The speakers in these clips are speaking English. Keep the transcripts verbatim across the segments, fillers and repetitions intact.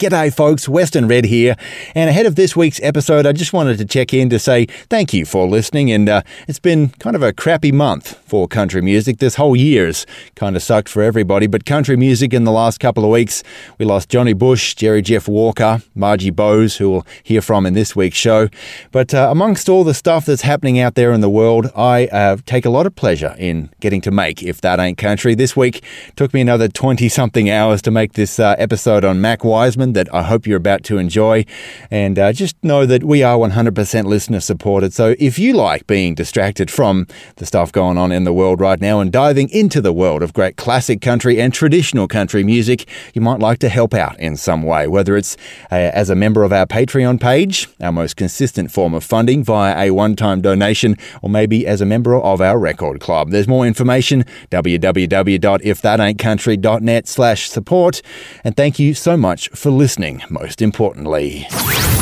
G'day folks, Western Red here, and ahead of this week's episode I just wanted to check in to say thank you for listening, and uh, it's been kind of a crappy month for country music. This whole year's kind of sucked for everybody, but country music in the last couple of weeks, we lost Johnny Bush, Jerry Jeff Walker, Margie Bowes, who we'll hear from in this week's show, but uh, amongst all the stuff that's happening out there in the world, I uh, take a lot of pleasure in getting to make If That Ain't Country. This week took me another twenty something hours to make this uh, episode on Mac Wiseman that I hope you're about to enjoy, and uh, just know that we are one hundred percent listener supported, so if you like being distracted from the stuff going on in the world right now and diving into the world of great classic country and traditional country music, you might like to help out in some way, whether it's uh, as a member of our Patreon page, our most consistent form of funding via a one-time donation, or maybe as a member of our record club. There's more information, w w w dot if that ain't country dot net slash support, and thank you so much for listening, most importantly.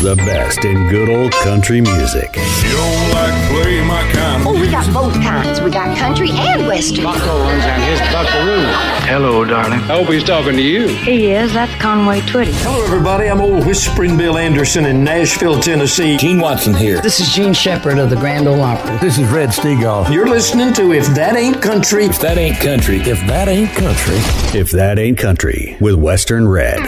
The best in good old country music. You don't like play my kind. Oh, we got both kinds. We got country and western. Buck Owens and his buckaroo. Hello, darling. I hope he's talking to you. He is. That's Conway Twitty. Hello, everybody. I'm old Whispering Bill Anderson in Nashville, Tennessee. Gene Watson here. This is Gene Shepherd of the Grand Ole Opry. This is Red Steagall. You're listening to If That Ain't Country. If That Ain't Country. If That Ain't Country. If That Ain't Country with Western Red.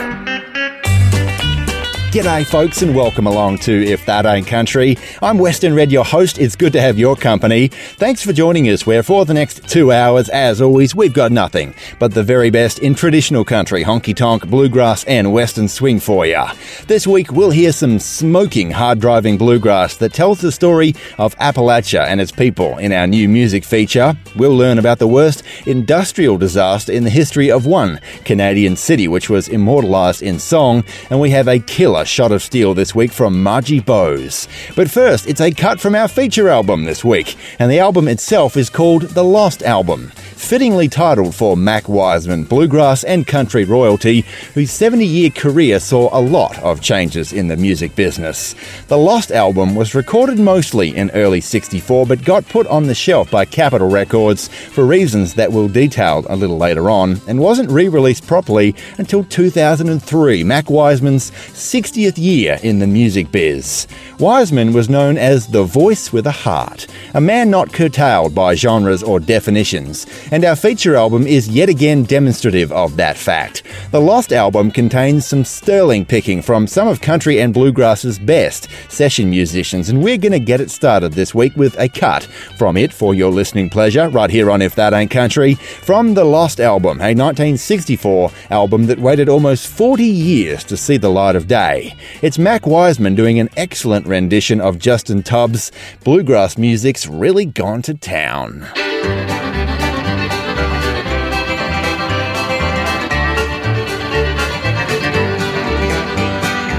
G'day folks, and welcome along to If That Ain't Country. I'm Western Red, your host. It's good to have your company. Thanks for joining us, where for the next two hours, as always, we've got nothing but the very best in traditional country, honky-tonk, bluegrass, and western swing for ya. This week, we'll hear some smoking, hard-driving bluegrass that tells the story of Appalachia and its people in our new music feature. We'll learn about the worst industrial disaster in the history of one Canadian city, which was immortalized in song, and we have a killer shot of steel this week from Margie Bowes. But first, it's a cut from our feature album this week, and the album itself is called The Lost Album, fittingly titled for Mac Wiseman, bluegrass and country royalty, whose seventy-year career saw a lot of changes in the music business. The Lost Album was recorded mostly in early sixty-four, but got put on the shelf by Capitol Records for reasons that we'll detail a little later on, and wasn't re-released properly until two thousand three, Mac Wiseman's sixtieth year in the music biz. Wiseman was known as the voice with a heart, a man not curtailed by genres or definitions, and our feature album is yet again demonstrative of that fact. The Lost Album contains some sterling picking from some of country and bluegrass's best session musicians, and we're going to get it started this week with a cut from it for your listening pleasure, right here on If That Ain't Country, from The Lost Album, a nineteen sixty-four album that waited almost forty years to see the light of day. It's Mac Wiseman doing an excellent rendition of Justin Tubb's Bluegrass Music's Really Gone to Town.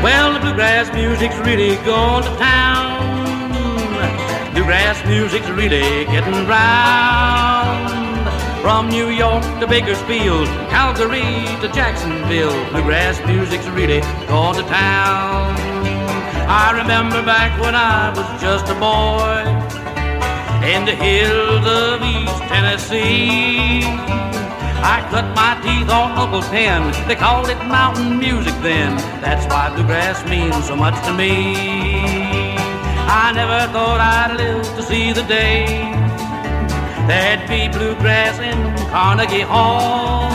Well, the bluegrass music's really gone to town. Bluegrass music's really getting round. From New York to Bakersfield, Calgary to Jacksonville, bluegrass music's really gone to town. I remember back when I was just a boy in the hills of East Tennessee. I cut my teeth on Uncle Ten. They called it mountain music then. That's why bluegrass means so much to me. I never thought I'd live to see the day there'd be bluegrass in Carnegie Hall.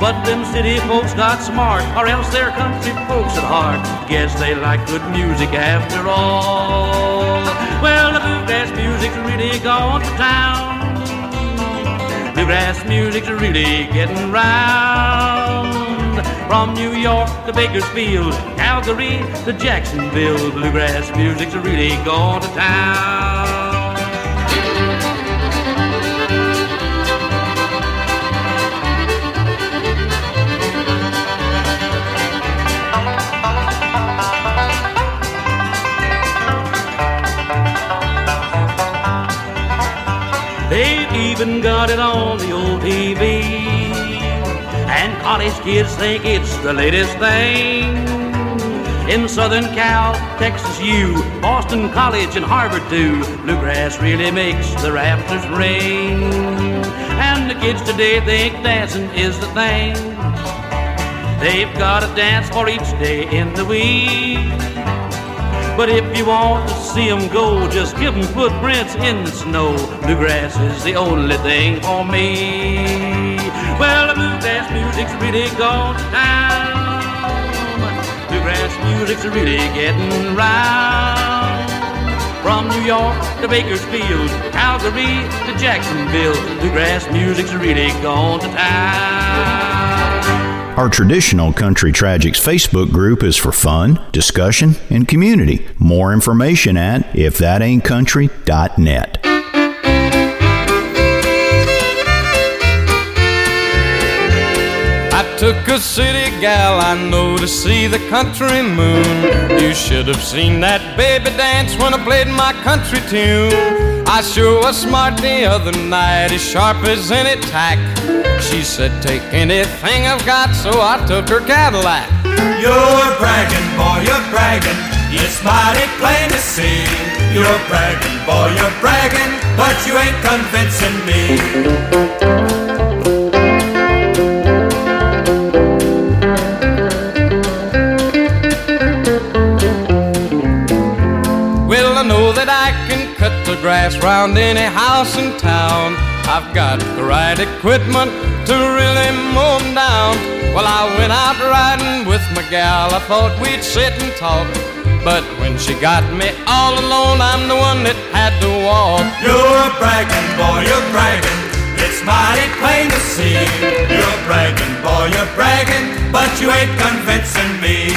But them city folks got smart, or else they're country folks at heart. Guess they like good music after all. Well, the bluegrass music's really gone to town. Bluegrass music's really getting round. From New York to Bakersfield, Calgary to Jacksonville, bluegrass music's really gone to town. Even got it on the old T V, and college kids think it's the latest thing. In Southern Cal, Texas U, Boston College and Harvard too, bluegrass really makes the rafters ring. And the kids today think dancing is the thing. They've got a dance for each day in the week. But if you want to see them go, just give them footprints in the snow. Bluegrass is the only thing for me. Well, the bluegrass music's really gone down. Bluegrass music's really getting round. From New York to Bakersfield, Calgary to Jacksonville, bluegrass music's really gone to town. Our traditional Country Tragics Facebook group is for fun, discussion, and community. More information at if that ain't country dot net. I took a city gal I know to see the country moon. You should have seen that baby dance when I played my country tune. I sure was smart the other night, as sharp as any tack. She said, take anything I've got, so I took her Cadillac. You're bragging, boy, you're bragging. It's mighty plain to see. You're bragging, boy, you're bragging, but you ain't convincing me. The grass round any house in town. I've got the right equipment to really mow 'em down. Well, I went out riding with my gal. I thought we'd sit and talk, but when she got me all alone, I'm the one that had to walk. You're bragging, boy, you're bragging. It's mighty plain to see. You're bragging, boy, you're bragging, but you ain't convincing me.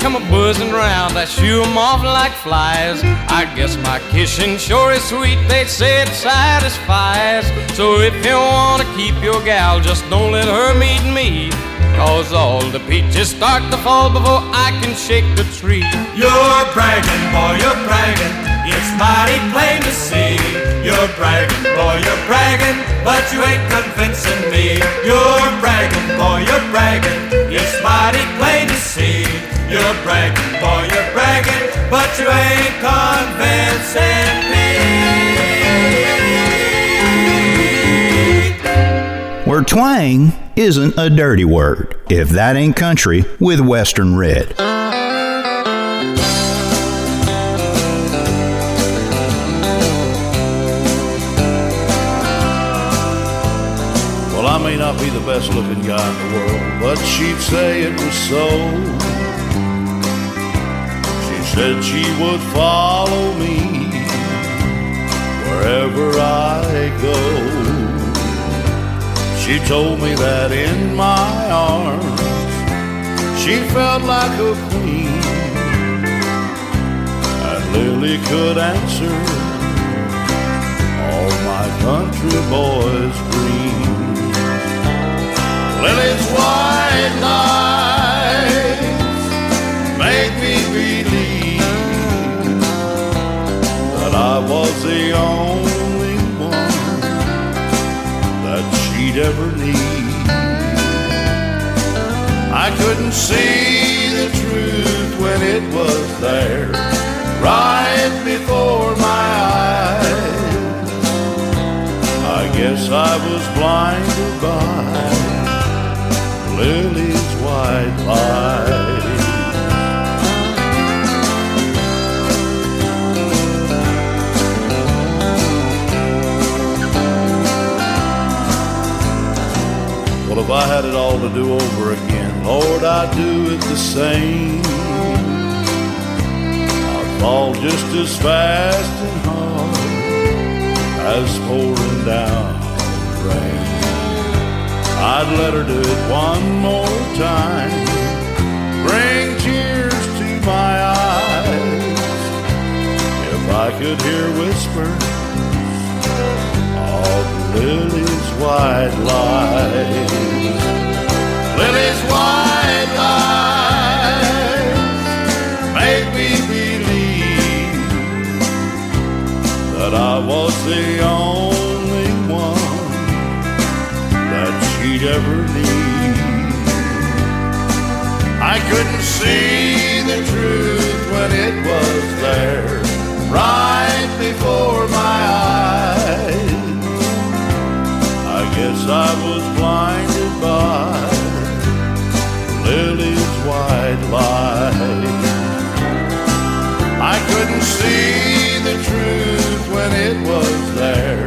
Come a buzzing round, I shoo 'em off like flies. I guess my kissing sure is sweet, they say it satisfies. So if you wanna keep your gal, just don't let her meet me, 'cause all the peaches start to fall before I can shake the tree. You're bragging, boy, you're bragging. It's mighty plain to see. You're bragging, boy, you're bragging, but you ain't convincing me. You're bragging, boy, you're bragging. It's mighty plain to see. You're bragging, boy, you're bragging, but you ain't convincing me. Where twang isn't a dirty word. If That Ain't Country with Western Red. Well, I may not be the best looking guy in the world, but she'd say it was so. Said she would follow me wherever I go. She told me that in my arms she felt like a queen. And Lily could answer all my country boys' dreams. Lily's white nights make me believe I was the only one that she'd ever need. I couldn't see the truth when it was there, right before my eyes. I guess I was blinded by Lily's white light. If I had it all to do over again, Lord, I'd do it the same. I'd fall just as fast and hard as pouring down rain. I'd let her do it one more time, bring tears to my eyes. If I could hear whispers of Lily's white light, Lily's white light, make me believe that I was the only one that I couldn't see the truth when it was there, right before my eyes. I guess I was blinded by Lily's white light. I couldn't see the truth when it was there,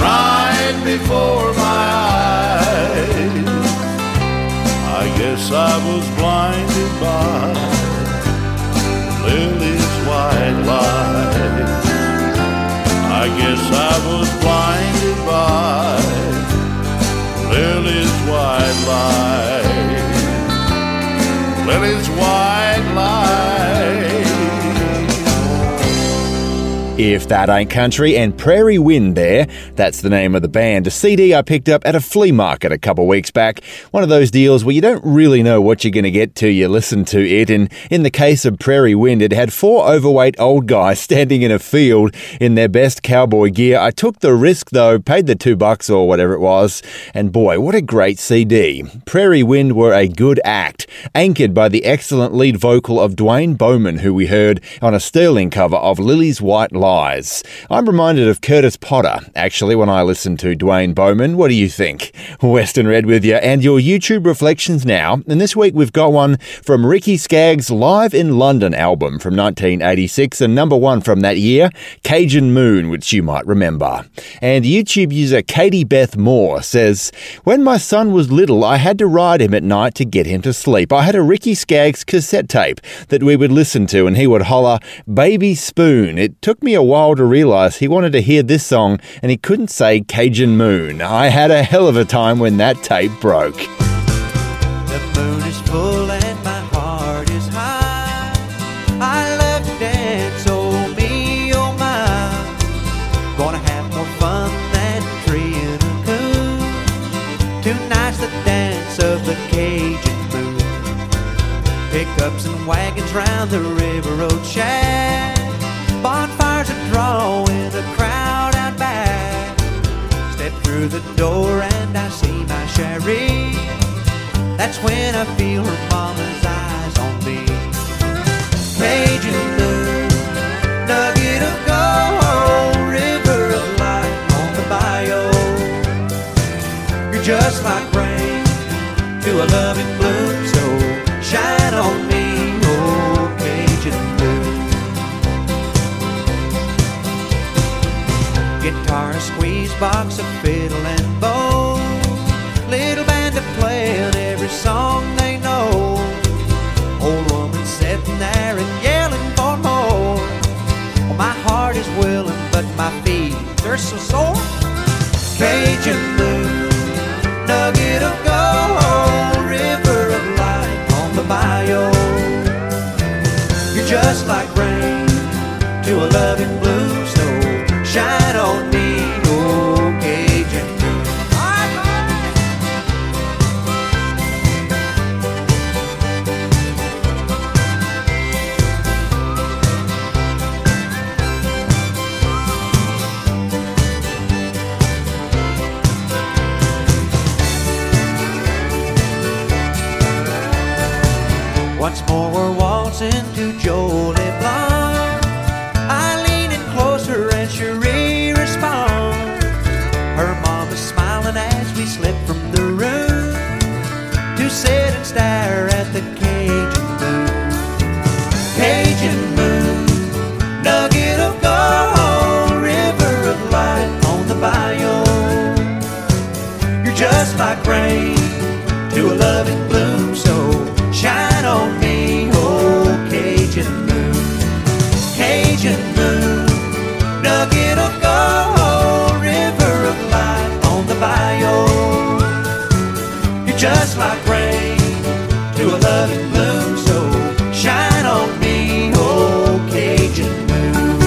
right before my eyes. I guess I was blinded by Lily's white light. I guess I was blinded by Lily's white light. Lily's white light. If That Ain't Country and Prairie Wind there, that's the name of the band. A C D I picked up at a flea market a couple weeks back. One of those deals where you don't really know what you're going to get to. You listen to it, and in the case of Prairie Wind, it had four overweight old guys standing in a field in their best cowboy gear. I took the risk though, paid the two bucks or whatever it was, and boy, what a great C D. Prairie Wind were a good act, anchored by the excellent lead vocal of Dwayne Bowman, who we heard on a Sterling cover of Lily's White Light. I'm reminded of Curtis Potter, actually, when I listen to Dwayne Bowman. What do you think? Western Red with you and your YouTube reflections now. And this week we've got one from Ricky Skaggs' Live in London album from nineteen eighty-six, and number one from that year, Cajun Moon, which you might remember. And YouTube user Katie Beth Moore says, when my son was little, I had to ride him at night to get him to sleep. I had a Ricky Skaggs cassette tape that we would listen to, and he would holler, "Baby Spoon." It took me a A while to realise he wanted to hear this song, and he couldn't say Cajun Moon. I had a hell of a time when that tape broke. The moon is full and my heart is high. I love to dance, oh me, oh my. Gonna have more fun than a tree in a coon. Tonight's the dance of the Cajun Moon. Pickups and wagons round the railroad shack. Bonfires and draw with a crowd out back. Step through the door and I see my Cherie. That's when I feel her mama's eyes on me. Cajun moon, nugget of gold, river of light on the bayou. You're just like rain to a loving bloom, so shine on me. Guitar, squeeze box, a fiddle and bow. Little band to play on every song they know. Old woman sitting there and yelling for more. Oh, my heart is willing, but my feet, they're so sore. Cajun blue, nugget of gold, river of light on the bayou. You're just like rain to a loving blue, so shine on me. Once more we're waltzing to Jolie Blanc. I lean in closer and Cherie responds. Her mama's smiling as we slip from the room to sit and stare at the Cajun moon. Cajun moon, nugget of gold, river of light on the bayou. You're just like rain to a loving bloom, so shine on me, oh Cajun moon. Cajun moon, nugget of gold, river of light on the bayou. You're just like rain to a loving bloom, so shine on me, oh Cajun moon.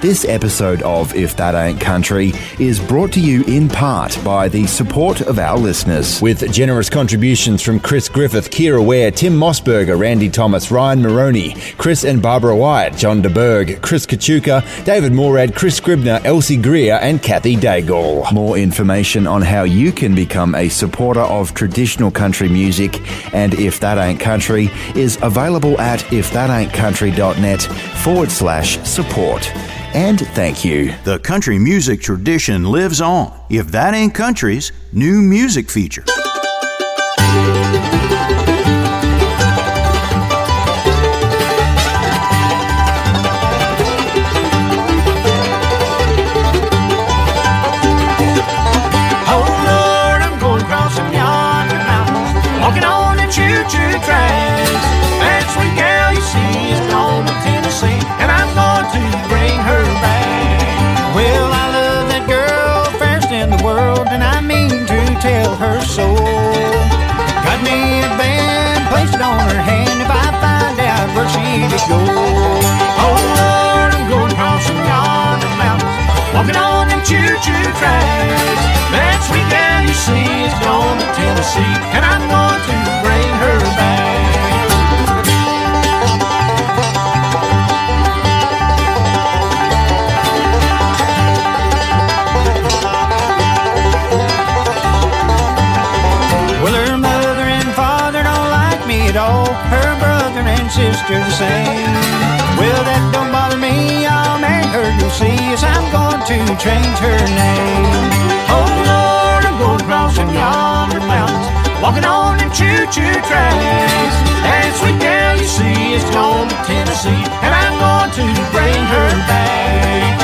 This episode of If That Ain't Country is brought to you in part by the support of our listeners. With generous contributions from Chris Griffith, Kira Ware, Tim Mossberger, Randy Thomas, Ryan Maroney, Chris and Barbara Wyatt, John DeBerg, Chris Kachuka, David Morad, Chris Scribner, Elsie Greer and Kathy Daigle. More information on how you can become a supporter of traditional country music and If That Ain't Country is available at if that ain't country dot net forward slash support. And thank you. The country music tradition lives on. If That Ain't Country's new music feature. Oh Lord, I'm going crossing yonder mountains, walking on the choo-choo tracks. That's when gal you see is gone to Tennessee, and I'm going to bring her. Well, I love that girl, fairest in the world, and I mean to tell her so. Got me a band, placed it on her hand, if I find out where she did go. Oh Lord, I'm going crossing yonder mountains, walking on them choo-choo tracks. That sweet gal you see is gone to Tennessee, and I'm going to bring her back. Her brother and sister the same. Well, that don't bother me, I'll marry her, you'll see, as I'm going to change her name. Oh Lord, I'm going crossing yonder mountains, walking on them choo-choo tracks. That sweet gal you see is gone to Tennessee, and I'm going to bring her back.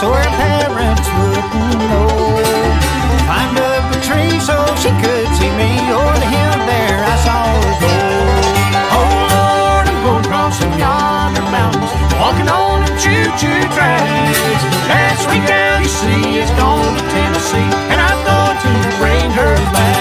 So her parents wouldn't know. Climbed up a tree so she could see me. Over the hill there I saw her go. Oh Lord, I'm going crossing yonder mountains, walking on them choo-choo tracks. That sweet gal you see is gone to Tennessee, and I'm going to bring her back.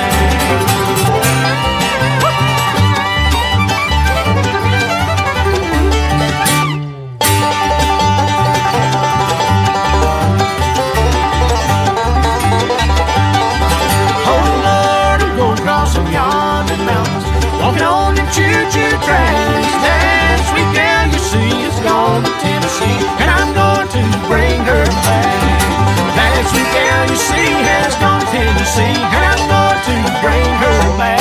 Walking on the choo-choo tracks, that sweet gal you see is gone to Tennessee, and I'm going to bring her back. That sweet gal you see has gone to Tennessee, and I'm going to bring her back.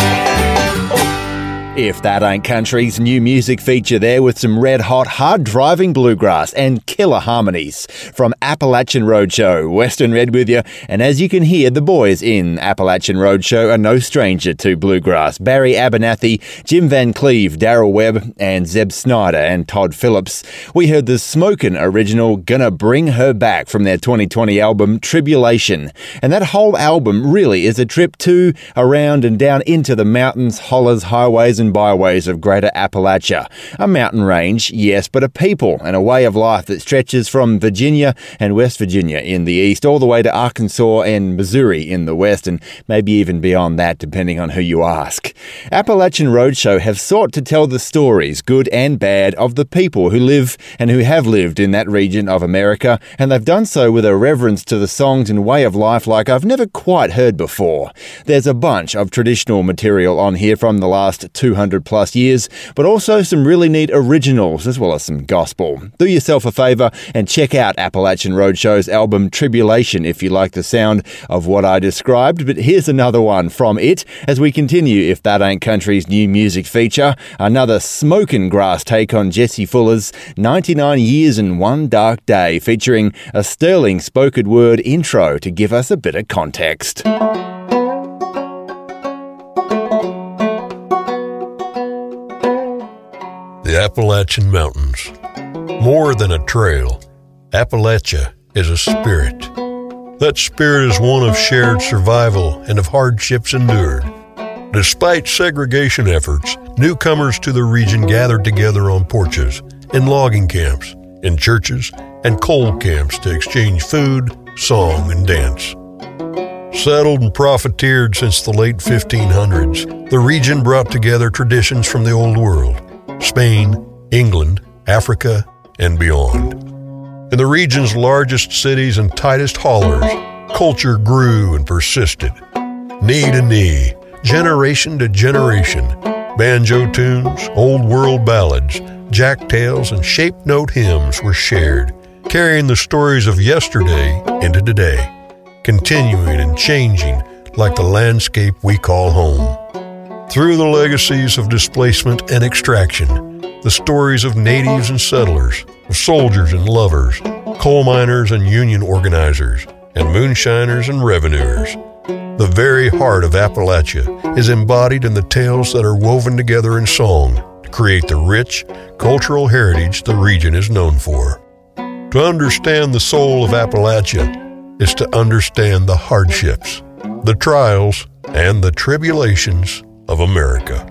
If That Ain't Country's new music feature there with some red-hot, hard-driving bluegrass and killer harmonies from Appalachian Roadshow. Western Red with you, and as you can hear, the boys in Appalachian Roadshow are no stranger to bluegrass. Barry Abernathy, Jim Van Cleve, Darryl Webb, and Zeb Snyder and Todd Phillips. We heard the smokin' original Gonna Bring Her Back from their twenty twenty album Tribulation, and that whole album really is a trip to, around and down into the mountains, hollers, highways and byways of Greater Appalachia. A mountain range, yes, but a people and a way of life that stretches from Virginia and West Virginia in the east all the way to Arkansas and Missouri in the west, and maybe even beyond that depending on who you ask. Appalachian Roadshow have sought to tell the stories, good and bad, of the people who live and who have lived in that region of America, and they've done so with a reverence to the songs and way of life like I've never quite heard before. There's a bunch of traditional material on here from the last two two hundred plus years, but also some really neat originals as well as some gospel. Do yourself a favour and check out Appalachian Roadshow's album Tribulation if you like the sound of what I described, but here's another one from it as we continue If That Ain't Country's new music feature, another smokin' grass take on Jesse Fuller's ninety-nine years and one dark day, featuring a sterling spoken word intro to give us a bit of context. The Appalachian Mountains. More than a trail, Appalachia is a spirit. That spirit is one of shared survival and of hardships endured. Despite segregation efforts, newcomers to the region gathered together on porches, in logging camps, in churches, and cold camps to exchange food, song, and dance. Settled and profiteered since the late fifteen hundreds, the region brought together traditions from the Old World, Spain, England, Africa, and beyond. In the region's largest cities and tightest hollers, culture grew and persisted. Knee to knee, generation to generation, banjo tunes, Old World ballads, jacktails, and shaped note hymns were shared, carrying the stories of yesterday into today, continuing and changing like the landscape we call home. Through the legacies of displacement and extraction, the stories of natives and settlers, of soldiers and lovers, coal miners and union organizers, and moonshiners and revenuers, the very heart of Appalachia is embodied in the tales that are woven together in song to create the rich cultural heritage the region is known for. To understand the soul of Appalachia is to understand the hardships, the trials, and the tribulations of America.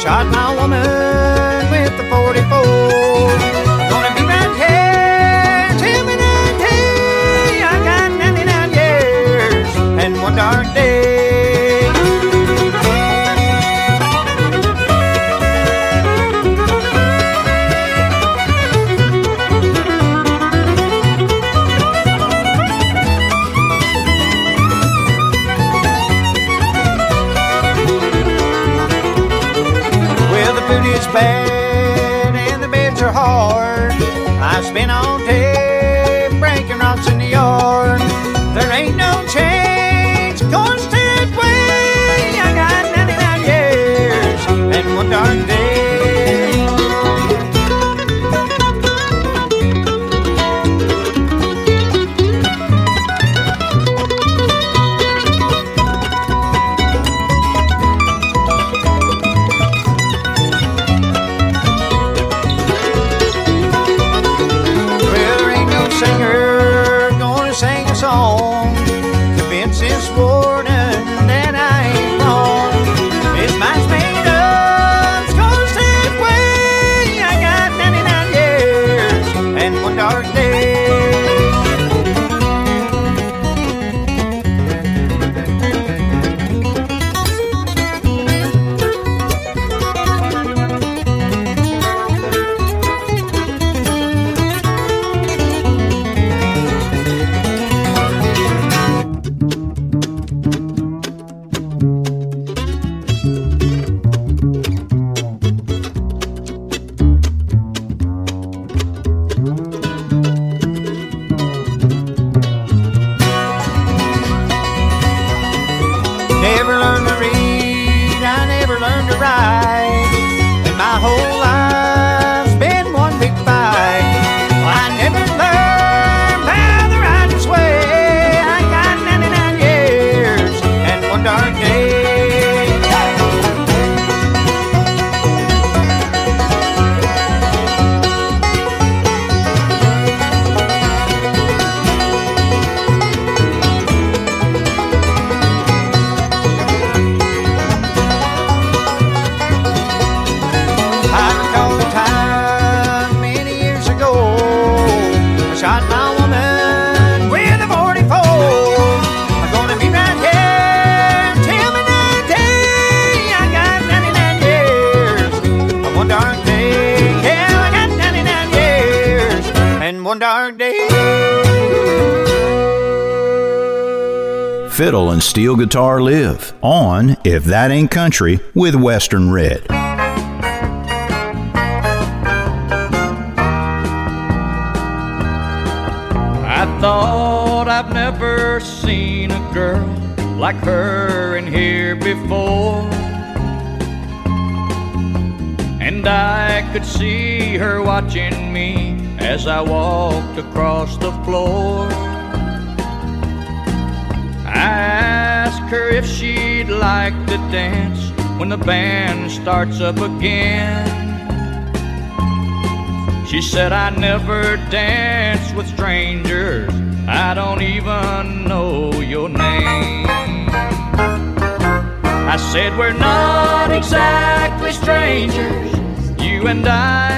Shot my woman with the forty-four. Gonna be back here till midnight day. I got ninety-nine years and one dark day. Bad and the beds are hard. I spent all day breaking rocks in the yard. There ain't no change, going straight way. I got ninety-nine years and one dark day. Fiddle and steel guitar live on If That Ain't Country with Western Red. I thought I've never seen a girl like her in here before, and I could see her watching me as I walked across the floor. I asked her if she'd like to dance when the band starts up again. She said, I never dance with strangers, I don't even know your name. I said, we're not exactly strangers, you and I.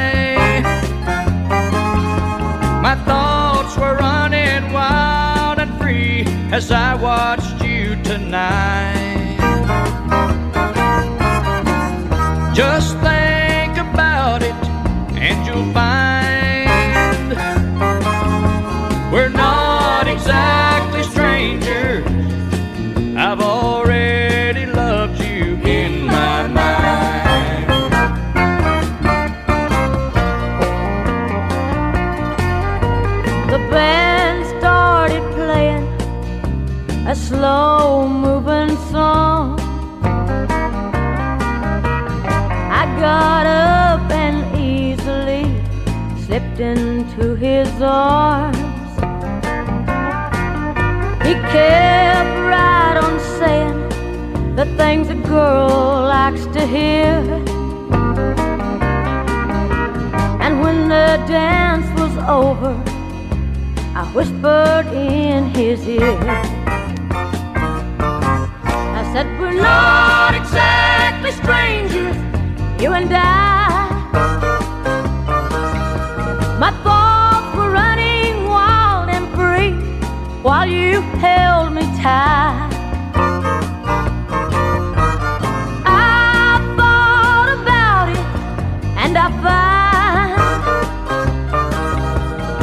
My thoughts were running wild and free as I watched you tonight. Just think about it and you'll find we're not exactly strangers. I've already loved you in my mind. A slow-moving song. I got up and easily slipped into his arms. He kept right on saying the things a girl likes to hear. And when the dance was over, I whispered in his ear, that we're not exactly strangers, you and I. My thoughts were running wild and free while you held me tight. I thought about it and I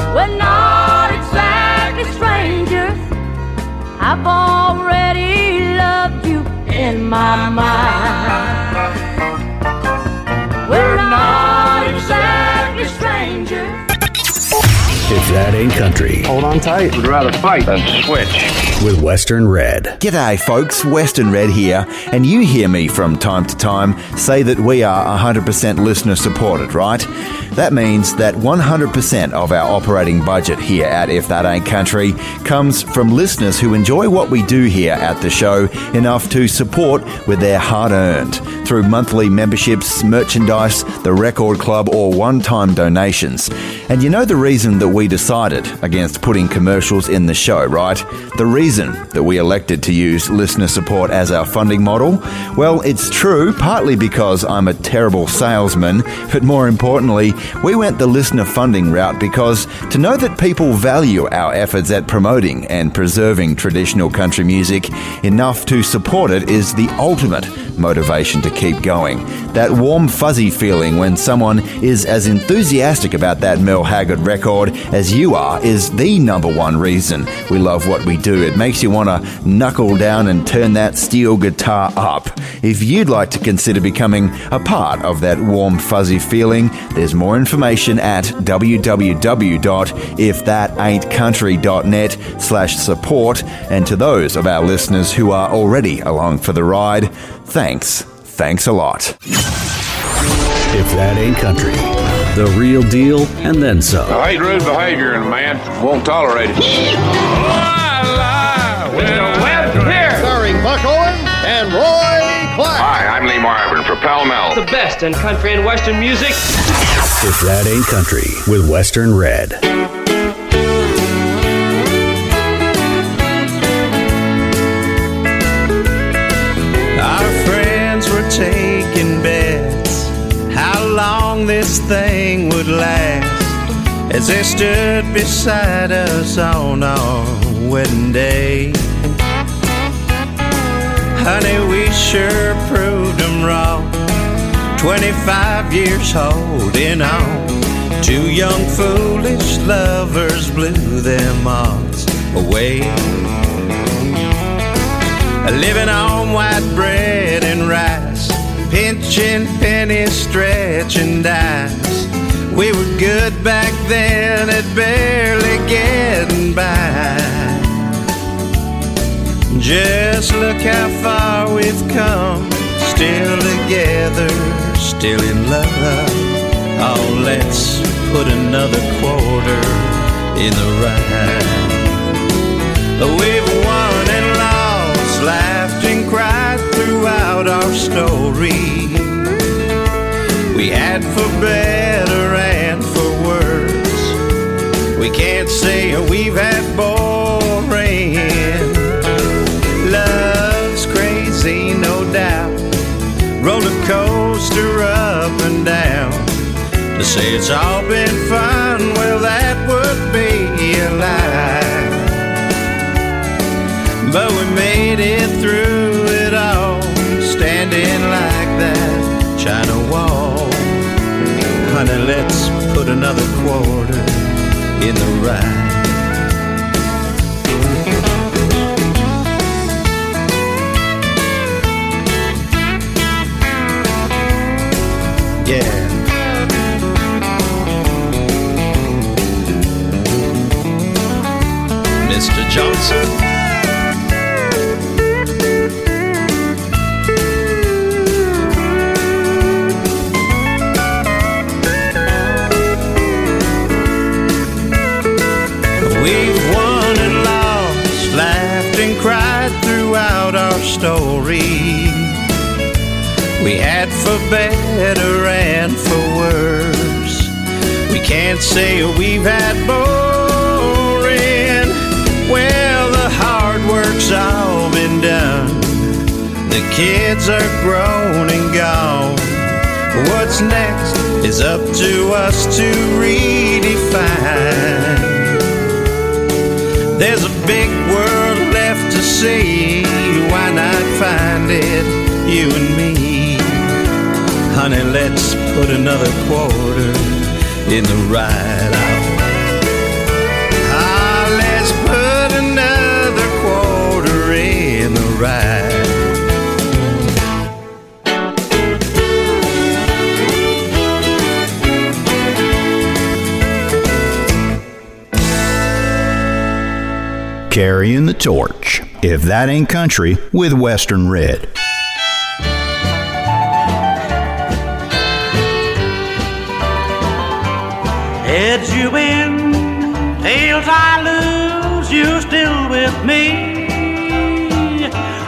find we're not exactly strangers. I've already in my mind, we're not exactly strangers. If that ain't country. Hold on tight. We'd rather fight than switch. With Western Red. G'day folks, Western Red here. And you hear me from time to time say that we are one hundred percent listener supported, right? That means that one hundred percent of our operating budget here at If That Ain't Country comes from listeners who enjoy what we do here at the show enough to support with their hard-earned through monthly memberships, merchandise, the record club, or one-time donations. And you know the reason that we decided against putting commercials in the show, right? The reason that we elected to use listener support as our funding model? Well, it's true, partly because I'm a terrible salesman, but more importantly, we went the listener funding route because to know that people value our efforts at promoting and preserving traditional country music enough to support it is the ultimate motivation to keep going. That warm fuzzy feeling when someone is as enthusiastic about that Merle Haggard record as you are is the number one reason we love what we do. It makes you want to knuckle down and turn that steel guitar up. If you'd like to consider becoming a part of that warm fuzzy feeling, there's more More information at w w w dot if that ain't country dot net slash support. And to those of our listeners who are already along for the ride, thanks. Thanks a lot. If that ain't country, the real deal and then some. I hate rude behavior and a man won't tolerate it. La, la, well, well, here. Sorry, Buck Owens and Roy Clark. Hi, I'm Lee Marvin for Pall Mall. The best in country and western music. If That Ain't Country with Western Red. Our friends were taking bets how long this thing would last as they stood beside us on our wedding day. Honey, we sure proved them wrong, twenty-five years holding on. Two young foolish lovers blew their minds away, living on white bread and rice, pinching pennies, stretching dimes. We were good back then at barely getting by. Just look how far we've come, still together, still in love. Oh, let's put another quarter in the ride. We've won and lost, laughed and cried throughout about our story. We had for better and for worse. We can't say we've had boring. Love's crazy, no doubt. Roller coaster up and down. To say it's all been fun, well, that would be a lie. But we made it through it all, standing like that China wall. Honey, let's put another quarter in the ride. Yeah. Mister Johnson, we've won and lost, laughed and cried throughout our story. We had for better and for worse. We can't say we've had boring. Well, the hard work's all been done. The kids are grown and gone. What's next is up to us to redefine. There's a big world left to see. Why not find it, you and me? Honey, let's put another quarter in the ride out. Ah, let's put another quarter in the ride. Carrying the torch. If That Ain't Country with Western Red. Heads you win, tails I lose, you're still with me.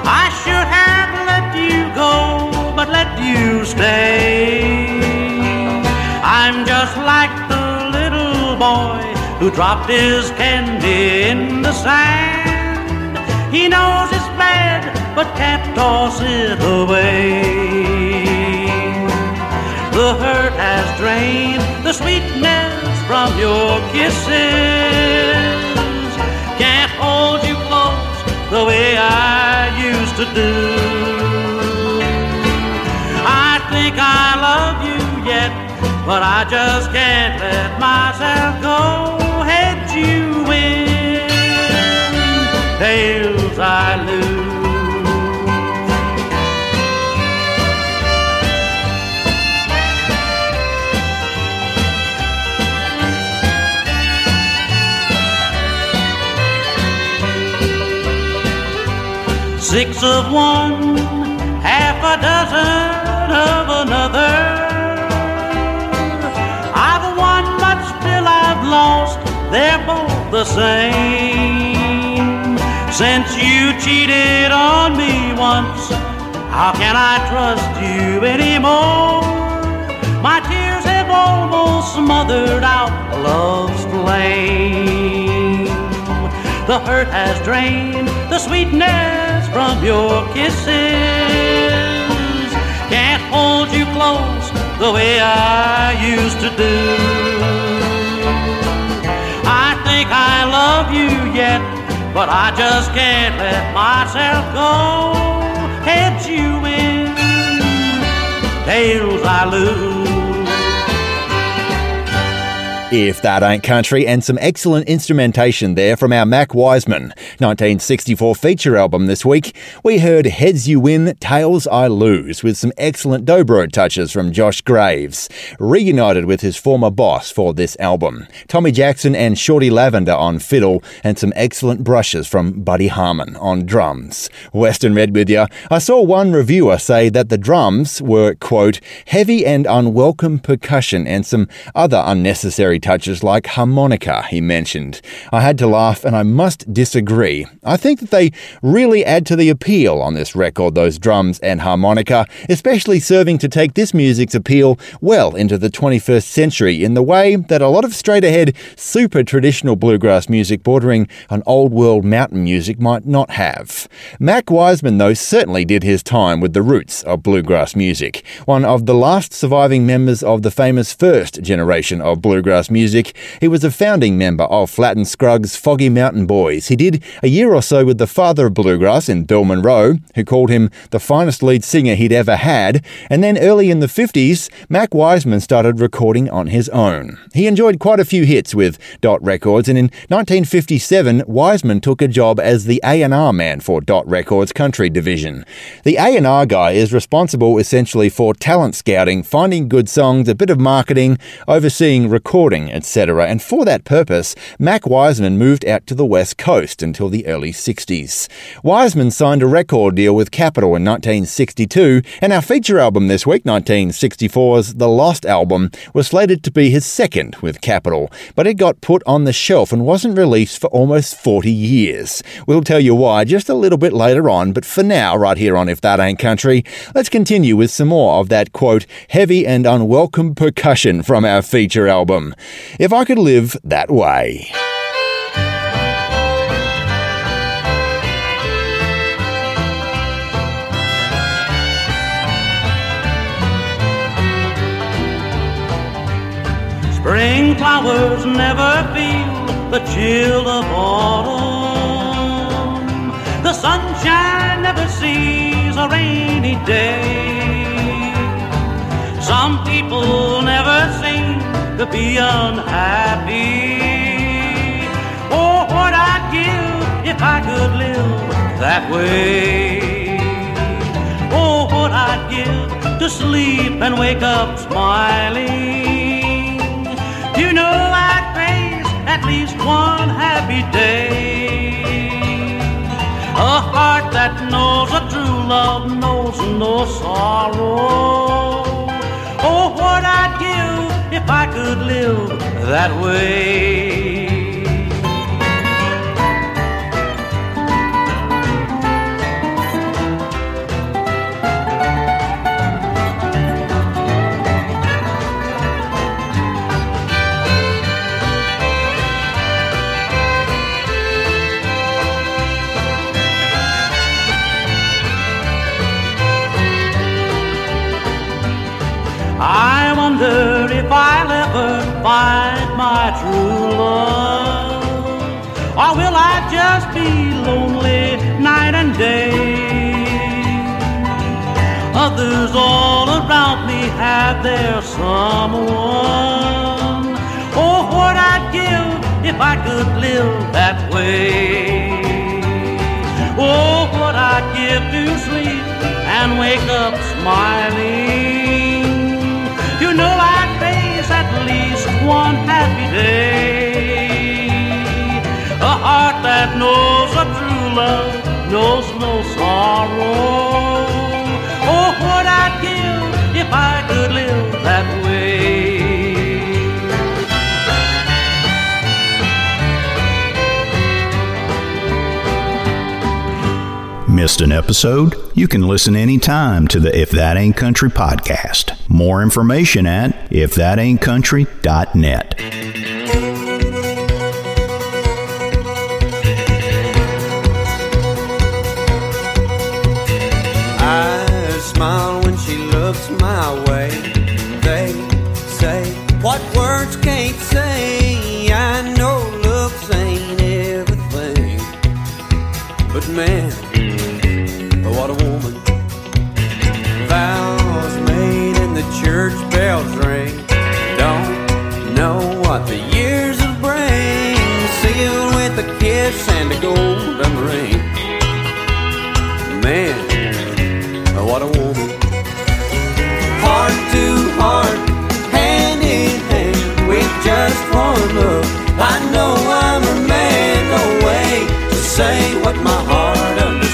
I should have let you go, but let you stay. I'm just like the little boy who dropped his candy in the sand. He knows it's bad, but can't toss it away. The hurt has drained the sweetness from your kisses. Can't hold you close the way I used to do. I think I love you yet, but I just can't let myself go. Heads you win, tails I lose. Six of one, half a dozen of another. I've won much till I've lost, they're both the same. Since you cheated on me once, how can I trust you anymore? My tears have almost smothered out love's flame. The hurt has drained the sweetness from your kisses. Can't hold you close the way I used to do. I think I love you yet, but I just can't let myself go. Heads you win, tails I lose. If That Ain't Country, and some excellent instrumentation there from our Mac Wiseman. nineteen sixty-four feature album this week, we heard Heads You Win, Tails I Lose, with some excellent dobro touches from Josh Graves, reunited with his former boss for this album. Tommy Jackson and Shorty Lavender on fiddle, and some excellent brushes from Buddy Harmon on drums. Western Red with ya. I saw one reviewer say that the drums were, quote, heavy and unwelcome percussion and some other unnecessary Terry touches like harmonica he mentioned. I had to laugh, and I must disagree. I think that they really add to the appeal on this record, those drums and harmonica, especially serving to take this music's appeal well into the twenty-first century in the way that a lot of straight-ahead, super traditional bluegrass music bordering on old-world mountain music might not have. Mac Wiseman, though, certainly did his time with the roots of bluegrass music, one of the last surviving members of the famous first generation of bluegrass music. He was a founding member of Flatt and Scruggs' Foggy Mountain Boys. He did a year or so with the father of bluegrass in Bill Monroe, who called him the finest lead singer he'd ever had, and then early in the fifties, Mac Wiseman started recording on his own. He enjoyed quite a few hits with Dot Records, and in nineteen fifty-seven, Wiseman took a job as the A and R man for Dot Records' country division. The A and R guy is responsible essentially for talent scouting, finding good songs, a bit of marketing, overseeing recording, et cetera, and for that purpose, Mac Wiseman moved out to the West Coast until the early sixties. Wiseman signed a record deal with Capitol in nineteen sixty-two, and our feature album this week, nineteen sixty-four's The Lost Album, was slated to be his second with Capitol, but it got put on the shelf and wasn't released for almost forty years. We'll tell you why just a little bit later on, but for now, right here on If That Ain't Country, let's continue with some more of that, quote, heavy and unwelcome percussion from our feature album, If I Could Live That Way. Spring flowers never feel the chill of autumn. The sunshine never sees a rainy day. Some people never seem to be unhappy. Oh, what I'd give if I could live that way. Oh, what I'd give to sleep and wake up smiling. You know I'd face at least one happy day. A heart that knows a true love knows no sorrow. Oh, what I'd give if I could live that way. I wonder if I'll ever find my true love, or will I just be lonely night and day? Others all around me have their someone. Oh, what I'd give if I could live that way. Oh, what I'd give to sleep and wake up smiling. You know I'd face at least one happy day. A heart that knows a true love knows no sorrow. Oh, what I'd give if I could live that way. Missed an episode? You can listen anytime to the If That Ain't Country podcast. More information at if that ain't country dot net. I smile when she looks my way. They say what words can't say. I know looks ain't everything, but man, what a woman. Vows made and the church bells ring. Don't know what the years will bring. Sealed with a kiss and a golden ring. Man, what a woman. Heart to heart, hand in hand, with just one look I know I'm a man. No way to say what my heart understands.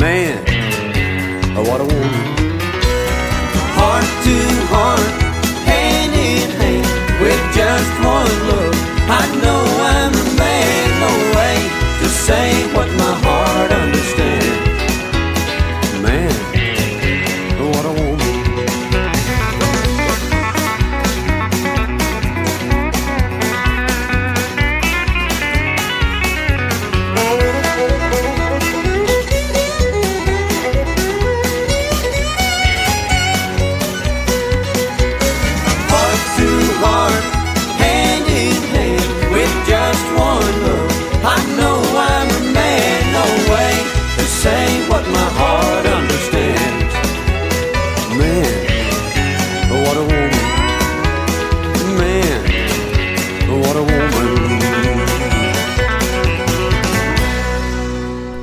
man, oh, what a woman. Heart to heart, hand in hand, with just one look, I know I'm the man. No way to say what my heart understands. Man, oh, what a woman.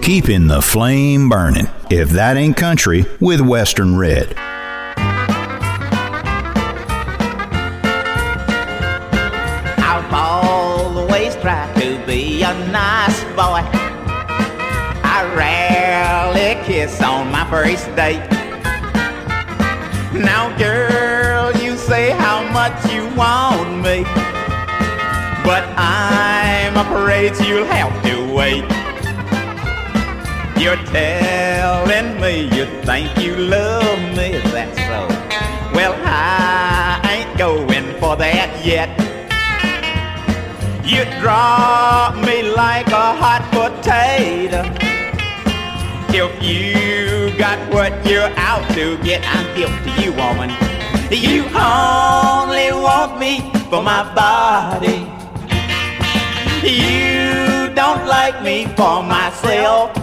Keeping the flame burning. If That Ain't Country with Western Red. I've always tried to be a nice boy. I rarely kiss on my first date. Now girl, you say how much you want me, but I'm afraid you'll have to wait. You're telling me you think you love me, is that so? Well, I ain't going for that yet. You drop me like a hot potato. If you got what you're out to get, I'm guilty, you woman. You only want me for my body. You don't like me for myself.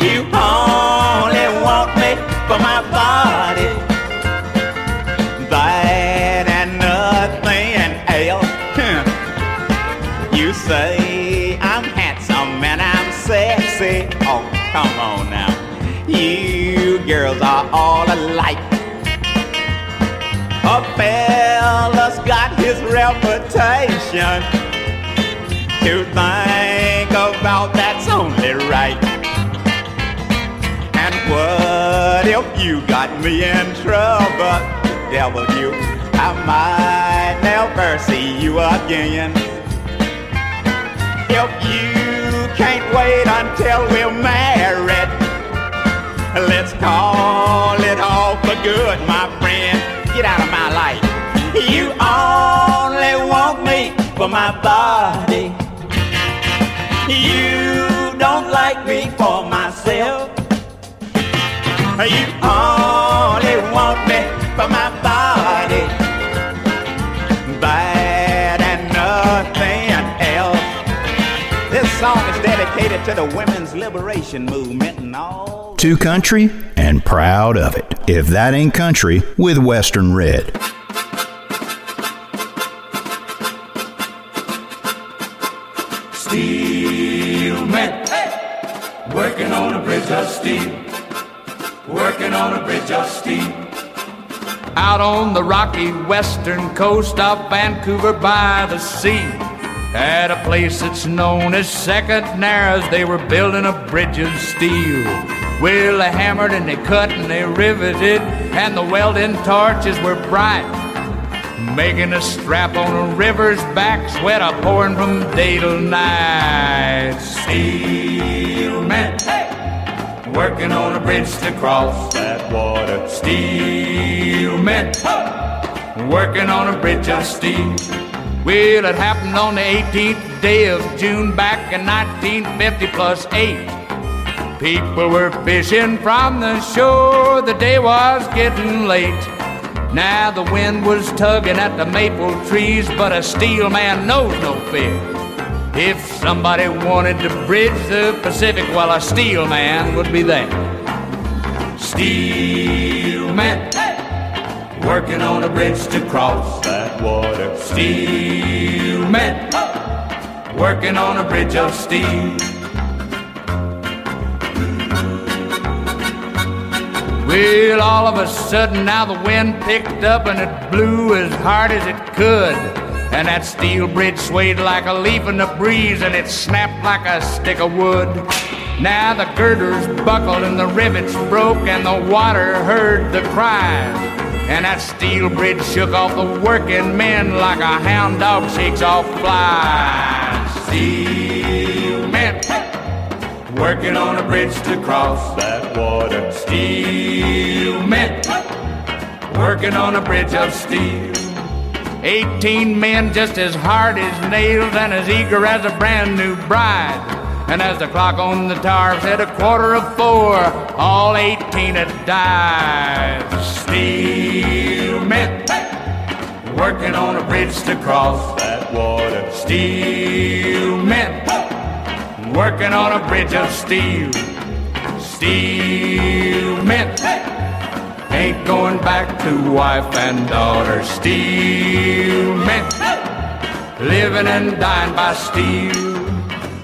You only want me for my body, that and nothing else. You say I'm handsome and I'm sexy. Oh, come on now. You girls are all alike. A fella's got his reputation. To think about that's only right. What if you got me in trouble, devil you? I might never see you again. If you can't wait until we're married, let's call it off for good, my friend. Get out of my life. You only want me for my body. You don't like me for myself. You only want me for my body, bad and nothing else. This song is dedicated to the women's liberation movement and all. To country and proud of it. If That Ain't Country with Western Red. Steel men, hey! Working on a bridge of steel. Working on a bridge of steel. Out on the rocky western coast of Vancouver by the sea, at a place that's known as Second Narrows, they were building a bridge of steel. Well, they hammered and they cut and they riveted, and the welding torches were bright, making a strap on a river's back, sweat a pouring from day till night. Steel man, hey! Working on a bridge to cross that water. Steel men, oh! Working on a bridge of steel. Well, it happened on the eighteenth day of June back in nineteen fifty plus eight. People were fishing from the shore, the day was getting late. Now the wind was tugging at the maple trees, but a steel man knows no fear. If somebody wanted to bridge the Pacific, well, a steel man would be there. Steel man, hey! Working on a bridge to cross that water. Steel man, oh! Working on a bridge of steel. Well, all of a sudden now the wind picked up and it blew as hard as it could. And that steel bridge swayed like a leaf in the breeze, and it snapped like a stick of wood. Now the girders buckled and the rivets broke and the water heard the cries. And that steel bridge shook off the working men like a hound dog shakes off flies. Steel men working on a bridge to cross that water. Steel men working on a bridge of steel. Eighteen men just as hard as nails and as eager as a brand new bride. And as the clock on the tower said a quarter of four, all eighteen had died. Steel men working on a bridge to cross that water. Steel men working on a bridge of steel. Steel men ain't going back to wife and daughter. Steel men living and dying by steel.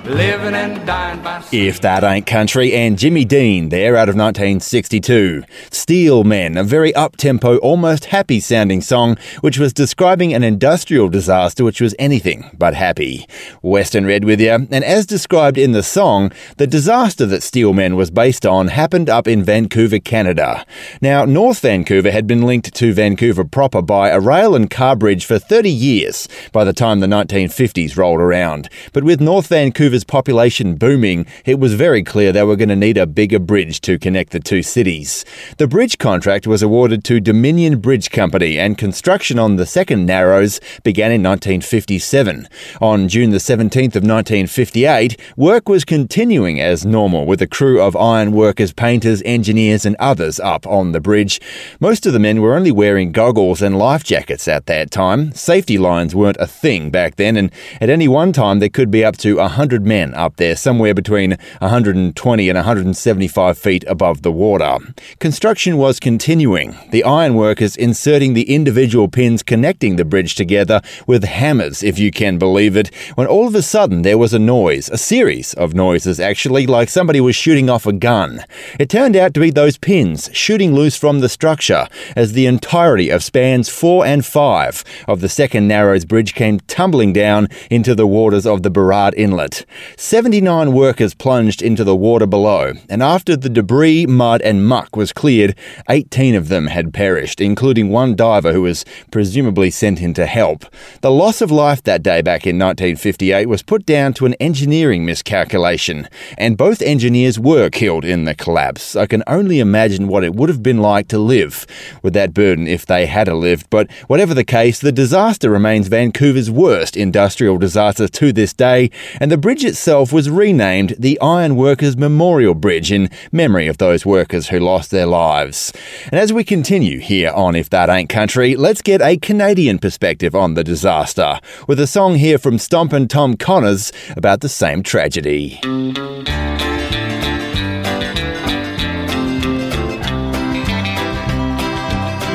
Living and dying by steel. If That Ain't Country and Jimmy Dean there out of nineteen sixty-two. Steel Men, a very up-tempo, almost happy-sounding song which was describing an industrial disaster which was anything but happy. Western Red with you, and as described in the song, the disaster that Steel Men was based on happened up in Vancouver, Canada. Now, North Vancouver had been linked to Vancouver proper by a rail and car bridge for thirty years by the time the nineteen fifties rolled around. But with North Vancouver's population booming, it was very clear they were going to need a bigger bridge to connect the two cities. The bridge contract was awarded to Dominion Bridge Company, and construction on the Second Narrows began in nineteen fifty-seven. On June the seventeenth of nineteen fifty-eight, work was continuing as normal with a crew of iron workers, painters, engineers and others up on the bridge. Most of the men were only wearing goggles and life jackets at that time. Safety lines weren't a thing back then, and at any one time there could be up to one hundred men up there, somewhere between one hundred twenty and one hundred seventy-five feet above the water. Construction was continuing, the iron workers inserting the individual pins connecting the bridge together with hammers, if you can believe it, when all of a sudden there was a noise, a series of noises actually, like somebody was shooting off a gun. It turned out to be those pins shooting loose from the structure as the entirety of spans four and five of the Second Narrows Bridge came tumbling down into the waters of the Burrard Inlet. seventy-nine workers plunged into the water below, and after the debris, mud and muck was cleared, eighteen of them had perished, including one diver who was presumably sent in to help. The loss of life that day back in nineteen fifty-eight was put down to an engineering miscalculation, and both engineers were killed in the collapse. I can only imagine what it would have been like to live with that burden if they had lived, but whatever the case, the disaster remains Vancouver's worst industrial disaster to this day, and the bridge itself was renamed the Iron Workers Memorial Bridge in memory of those workers who lost their lives. And as we continue here on If That Ain't Country, let's get a Canadian perspective on the disaster, with a song here from Stompin' Tom Connors about the same tragedy.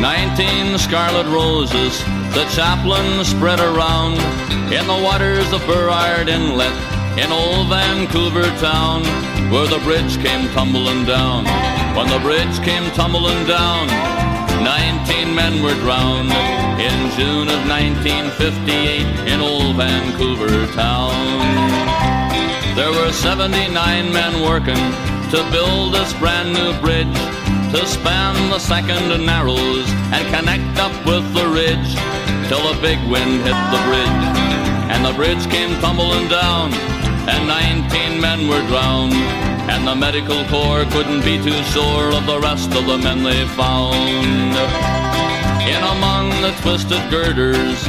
Nineteen scarlet roses the chaplain spread around in the waters of Burrard Inlet in old Vancouver town, where the bridge came tumbling down. When the bridge came tumbling down, nineteen men were drowned in June of nineteen fifty-eight in old Vancouver town. There were seventy-nine men working to build this brand new bridge, to span the Second Narrows and connect up with the ridge, till a big wind hit the bridge, and the bridge came tumbling down, and nineteen men were drowned, and the medical corps couldn't be too sore of the rest of the men they found. In among the twisted girders,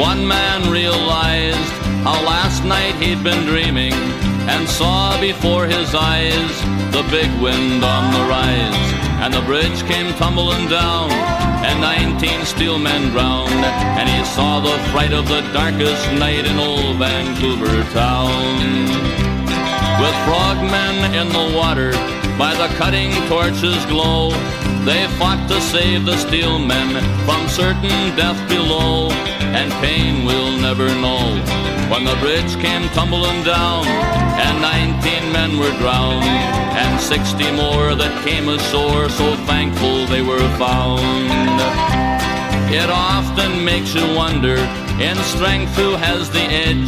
one man realized how last night he'd been dreaming, and saw before his eyes the big wind on the rise. And the bridge came tumbling down, and nineteen steel men drowned, and he saw the fright of the darkest night in old Vancouver town. With frogmen in the water, by the cutting torches' glow, they fought to save the steel men from certain death below, and pain we'll never know. When the bridge came tumbling down, and nineteen men were drowned, and sixty more that came ashore, so thankful they were found. It often makes you wonder, in strength who has the edge?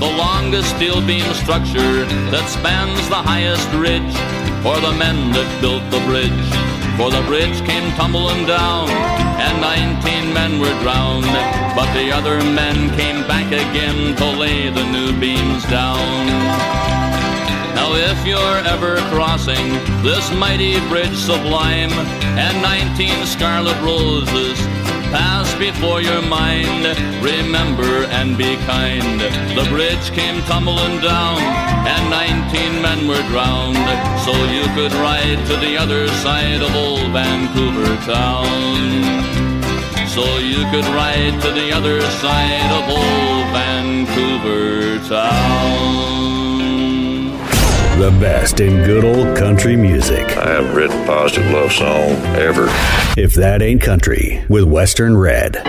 the longest steel beam structure that spans the highest ridge, for the men that built the bridge, for the bridge came tumbling down, and nineteen men were drowned, but the other men came back again to lay the new beams down. Now if you're ever crossing this mighty bridge sublime, and nineteen scarlet roses pass before your mind, remember and be kind. The bridge came tumbling down, and nineteen men were drowned, so you could ride to the other side of old Vancouver town. So you could ride to the other side of old Vancouver town. The best in good old country music. I haven't written a positive love song ever. If That Ain't Country with Western Red.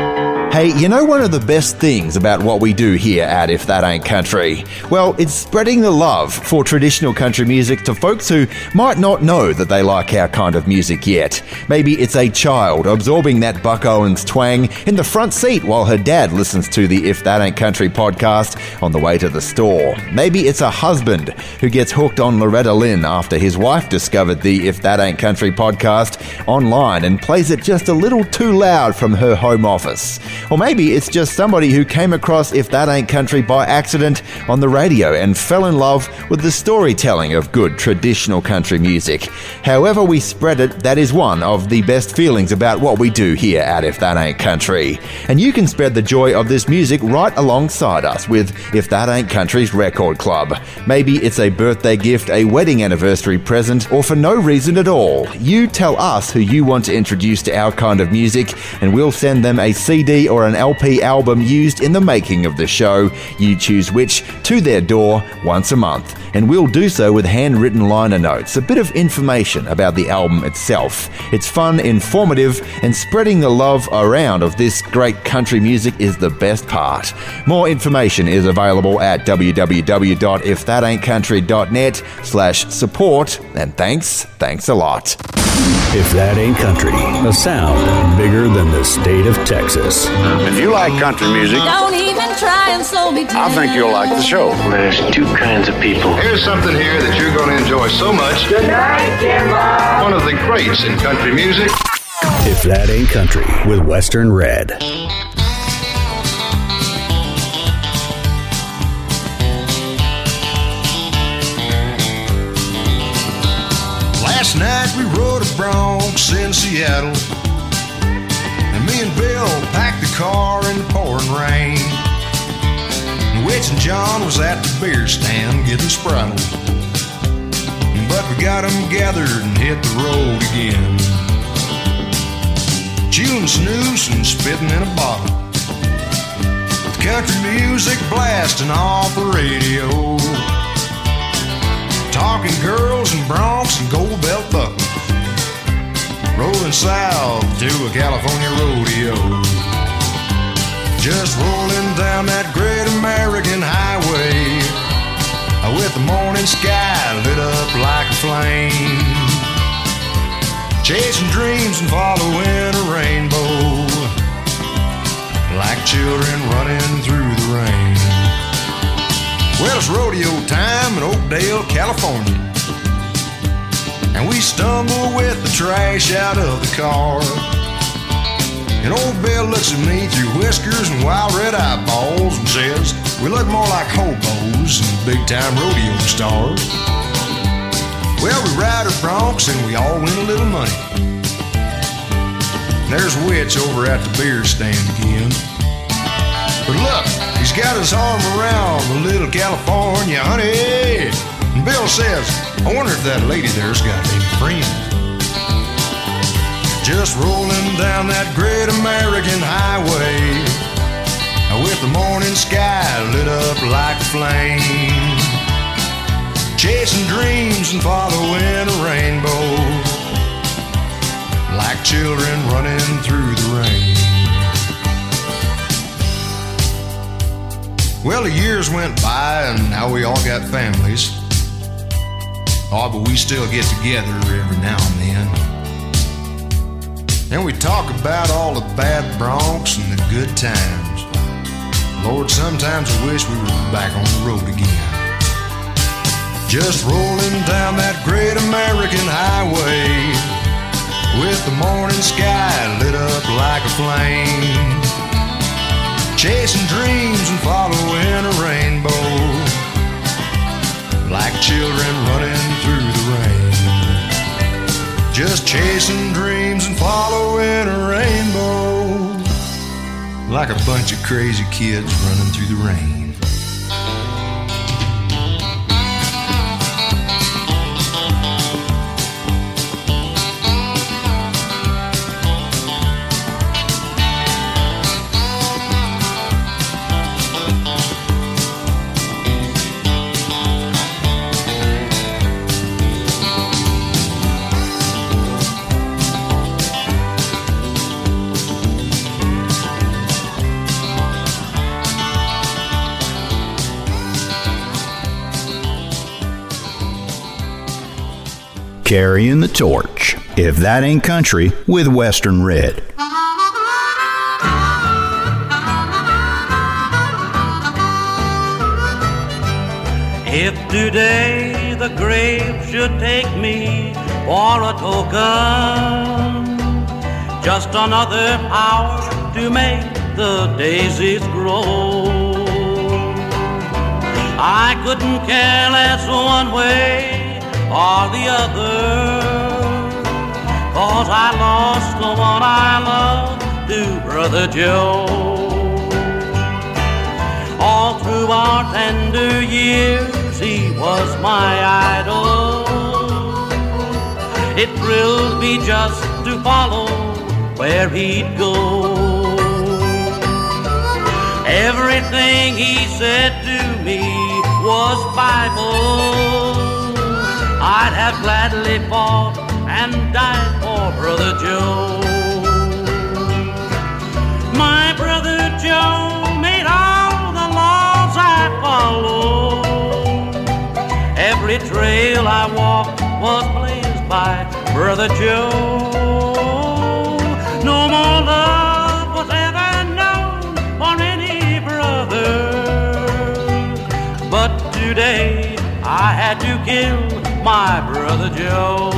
Hey, you know one of the best things about what we do here at If That Ain't Country? Well, it's spreading the love for traditional country music to folks who might not know that they like our kind of music yet. Maybe it's a child absorbing that Buck Owens twang in the front seat while her dad listens to the If That Ain't Country podcast on the way to the store. Maybe it's a husband who gets hooked on Loretta Lynn after his wife discovered the If That Ain't Country podcast online and plays it just a little too loud from her home office. Or maybe it's just somebody who came across If That Ain't Country by accident on the radio and fell in love with the storytelling of good traditional country music. However we spread it, that is one of the best feelings about what we do here at If That Ain't Country. And you can spread the joy of this music right alongside us with If That Ain't Country's Record Club. Maybe it's a birthday gift, a wedding anniversary present, or for no reason at all. You tell us who you want to introduce to our kind of music, and we'll send them a C D or an L P album used in the making of the show. You choose which, to their door once a month. And we'll do so with handwritten liner notes, a bit of information about the album itself. It's fun, informative, and spreading the love around of this great country music is the best part. More information is available at www.ifthataintcountry.net slash support. And thanks, thanks a lot. If That Ain't Country, a sound bigger than the state of Texas. If you like country music, don't even try and slow me down. I think you'll like the show. There's two kinds of people. Here's something here that you're going to enjoy so much. Good night, Jimbo. One of the greats in country music. If That Ain't Country with Western Red. Last night we rode a Bronx in Seattle, and me and Bill packed the car in the pouring rain. And Witch and John was at the beer stand getting sprattled, but we got them gathered and hit the road again. Chewing snooze and spitting in a bottle, with country music blasting off the radio. Talking girls and Bronx and gold belt buckles, rolling south to a California rodeo. Just rolling down that great American highway, with the morning sky lit up like a flame. Chasing dreams and following a rainbow, like children running through the rain. Well, it's rodeo time in Oakdale, California, and we stumble with the trash out of the car. And old Bill looks at me through whiskers and wild red eyeballs and says, we look more like hobos than big-time rodeo stars. Well, we ride our Bronx and we all win a little money. There's Witch over at the beer stand again. But look, he's got his arm around the little California honey. And Bill says, I wonder if that lady there's got a friend. Just rolling down that great American highway, with the morning sky lit up like a flame. Chasing dreams and following a rainbow, like children running through the rain. Well, the years went by and now we all got families. Oh, but we still get together every now and then. And we talk about all the bad Bronx and the good times. Lord, sometimes I wish we were back on the road again. Just rolling down that great American highway with the morning sky lit up like a flame. Chasing dreams and following a rainbow like children running through the rain. Just chasing dreams and following a rainbow like a bunch of crazy kids running through the rain. Carrying the torch. If That Ain't Country with Western Red. If today the grave should take me for a token, just another hour to make the daisies grow. I couldn't care less one way or the other, cause I lost the one I loved to Brother Joe. All through our tender years he was my idol. It thrilled me just to follow where he'd go. Everything he said to me was Bible. I'd have gladly fought and died for Brother Joe. My Brother Joe made all the laws I followed. Every trail I walked was blazed by Brother Joe. No more love was ever known for any brother, but today I had to kill my Brother Joe.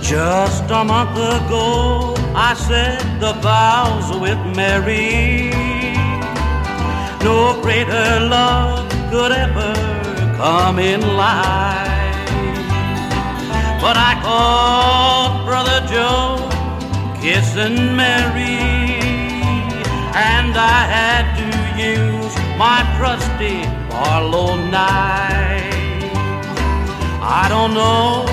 Just a month ago I said the vows with Mary. No greater love could ever come in life. But I caught Brother Joe kissing Mary, and I had to use my trusty Barlow knife. I don't know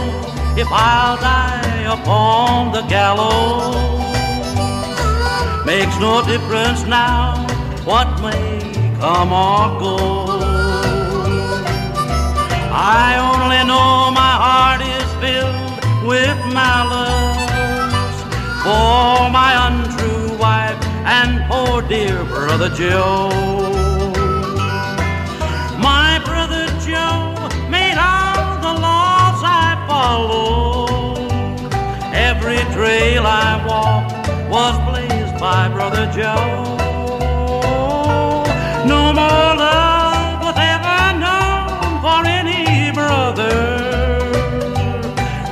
if I'll die upon the gallows. Makes no difference now what may come or go. I only know my heart is filled with malice for my untrue wife and poor dear Brother Joe. My Brother Joe made all the laws I followed. Every trail I walked was blazed by Brother Joe. No more love was ever known for any brother,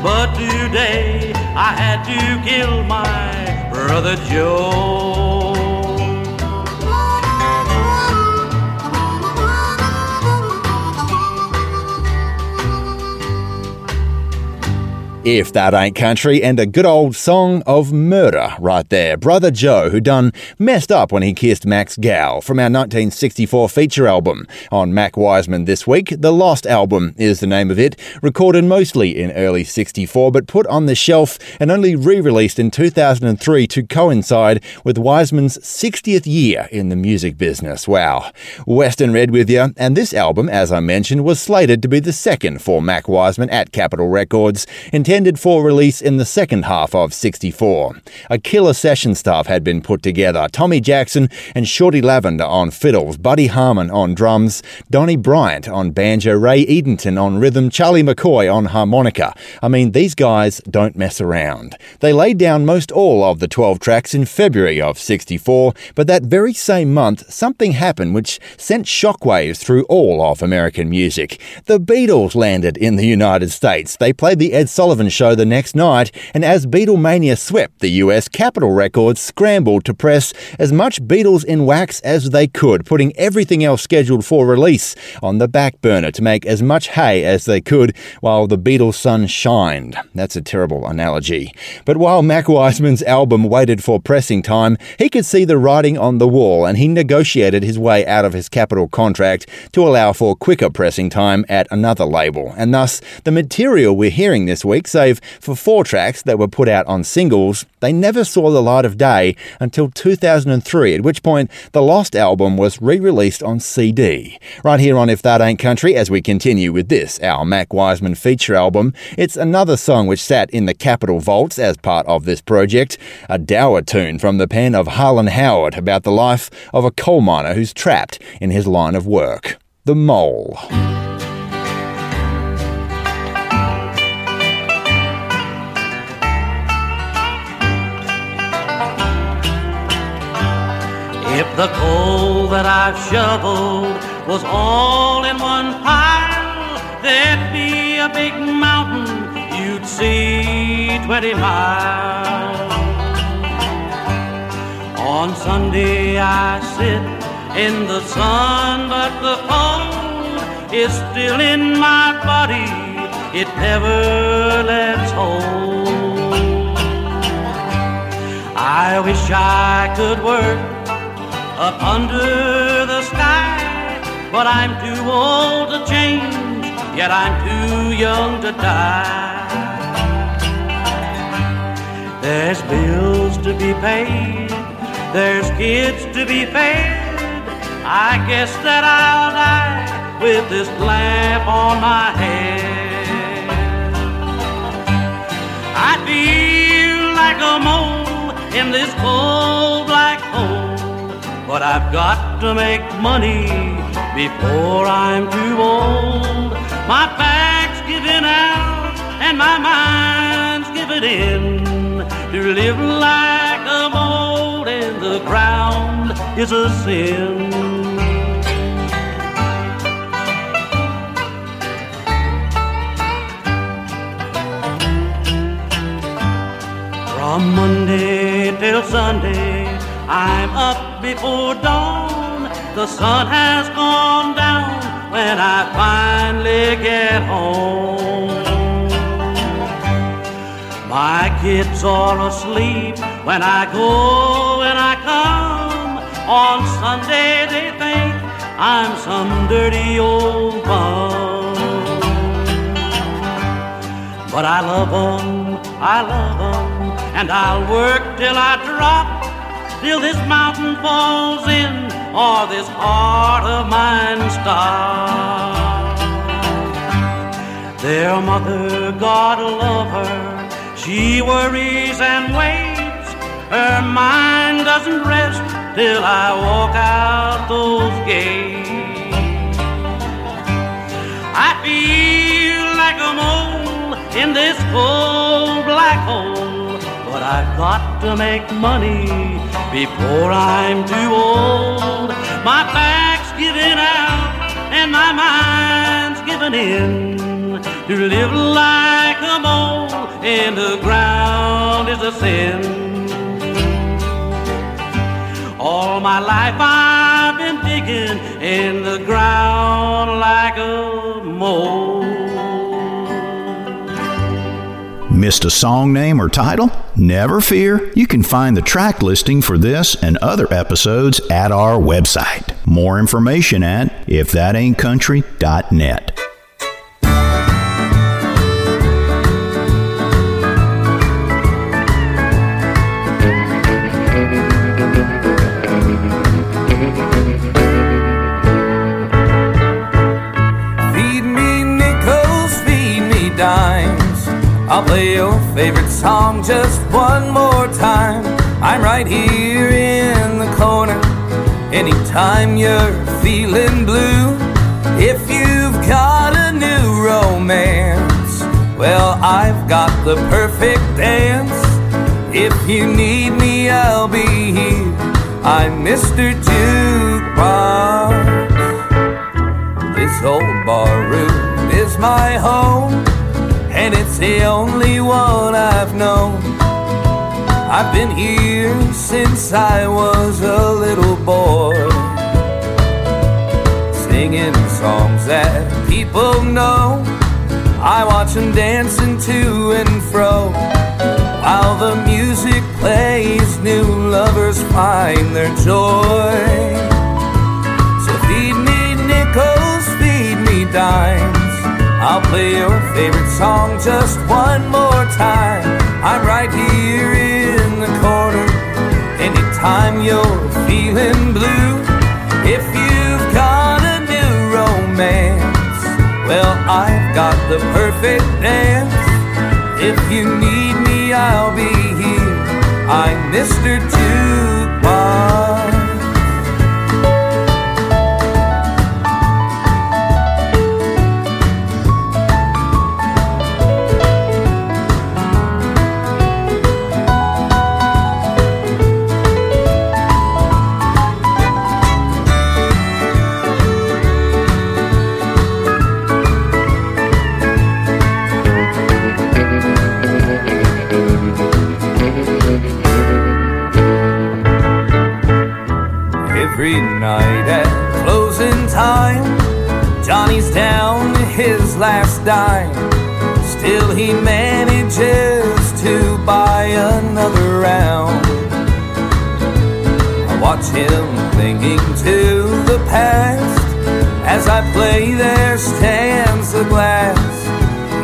but today I had to kill my Brother Joe. If That Ain't Country, and a good old song of murder right there. Brother Joe, who done messed up when he kissed Mac's gal, from our nineteen sixty-four feature album on Mac Wiseman this week. The Lost Album is the name of it, recorded mostly in early sixty-four, but put on the shelf and only re-released in two thousand three to coincide with Wiseman's sixtieth year in the music business. Wow. Western Red with you, and this album, as I mentioned, was slated to be the second for Mac Wiseman at Capitol Records, intended intended for release in the second half of sixty-four. A killer session staff had been put together. Tommy Jackson and Shorty Lavender on fiddles, Buddy Harmon on drums, Donnie Bryant on banjo, Ray Edenton on rhythm, Charlie McCoy on harmonica. I mean, these guys don't mess around. They laid down most all of the twelve tracks in February of sixty-four, but that very same month, something happened which sent shockwaves through all of American music. The Beatles landed in the United States. They played the Ed Sullivan Show the next night, and as Beatlemania swept the U S, Capitol Records scrambled to press as much Beatles in wax as they could, putting everything else scheduled for release on the back burner to make as much hay as they could while the Beatles' sun shined. That's a terrible analogy. But while Mac Wiseman's album waited for pressing time, he could see the writing on the wall, and he negotiated his way out of his Capitol contract to allow for quicker pressing time at another label. And thus, the material we're hearing this week, save for four tracks that were put out on singles, they never saw the light of day until two thousand three, at which point the Lost album was re-released on C D. Right here on If That Ain't Country, as we continue with this, our Mac Wiseman feature album, it's another song which sat in the Capitol vaults as part of this project, a dour tune from the pen of Harlan Howard about the life of a coal miner who's trapped in his line of work, the mole. If the coal that I've shoveled was all in one pile, there'd be a big mountain you'd see twenty miles. On Sunday I sit in the sun, but the cold is still in my body. It never lets hold. I wish I could work up under the sky, but I'm too old to change, yet I'm too young to die. There's bills to be paid, there's kids to be fed. I guess that I'll die with this lamp on my head. I feel like a mole in this cold black hole, but I've got to make money before I'm too old. My back's giving out and my mind's giving in. To live like a mole in the ground is a sin. From Monday till Sunday, I'm up before dawn. The sun has gone down when I finally get home. My kids are asleep when I go and I come. On Sunday they think I'm some dirty old bum. But I love them, I love them, and I'll work till I drop, till this mountain falls in or this heart of mine stops. Their mother, God love her, she worries and waits. Her mind doesn't rest till I walk out those gates. I feel like a mole in this cold black hole, but I've got to make money before I'm too old. My back's giving out and my mind's giving in. To live like a mole in the ground is a sin. All my life I've been digging in the ground like a mole. Missed a song name or title? Never fear, you can find the track listing for this and other episodes at our website. More information at if that ain't country dot net. Feed me nickels, feed me dimes. I'll play your favorite song just one more time. I'm right here in the corner anytime you're feeling blue. If you've got a new romance, well, I've got the perfect dance. If you need me, I'll be here. I'm Mister Jukebox. This old bar room is my home, and it's the only one I've known. I've been here since I was a little boy, singing songs that people know. I watch them dancing to and fro while the music plays. New lovers find their joy. So feed me nickels, feed me dimes, I'll play your favorite song just one more time. I'm right here in the corner anytime you're feeling blue. If you've got a new romance, well, I've got the perfect dance. If you need me, I'll be here. I'm Mister Jukebox. Night at closing time, Johnny's down to his last dime. Still he manages to buy another round. I watch him clinging to the past as I play There Stands the Glass.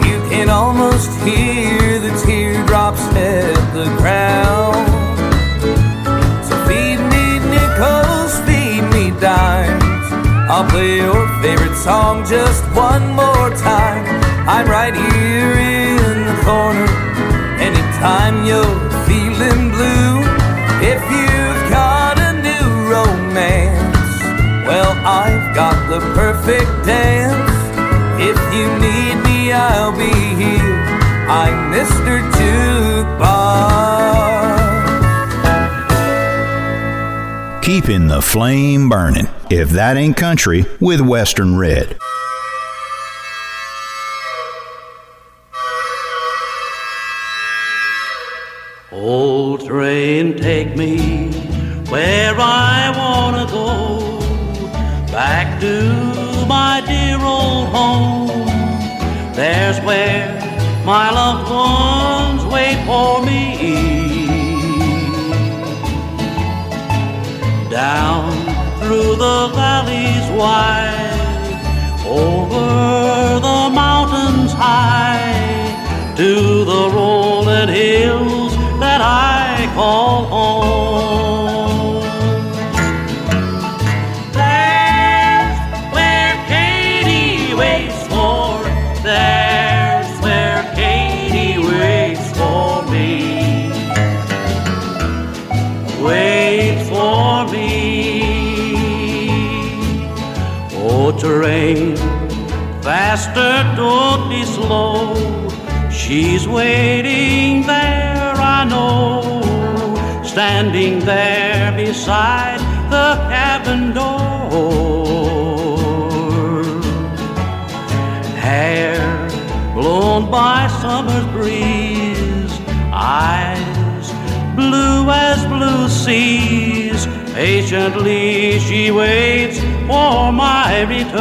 You can almost hear the teardrops hit the ground. Dimes, I'll play your favorite song just one more time. I'm right here in the corner anytime you're feeling blue. If you've got a new romance, well, I've got the perfect dance. If you need me, I'll be here. I'm Mister Jukebox. Keeping the flame burning. If That Ain't Country with Western Red. Old train, take me where I wanna go, back to my dear old home. There's where my loved ones wait for me. Down through the valleys wide, over the mountains high, to the rolling hills that I call home. There's where Katie waits for, there's where Katie waits for me. Waits for me. Train, faster, don't be slow. She's waiting there, I know, standing there beside the cabin door. Hair blown by summer's breeze, eyes blue as blue seas, patiently she waits for my return.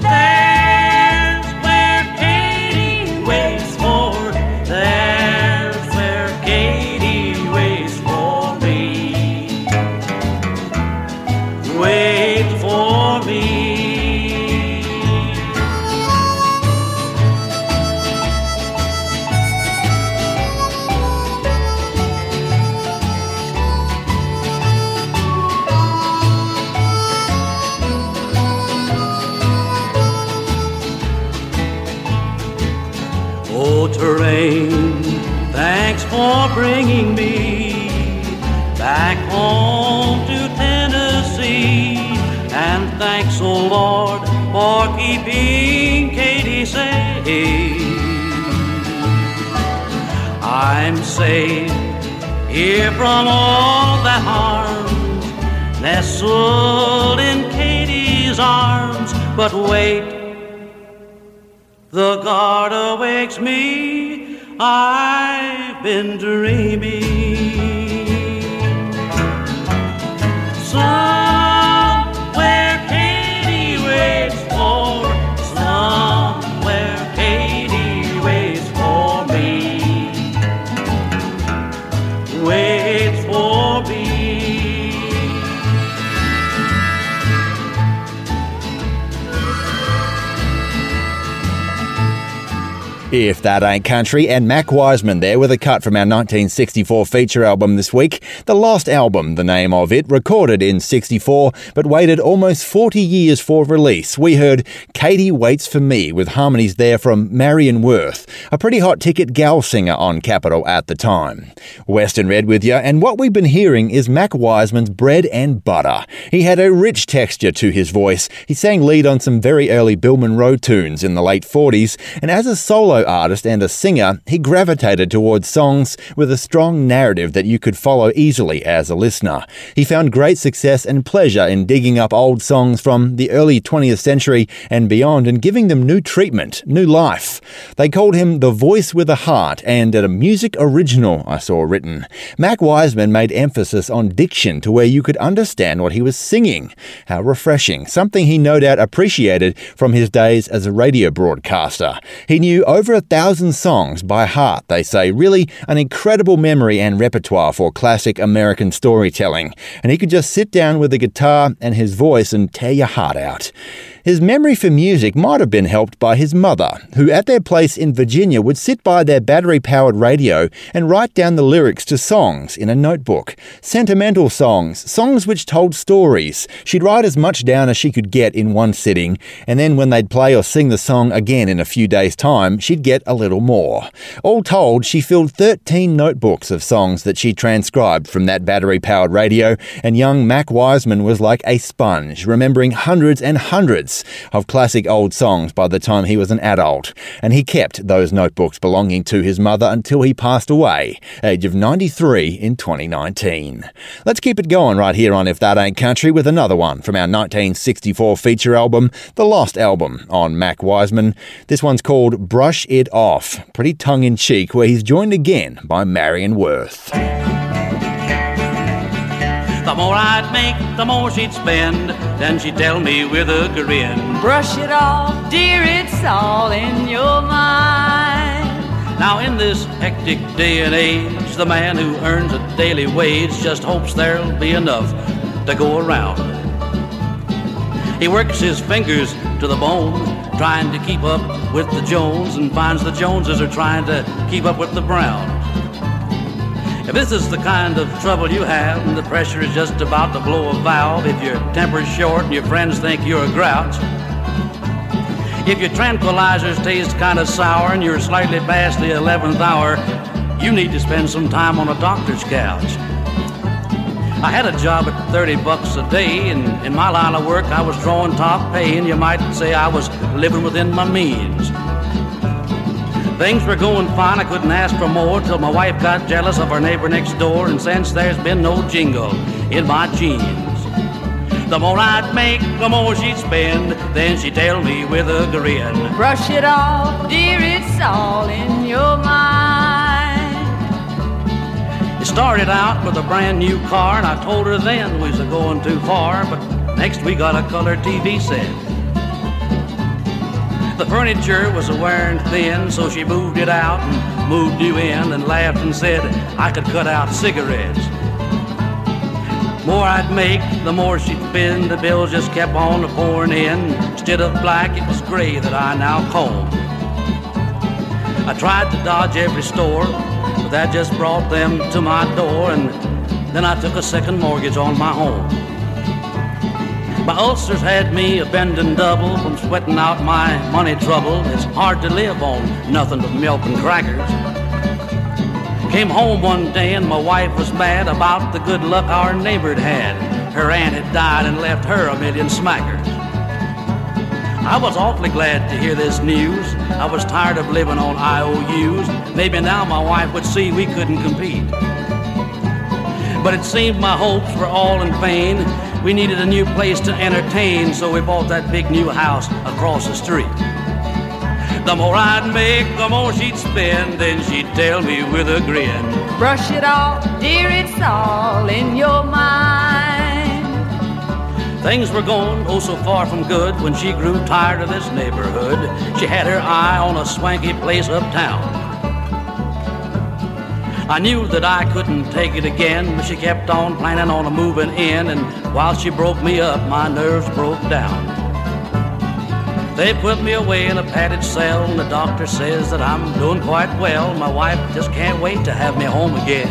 There's where Katie waits for, there's where Katie waits for me. Wait for me. back home to Tennessee. And thanks, oh Lord, for keeping Katie safe. I'm safe here from all the harms, nestled in Katie's arms. But wait, the guard awakes me. I've been dreaming. Somewhere Katie waits for, somewhere Katie waits for me, waits for me. If That Ain't Country, and Mac Wiseman there with a cut from our nineteen sixty-four feature album this week, the lost album, the name of it, recorded in sixty-four, but waited almost forty years for release. We heard Katie Waits For Me with harmonies there from Marion Worth, a pretty hot ticket gal singer on Capitol at the time. Western Red with you, and what we've been hearing is Mac Wiseman's bread and butter. He had a rich texture to his voice. He sang lead on some very early Bill Monroe tunes in the late forties, and as a solo artist and a singer, he gravitated towards songs with a strong narrative that you could follow easily as a listener. He found great success and pleasure in digging up old songs from the early twentieth century and beyond and giving them new treatment, new life. They called him the voice with a heart and a music original, I saw written. Mac Wiseman made emphasis on diction to where you could understand what he was singing. How refreshing, something he no doubt appreciated from his days as a radio broadcaster. He knew over Over a thousand songs by heart, they say. Really an incredible memory and repertoire for classic American storytelling. And he could just sit down with a guitar and his voice and tear your heart out. His memory for music might have been helped by his mother, who at their place in Virginia would sit by their battery-powered radio and write down the lyrics to songs in a notebook. Sentimental songs, songs which told stories. She'd write as much down as she could get in one sitting, and then when they'd play or sing the song again in a few days' time, she'd get a little more. All told, she filled thirteen notebooks of songs that she transcribed from that battery-powered radio, and young Mac Wiseman was like a sponge, remembering hundreds and hundreds of classic old songs by the time he was an adult, and he kept those notebooks belonging to his mother until he passed away, age of ninety-three, in twenty nineteen. Let's keep it going right here on If That Ain't Country with another one from our nineteen sixty-four feature album, the lost album on Mac Wiseman. This one's called Brush It Off, pretty tongue-in-cheek, where he's joined again by Marion Worth. The more I'd make, the more she'd spend. Then she'd tell me with a grin, brush it off, dear, it's all in your mind. Now in this hectic day and age, the man who earns a daily wage just hopes there'll be enough to go around. He works his fingers to the bone, trying to keep up with the Jones, and finds the Joneses are trying to keep up with the Browns. If this is the kind of trouble you have, and the pressure is just about to blow a valve, if your temper's short and your friends think you're a grouch, if your tranquilizers taste kind of sour and you're slightly past the eleventh hour, you need to spend some time on a doctor's couch. I had a job at thirty bucks a day, and in my line of work I was drawing top pay, and you might say I was living within my means. Things were going fine, I couldn't ask for more, till my wife got jealous of her neighbor next door, and since there's been no jingle in my jeans. The more I'd make, the more she'd spend, then she'd tell me with a grin, brush it off, dear, it's all in your mind. It started out with a brand new car, and I told her then we was going too far, but next we got a color T V set. The furniture was wearing thin, so she moved it out and moved you in, and laughed and said I could cut out cigarettes. The more I'd make, the more she'd spend. The bills just kept on pouring in. Instead of black, it was gray that I now combed. I tried to dodge every store, but that just brought them to my door, and then I took a second mortgage on my home. My ulcers had me a bending double from sweating out my money trouble. It's hard to live on nothing but milk and crackers. Came home one day and my wife was mad about the good luck our neighbor had had. Her aunt had died and left her a million smackers. I was awfully glad to hear this news. I was tired of living on I O Us. Maybe now my wife would see we couldn't compete. But it seemed my hopes were all in vain. We needed a new place to entertain, so we bought that big new house across the street. The more I'd make, the more she'd spend, then she'd tell me with a grin, brush it off, dear, it's all in your mind. Things were going oh so far from good when she grew tired of this neighborhood. She had her eye on a swanky place uptown. I knew that I couldn't take it again, but she kept on planning on a moving in, and while she broke me up, my nerves broke down. They put me away in a padded cell, and the doctor says that I'm doing quite well. My wife just can't wait to have me home again.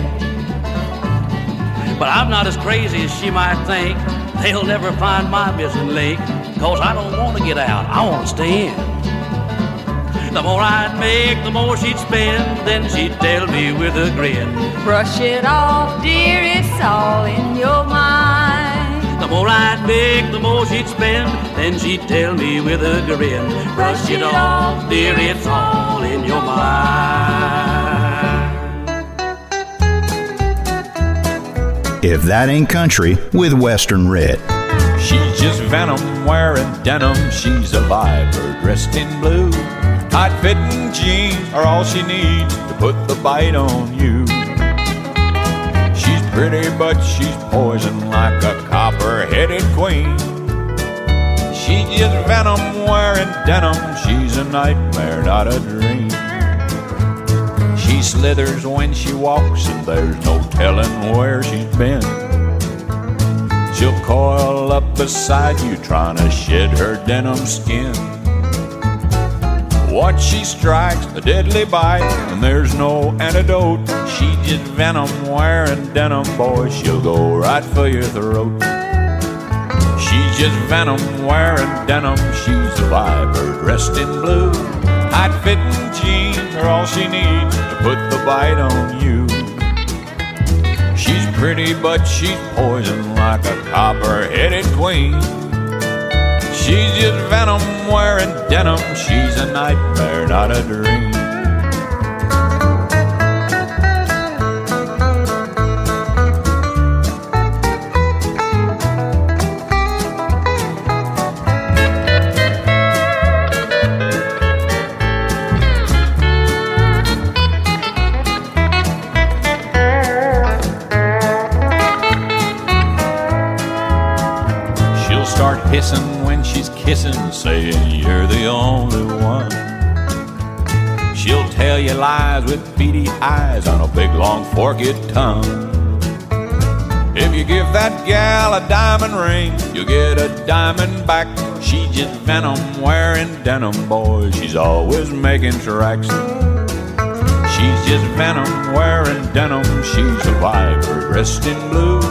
But I'm not as crazy as she might think. They'll never find my missing link, 'cause I don't want to get out, I want to stay in. The more I'd make, the more she'd spend, then she'd tell me with a grin, brush it off, dear, it's all in your mind. The more I'd make, the more she'd spend, then she'd tell me with a grin, brush it off, dear, it's all in your mind. If That Ain't Country with Western Red. She's just venom, wearing denim, she's a viper dressed in blue. Tight-fitting jeans are all she needs to put the bite on you. Pretty, but she's poison like a copper-headed queen. She's just venom wearing denim. She's a nightmare, not a dream. She slithers when she walks, and there's no telling where she's been. She'll coil up beside you, trying to shed her denim skin. What she strikes, a deadly bite, and there's no antidote. She's just venom wearing denim, boy, she'll go right for your throat. She's just venom wearing denim, she's a viper dressed in blue. Tight-fitting jeans are all she needs to put the bite on you. She's pretty, but she's poison like a copper-headed queen. She's just venom wearing denim. She's a nightmare, not a dream. She'll start hissing when she's kissing, saying you're the only one. She'll tell you lies with beady eyes on a big long forked tongue. If you give that gal a diamond ring, you'll get a diamond back. She's just venom wearing denim, boy, she's always making tracks. She's just venom wearing denim, she's a viper dressed in blue.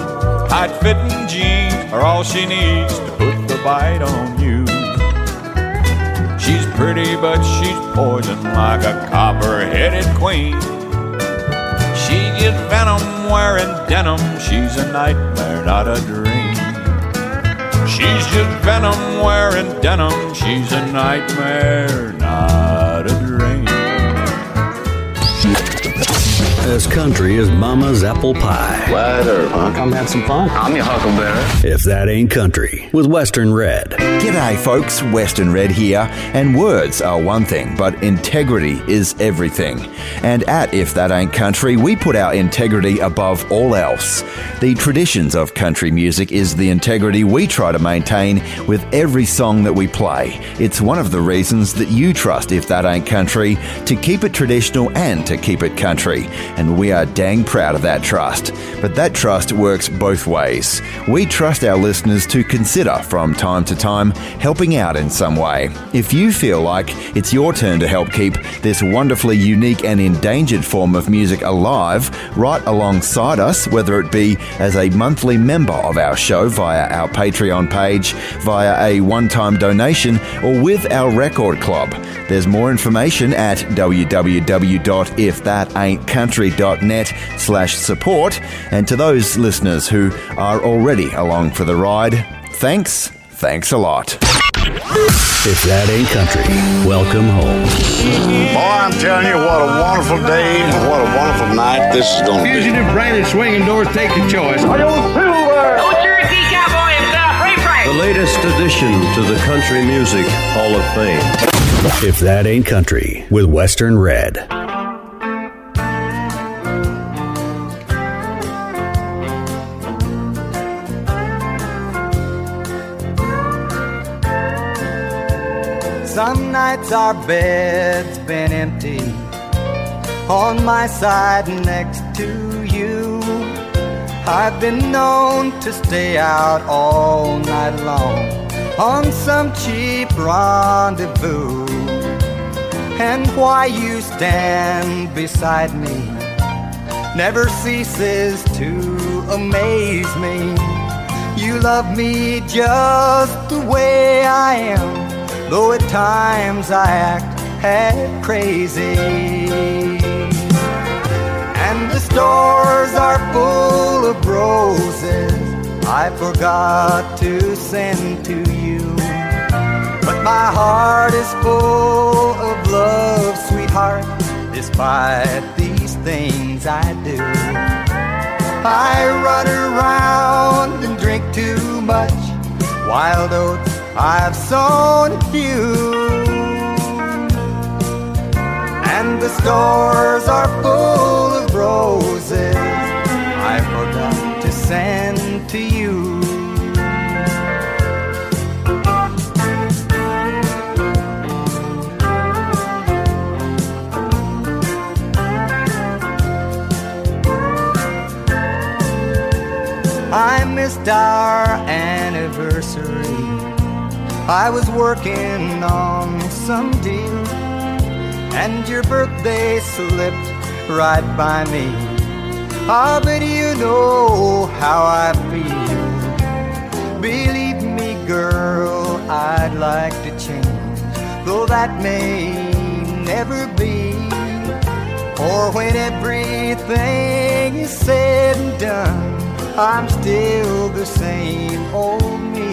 Tight-fitting jeans are all she needs to put the bite on you. She's pretty, but she's poison like a copper-headed queen. She's just venom wearing denim, she's a nightmare, not a dream. She's just venom wearing denim, she's a nightmare, not a dream. As country as mama's apple pie. Later, punk. Come have some fun. I'm your huckleberry. If That Ain't Country with Western Red. G'day, folks. Western Red here. And words are one thing, but integrity is everything. And at If That Ain't Country, we put our integrity above all else. The traditions of country music is the integrity we try to maintain with every song that we play. It's one of the reasons that you trust If That Ain't Country to keep it traditional and to keep it country. And we are dang proud of that trust. But that trust works both ways. We trust our listeners to consider, from time to time, helping out in some way. If you feel like it's your turn to help keep this wonderfully unique and endangered form of music alive, right alongside us, whether it be as a monthly member of our show via our Patreon page, via a one-time donation, or with our record club. There's more information at w w w dot if that ain't country country dot net slash support. And to those listeners who are already along for the ride, thanks, thanks a lot. If that ain't country, welcome home. Boy, I'm telling you, what a wonderful day and what a wonderful night this is going to be. Fugitive, branded, swinging doors, take the choice. I don't silver. Old Cherokee cowboy himself, Ray Price. The latest addition to the Country Music Hall of Fame. If that ain't country, with Western Red. Some nights our bed's been empty, on my side next to you. I've been known to stay out all night long on some cheap rendezvous. And why you stand beside me never ceases to amaze me. You love me just the way I am, though at times I act half crazy. And the stores are full of roses I forgot to send to you, but my heart is full of love, sweetheart, despite these things I do. I run around and drink too much, wild oats I've sown a few. And the stores are full of roses I forgot to send to you. I missed our anniversary, I was working on some deal, and your birthday slipped right by me. Ah, but you know how I feel. Believe me, girl, I'd like to change, though that may never be. For when everything is said and done, I'm still the same old me.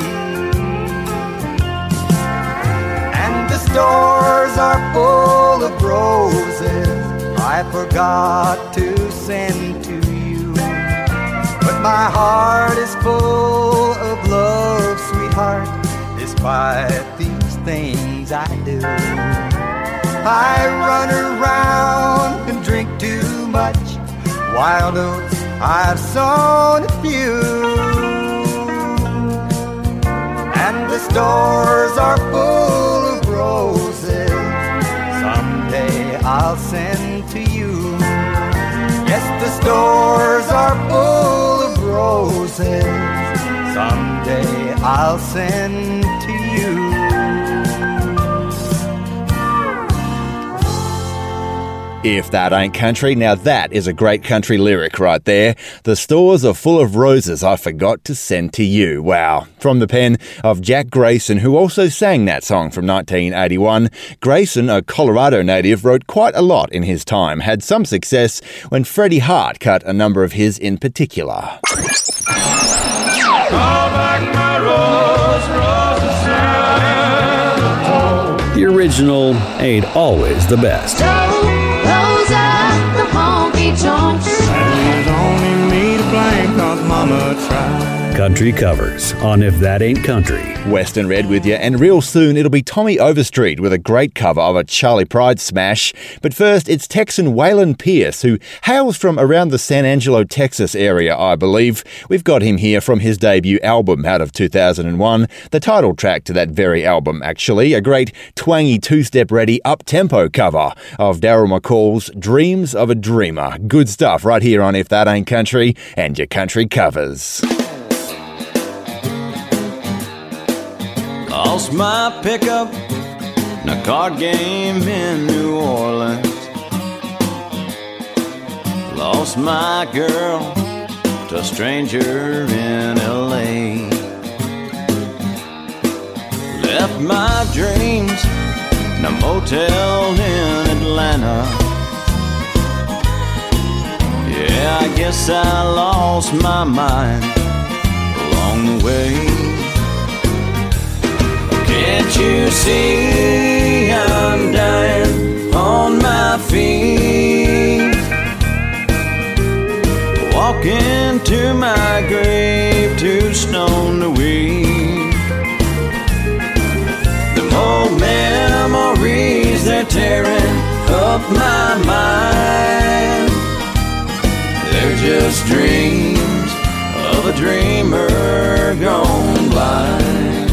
The stores are full of roses I forgot to send to you, but my heart is full of love, sweetheart, despite these things I do. I run around and drink too much, wild oats I've sown a few. And the stores are full of roses someday I'll send to you. Yes, the stores are full of roses someday I'll send to you. If that ain't country, now that is a great country lyric right there. The stores are full of roses I forgot to send to you. Wow. From the pen of Jack Grayson, who also sang that song from nineteen eighty-one. Grayson, a Colorado native, wrote quite a lot in his time, had some success when Freddie Hart cut a number of his in particular. The original ain't always the best. Those are the honky chonks. And only me to blame, cause mama tried. Country covers on If That Ain't Country. Western Red with you, and real soon it'll be Tommy Overstreet with a great cover of a Charlie Pride smash. But first, it's Texan Waylon Pierce, who hails from around the San Angelo, Texas area, I believe. We've got him here from his debut album out of two thousand one, the title track to that very album, actually, a great twangy two-step ready up-tempo cover of Daryl McCall's Dreams of a Dreamer. Good stuff right here on If That Ain't Country and your country covers. Lost my pickup in a card game in New Orleans. Lost my girl to a stranger in L A. Left my dreams in a motel in Atlanta. I guess I lost my mind along the way. Can't you see I'm dying on my feet, walking to my grave, too stone to weep. The old memories, they're tearing up my mind. They're just dreams of a dreamer gone blind.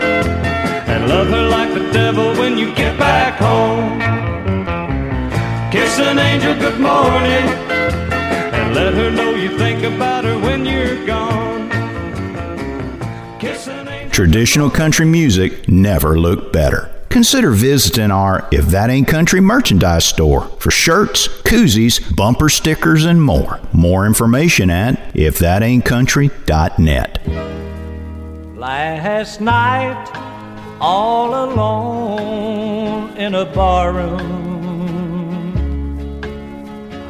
and love her like the devil when you get back home. Kiss an angel good morning and let her know you think about her when you're gone. Kiss an angel. Traditional country music never looked better. consider visiting our If That Ain't Country merchandise store for shirts, koozies, bumper stickers, and more. More information at if that ain't country dot net. Last night, all alone in a barroom,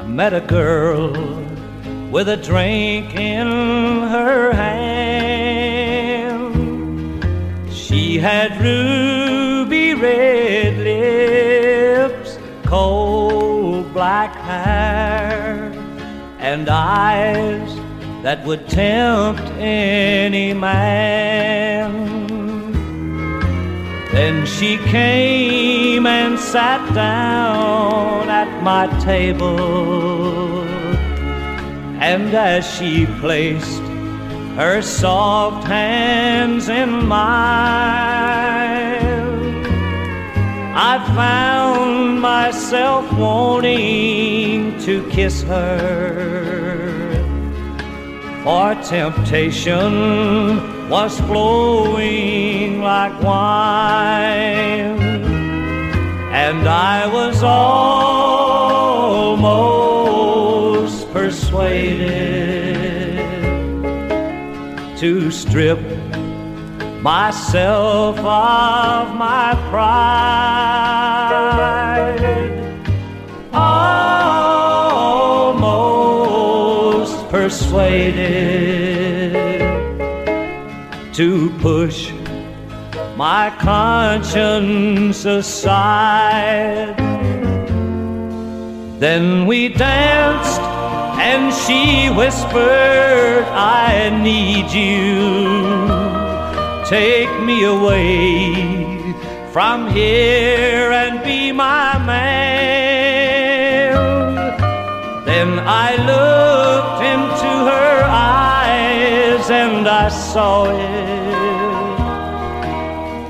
I met a girl with a drink in her hand. She had ruby red lips, cold black hair, and eyes that would tempt any man. Then she came and sat down at my table, and as she placed her soft hands in mine, I found myself wanting to kiss her, for temptation was flowing like wine, and I was almost persuaded to strip myself of my pride, almost persuaded to push my conscience aside. Then we danced and she whispered, I need you, take me away from here and be my man. Then I looked into her eyes and I saw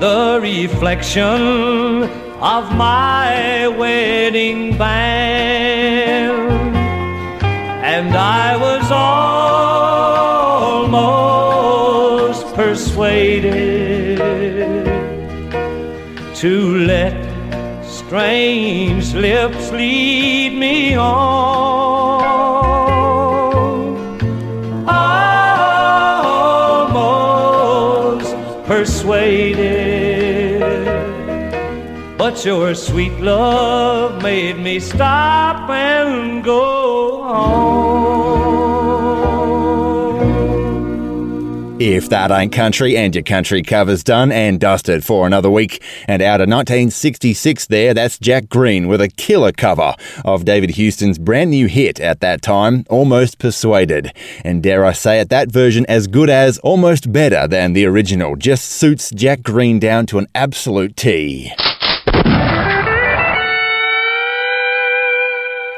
it, the reflection of my wedding band. And I was almost persuaded to let strange lips lead me on, almost persuaded, but your sweet love made me stop and go. If That Ain't Country and your country cover's done and dusted for another week. And out of nineteen sixty-six there, that's Jack Green with a killer cover of David Houston's brand new hit at that time, Almost Persuaded. And dare I say it, that version as good as, almost better than the original. Just suits Jack Green down to an absolute T.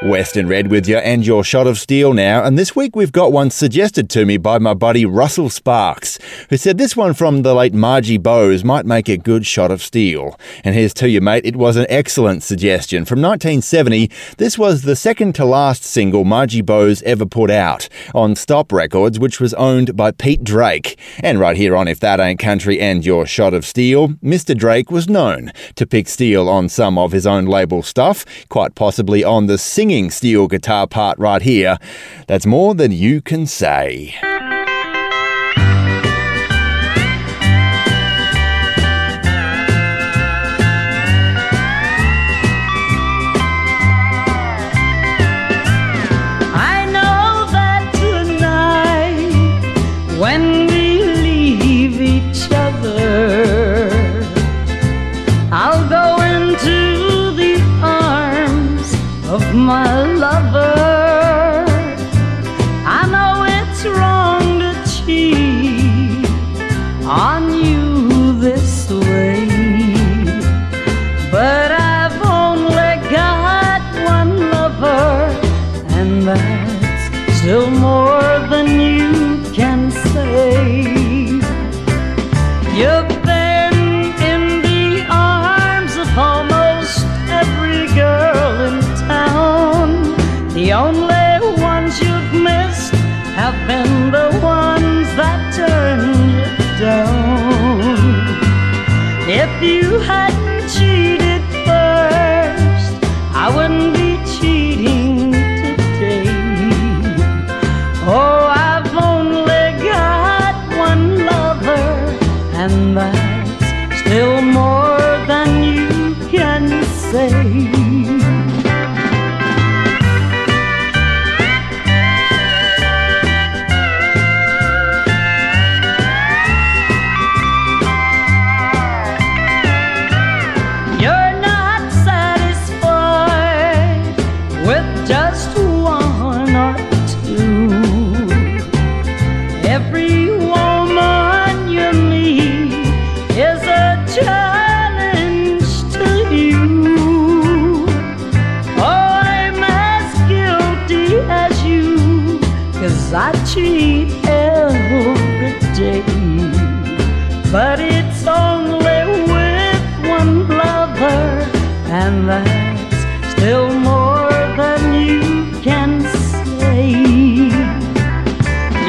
Western Red with you and your shot of steel now, and this week we've got one suggested to me by my buddy Russell Sparks, who said this one from the late Margie Bowes might make a good shot of steel. And here's to you, mate, it was an excellent suggestion. From nineteen seventy, this was the second to last single Margie Bowes ever put out on Stop Records, which was owned by Pete Drake. And right here on If That Ain't Country and your shot of steel, Mister Drake was known to pick steel on some of his own label stuff, quite possibly on the singing steel guitar part right here. That's more than you can say. I know that tonight when we leave each other, I'll go into of my lover. I know it's wrong to cheat on you this way, but I've only got one lover, and that's still more than you can say. You've been in the arms of almost every girl in town. The only ones you've missed have been the ones that turned you down. If you hadn't cheated, I cheat every day, but it's only with one lover, and that's still more than you can say.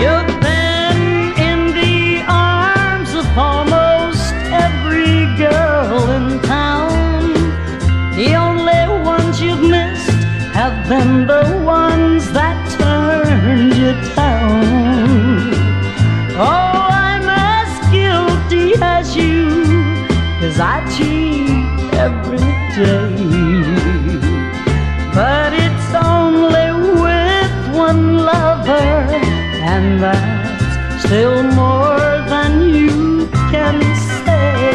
You're then in the arms of almost every girl in town. The only ones you've missed have been the ones that turned you down. Oh, I'm as guilty as you, 'cause I cheat every day, but it's only with one lover, and that's still more than you can say.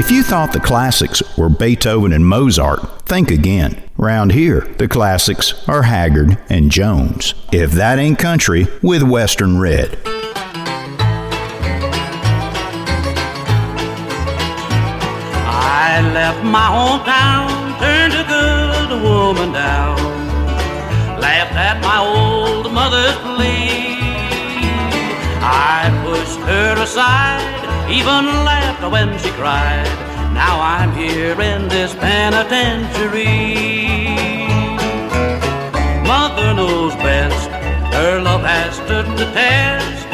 If you thought the classics were Beethoven and Mozart, think again. Round here, the classics are Haggard and Jones. If That Ain't Country with Western Red. I left my hometown, turned a good woman down, laughed at my old mother's plea. I pushed her aside, even laughed when she cried. Now I'm here in this penitentiary. Mother knows best, her love has stood the test.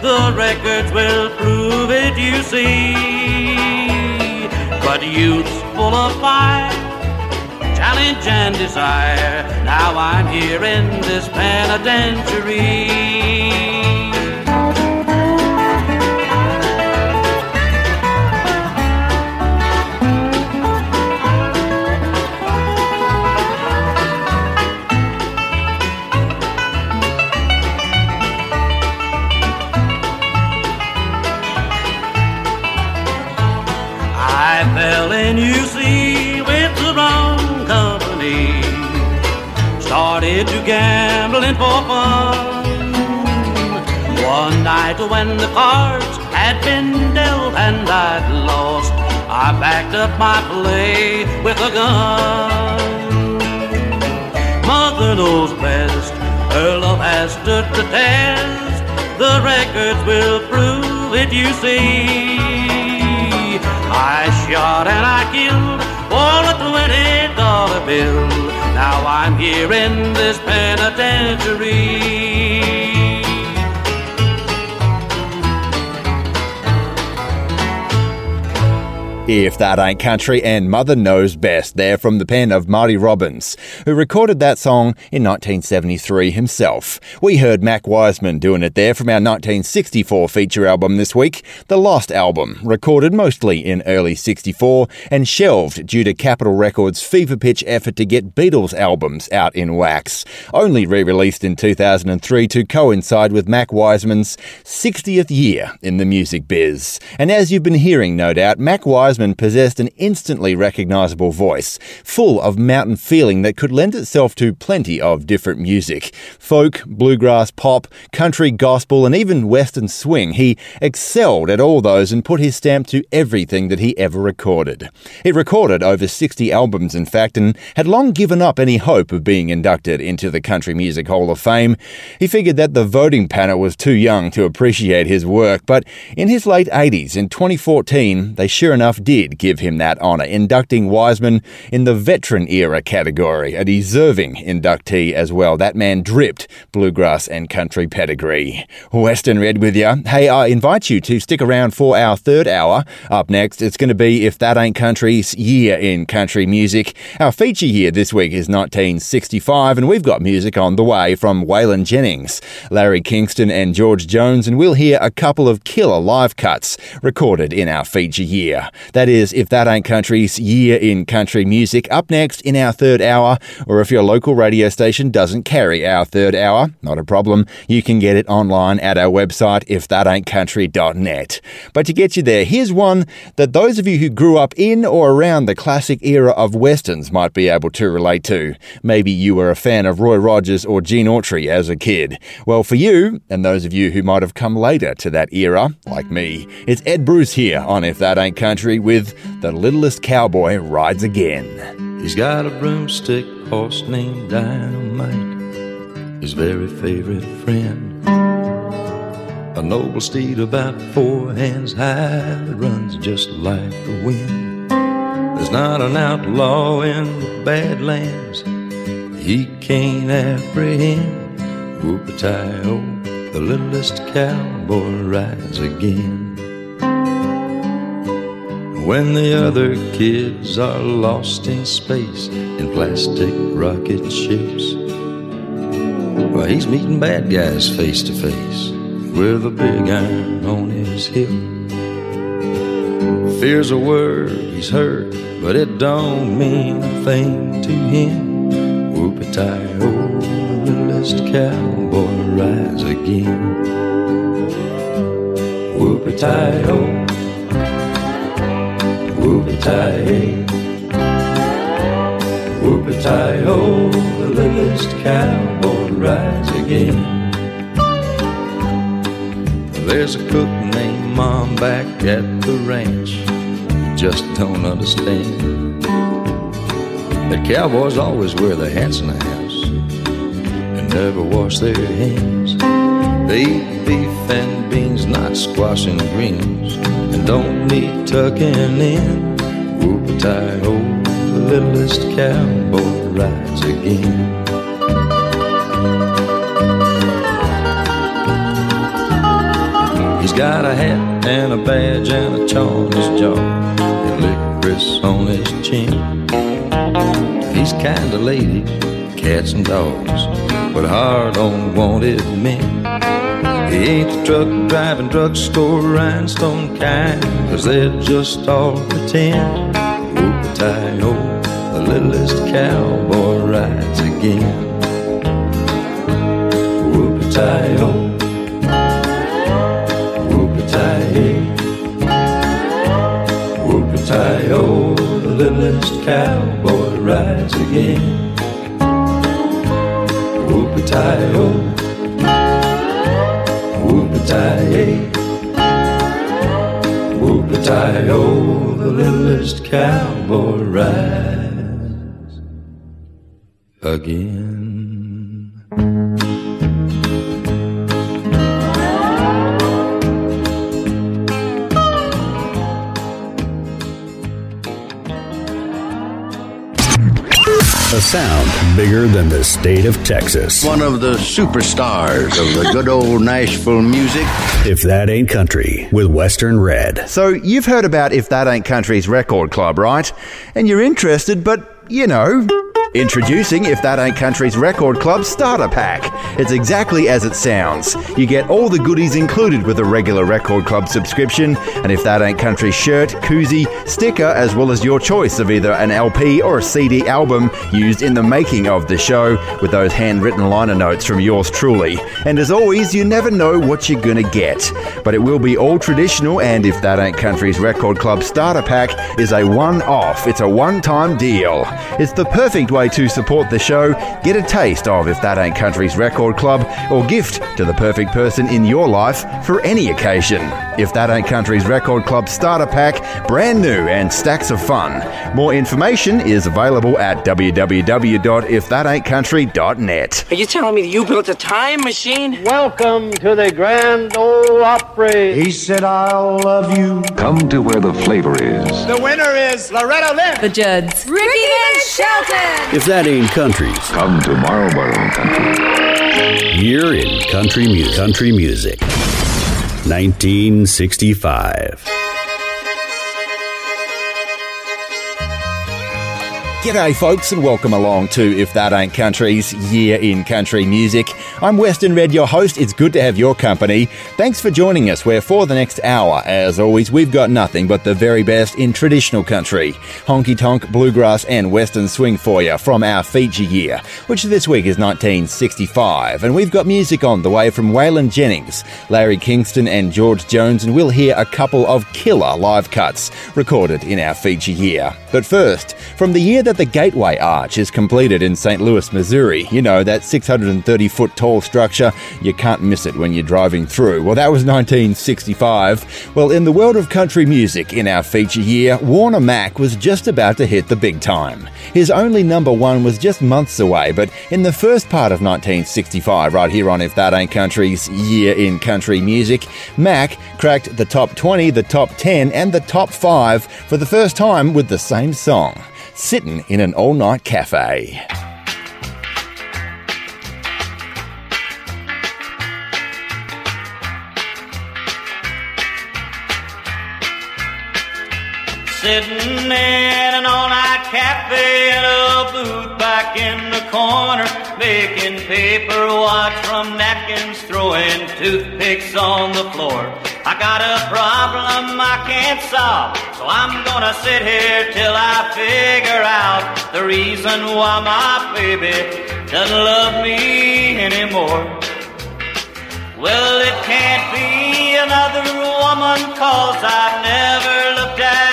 The records will prove it, you see. But youth's full of fire, challenge and desire. Now I'm here in this penitentiary. And you see, with the wrong company, started to gambling for fun. One night when the cards had been dealt and I'd lost, I backed up my play with a gun. Mother knows best, her love has stood the test. The records will prove it, you see. I shot and I killed for a twenty dollar bill. Now I'm here in this penitentiary. If That Ain't Country and Mother Knows Best, there from the pen of Marty Robbins, who recorded that song in nineteen seventy-three himself. We heard Mac Wiseman doing it there from our nineteen sixty-four feature album this week, The Lost Album, recorded mostly in early sixty-four and shelved due to Capitol Records' fever-pitch effort to get Beatles albums out in wax, only re-released in two thousand three to coincide with Mac Wiseman's sixtieth year in the music biz. And as you've been hearing, no doubt, Mac Wiseman possessed an instantly recognisable voice, full of mountain feeling that could lend itself to plenty of different music. Folk, bluegrass, pop, country, gospel, and even western swing. He excelled at all those and put his stamp to everything that he ever recorded. He recorded over sixty albums, in fact, and had long given up any hope of being inducted into the Country Music Hall of Fame. He figured that the voting panel was too young to appreciate his work, but in his late eighties, in twenty fourteen, they sure enough did give him that honour, inducting Wiseman in the veteran era category, a deserving inductee as well. That man dripped bluegrass and country pedigree. Western Red with you. Hey, I invite you to stick around for our third hour. Up next, it's going to be If That Ain't Country's year in country music. Our feature year this week is nineteen sixty-five, and we've got music on the way from Waylon Jennings, Larry Kingston and George Jones, and we'll hear a couple of killer live cuts recorded in our feature year. That is If That Ain't Country's year in country music, up next in our third hour. Or if your local radio station doesn't carry our third hour, not a problem, you can get it online at our website, if that ain't country dot net. But to get you there, here's one that those of you who grew up in or around the classic era of westerns might be able to relate to. Maybe you were a fan of Roy Rogers or Gene Autry as a kid. Well, for you, and those of you who might have come later to that era, like me, it's Ed Bruce here on If That Ain't Country with The Littlest Cowboy Rides Again. He's got a broomstick horse named Dynamite, his very favorite friend. A noble steed about four hands high that runs just like the wind. There's not an outlaw in the Badlands he can't apprehend. Whoop-a-tie-o, the littlest cowboy rides again. When the other kids are lost in space in plastic rocket ships, well, he's meeting bad guys face to face with a big iron on his hip. Fear's a word he's heard, but it don't mean a thing to him. Whoop-a-tie-o, the littlest cowboy rides again. Whoop-a-tie-o, whoop-a-tie-ay, whoop-a-tie-o, the littlest cowboy rides again. There's a cook named Mom back at the ranch, just don't understand that cowboys always wear their hats in the house and never wash their hands. They eat beef and beans, not squash and greens, and don't need tucking in. Whoop-a-tie-o, the littlest cowboy rides again. He's got a hat and a badge and a chaw on his jaw and licorice on his chin. He's kind to ladies, cats and dogs, but hard on wanted men. He ain't the truck-driving, drugstore rhinestone kind, 'cause they're just all pretend. Whoop-a-tie-o, the littlest cowboy rides again. Whoop-a-tie-o, whoop-a-tie-ay, whoop-a-tie-o, the littlest cowboy rides again. Whoop-a-tie-o, whoop-a-tie-ay, whoop-a-tie-o, the littlest cowboy rides again. A sound bigger than the state of Texas. One of the superstars of the good old Nashville music. If That Ain't Country with Western Red. So you've heard about If That Ain't Country's record club, right? And you're interested, but, you know... Introducing If That Ain't Country's Record Club Starter Pack. It's exactly as it sounds. You get all the goodies included with a regular Record Club subscription, an If That Ain't Country shirt, koozie, sticker, as well as your choice of either an L P or a C D album used in the making of the show, with those handwritten liner notes from yours truly. And as always, you never know what you're gonna get. But it will be all traditional, and If That Ain't Country's Record Club Starter Pack is a one-off. It's a one-time deal. It's the perfect way to support the show, get a taste of If That Ain't Country's Record Club, or gift to the perfect person in your life for any occasion. If That Ain't Country's Record Club Starter Pack, brand new and stacks of fun. More information is available at w w w dot if that ain't country dot net. Are you telling me that you built a time machine? Welcome to the Grand Ole Opry. He said, I'll love you. Come to where the flavor is. The winner is Loretta Lynn. The Judds. Ricky and Shelton. If That Ain't Country's, come to Marlboro Country. Year in country music. Country music, nineteen sixty-five. G'day folks, and welcome along to If That Ain't Country's Year in Country Music. I'm Western Red, your host. It's good to have your company. Thanks for joining us, where for the next hour, as always, we've got nothing but the very best in traditional country, honky-tonk, bluegrass, and western swing for you from our feature year, which this week is nineteen sixty-five. And we've got music on the way from Waylon Jennings, Larry Kingston, and George Jones, and we'll hear a couple of killer live cuts recorded in our feature year. But first, from the year that the Gateway Arch is completed in Saint Louis, Missouri. You know, that six hundred thirty foot tall structure. You can't miss it when you're driving through. Well, that was nineteen sixty-five. Well, in the world of country music in our feature year, Warner Mac was just about to hit the big time. His only number one was just months away, but in the first part of nineteen sixty-five, right here on If That Ain't Country's Year in Country Music, Mac cracked the top twenty, the top ten, and the top five for the first time with the same song, Sittin' in an All-Night Cafe. Sittin' in an all-night cafe in a booth back in the corner, making paper watch from napkins, throwing toothpicks on the floor. I got a problem I can't solve, so I'm gonna sit here till I figure out the reason why my baby doesn't love me anymore. Well, it can't be another woman, 'cause I've never looked at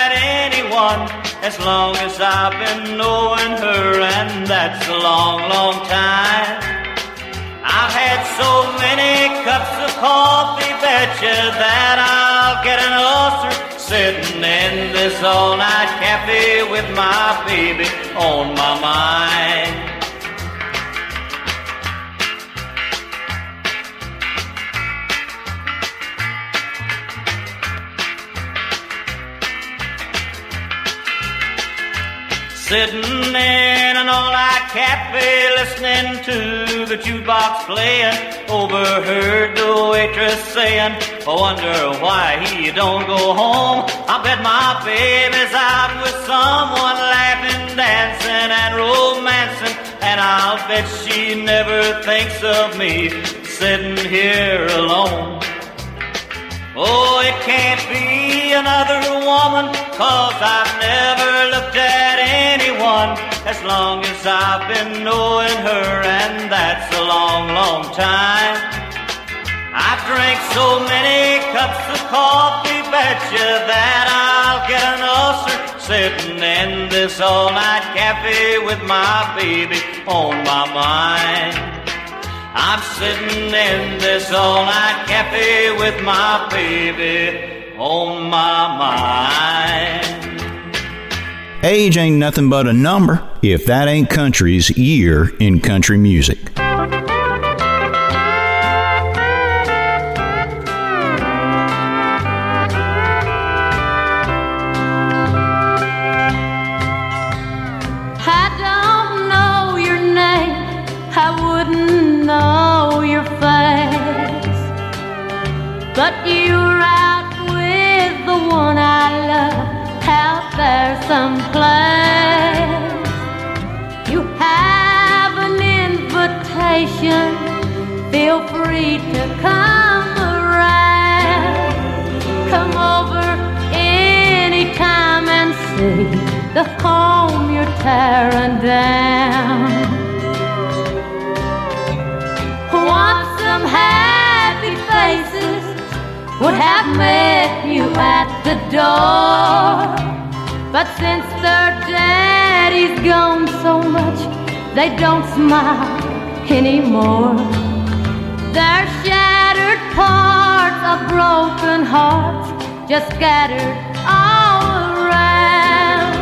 as long as I've been knowing her, and that's a long, long time. I've had so many cups of coffee, betcha that I'll get an ulcer, sitting in this all-night cafe with my baby on my mind. Sitting in an all-night cafe, listening to the jukebox playing, overheard the waitress saying, I wonder why he don't go home. I bet my baby's out with someone, laughing, dancing, and romancing, and I'll bet she never thinks of me, sitting here alone. Oh, it can't be another woman, 'cause I've never looked at anyone as long as I've been knowing her, and that's a long, long time. I've drank so many cups of coffee, betcha that I'll get an ulcer, sitting in this all-night cafe with my baby on my mind. I'm sitting in this all-night cafe with my baby on my mind. Age ain't nothing but a number. If That Ain't Country's Year in Country Music. But you were out with the one I love out there someplace. You have an invitation, feel free to come around. Come over anytime and see the home you're tearing down. Want some happy faces would have met you at the door, but since their daddy's gone so much, they don't smile anymore. Their shattered parts of broken hearts just scattered all around.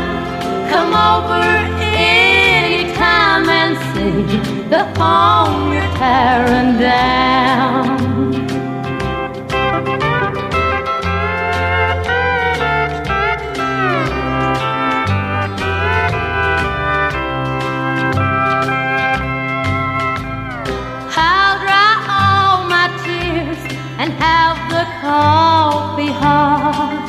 Come over any time and see the home you're tearing down. And have the coffee hot,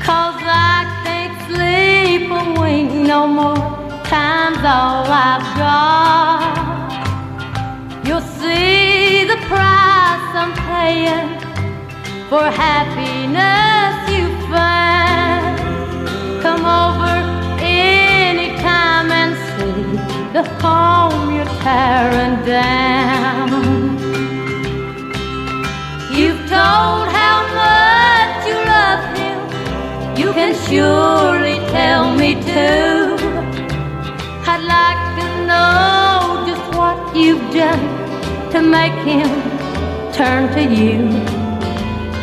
'cause I can't sleep a wink no more, time's all I've got. You'll see the price I'm paying for happiness you find. Come over anytime and see the home you're tearing down. You've told how much you love him, you can surely tell me too. like to know just what you've done to make him turn to you.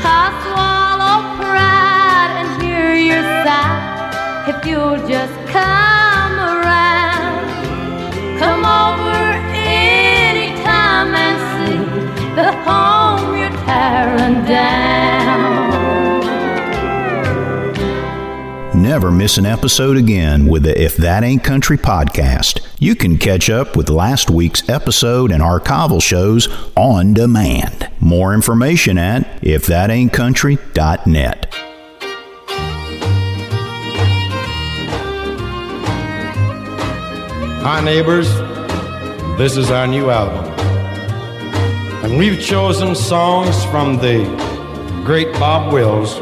I swallow pride and hear your sigh if you'll just come around. Come over any time and see the home you're tearing down. Never miss an episode again with the If That Ain't Country podcast. You can catch up with last week's episode and archival shows on demand. More information at if that ain't country dot net. Hi, neighbors. This is our new album. And we've chosen songs from the great Bob Wills,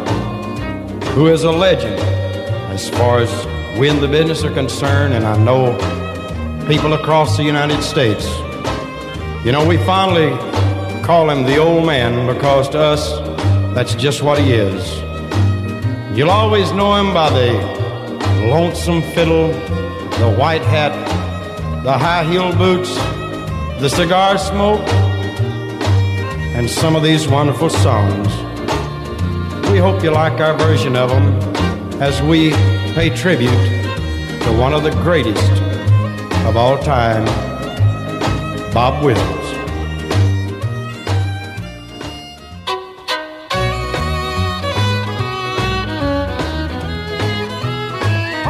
who is a legend as far as we in the business are concerned, and I know people across the United States. You know, we fondly call him the old man because to us, that's just what he is. You'll always know him by the lonesome fiddle, the white hat, the high-heeled boots, the cigar smoke, and some of these wonderful songs. We hope you like our version of them, as we pay tribute to one of the greatest of all time, Bob Wills. Oh,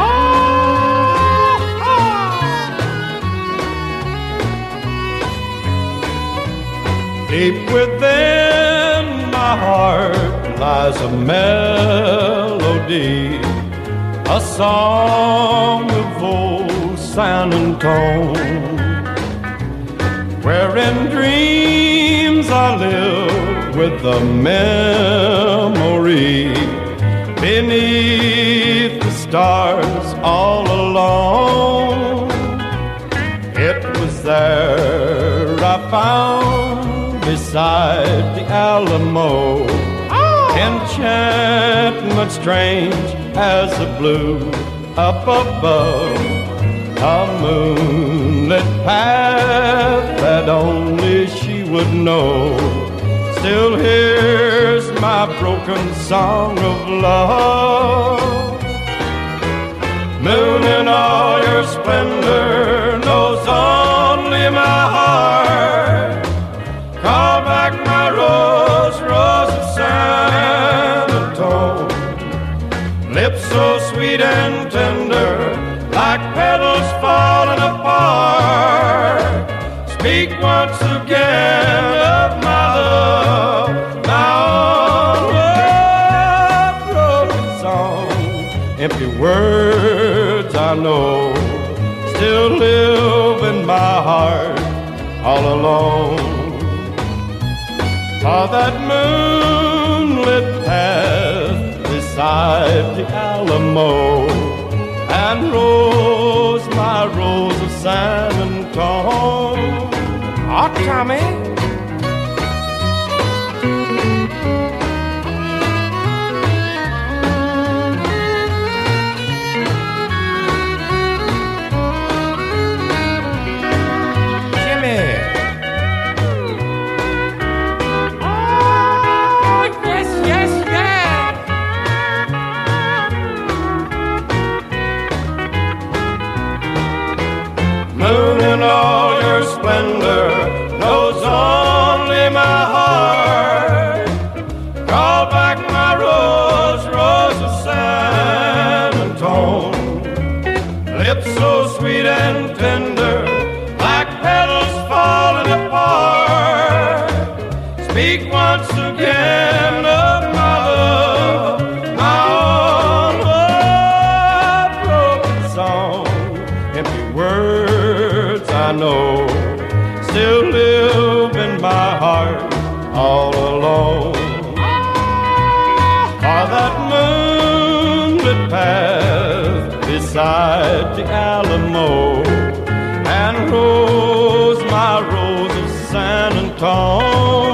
oh. Deep within my heart lies a melody, a song of old San Antone, where in dreams I live with the memory beneath the stars all alone. It was there I found beside the Alamo, oh, enchantment strange as the blue up above, a moonlit path that only she would know. Still hears my broken song of love. Moon in all your splendor knows only my heart. Call back my rose, rose of San Antone. Lips so sweet and tender, like petals falling apart. Speak once again of my love, now all a broken song. Empty words I know still live in my heart all alone. For that moonlit path beside the Alamo, and rose, my rose of San Antone. Oh, Tommy. Moon in all your splendor knows only my heart. Call back my rose, rose of San Antone. Lips so sweet and tender, like petals falling apart. Speak once again of my love, my own love, broken song. Empty words I know still live in my heart all alone. For that moonlit path beside the Alamo, and rose, my rose of San Antone.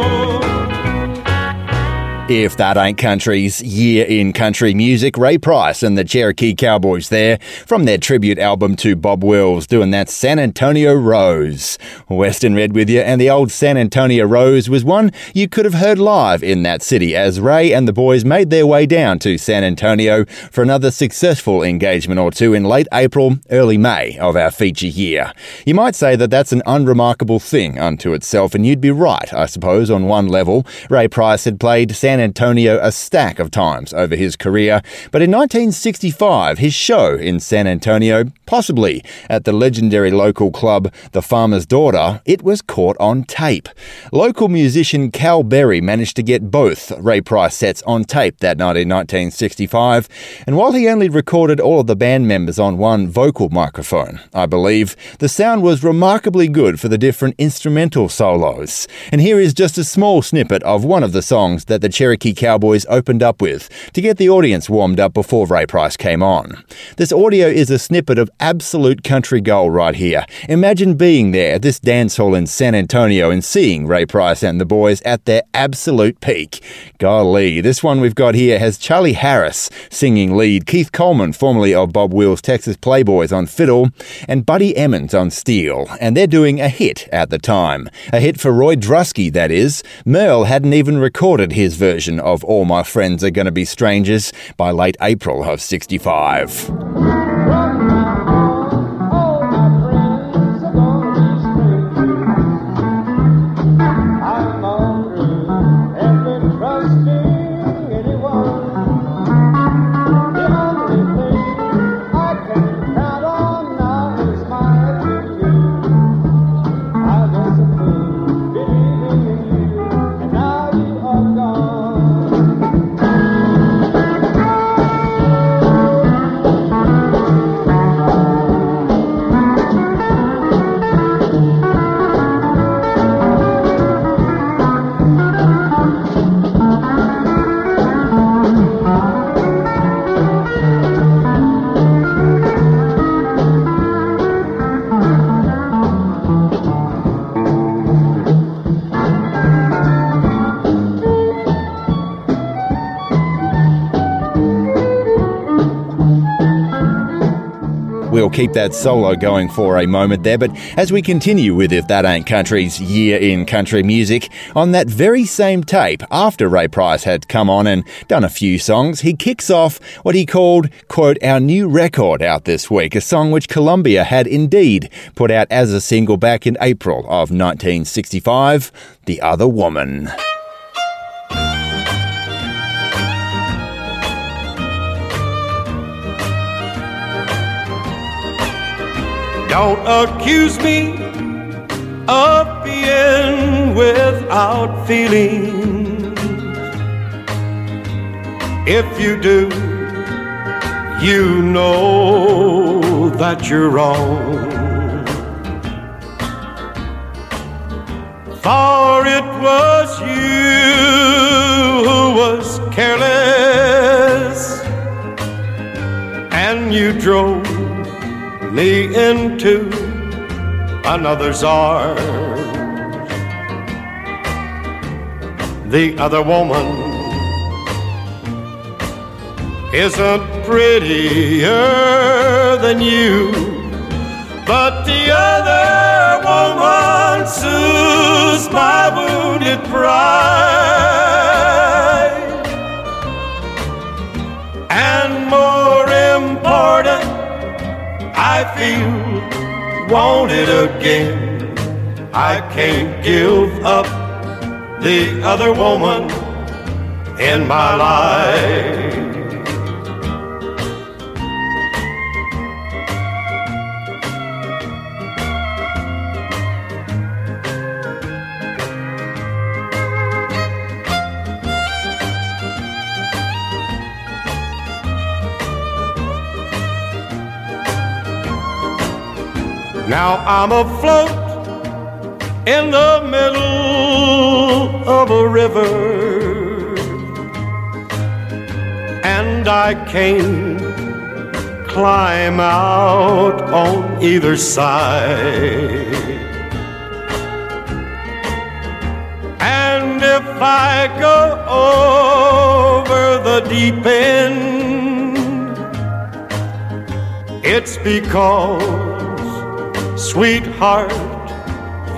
If That Ain't Country's Year in Country Music, Ray Price and the Cherokee Cowboys there from their tribute album to Bob Wills, doing that San Antonio Rose. Western Red with you, and the old San Antonio Rose was one you could have heard live in that city as Ray and the boys made their way down to San Antonio for another successful engagement or two in late April, early May of our feature year. You might say that that's an unremarkable thing unto itself, and you'd be right, I suppose, on one level. Ray Price had played San San Antonio a stack of times over his career, but in nineteen sixty-five, his show in San Antonio, possibly at the legendary local club The Farmer's Daughter, it was caught on tape. Local musician Cal Berry managed to get both Ray Price sets on tape that night in nineteen sixty-five, and while he only recorded all of the band members on one vocal microphone, I believe, the sound was remarkably good for the different instrumental solos. And here is just a small snippet of one of the songs that the Cherokee Cowboys opened up with to get the audience warmed up before Ray Price came on. This audio is a snippet of absolute country gold right here. Imagine being there at this dance hall in San Antonio and seeing Ray Price and the boys at their absolute peak. Golly, this one we've got here has Charlie Harris singing lead, Keith Coleman, formerly of Bob Wills' Texas Playboys, on fiddle, and Buddy Emmons on steel, and they're doing a hit at the time. A hit for Roy Drusky, that is. Merle hadn't even recorded his version of All My Friends Are Gonna Be Strangers by late April of sixty-five. We'll keep that solo going for a moment there, but as we continue with If That Ain't Country's Year in Country Music, on that very same tape, after Ray Price had come on and done a few songs, he kicks off what he called, quote, our new record out this week, a song which Columbia had indeed put out as a single back in April of nineteen sixty-five, The Other Woman. Don't accuse me of being without feeling. If you do, you know that you're wrong. For it was you who was careless, and you drove me into another's arms. The other woman isn't prettier than you, but the other woman soothes my wounded pride, and more important, I feel wanted again. I can't give up the other woman in my life. Now I'm afloat in the middle of a river, and I can't climb out on either side. And if I go on, deep end. It's because, sweetheart,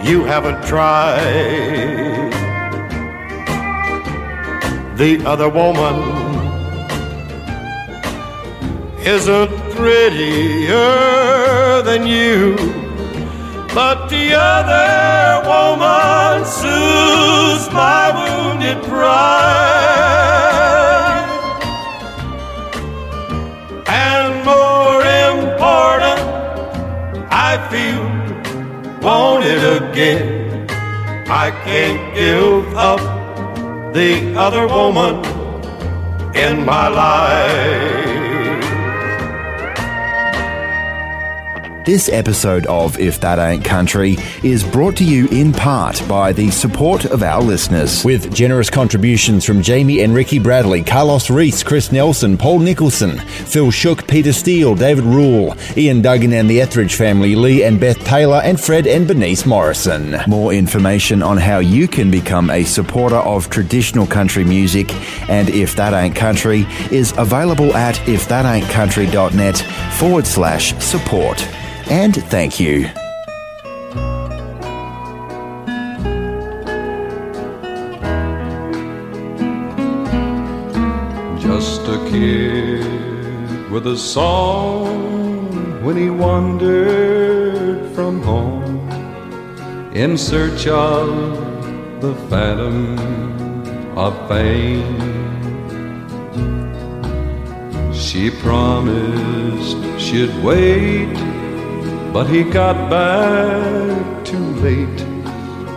you haven't tried. The other woman isn't prettier than you, but the other woman soothes my wounded pride. And more important, I feel wanted again. I can't give up the other woman in my life. This episode of If That Ain't Country is brought to you in part by the support of our listeners. With generous contributions from Jamie and Ricky Bradley, Carlos Reese, Chris Nelson, Paul Nicholson, Phil Shook, Peter Steele, David Rule, Ian Duggan and the Etheridge family, Lee and Beth Taylor, and Fred and Bernice Morrison. More information on how you can become a supporter of traditional country music and If That Ain't Country is available at ifthataintcountry.net forward slash support. And thank you. Just a kid with a song when he wandered from home in search of the phantom of fame. She promised she'd wait, but he got back too late,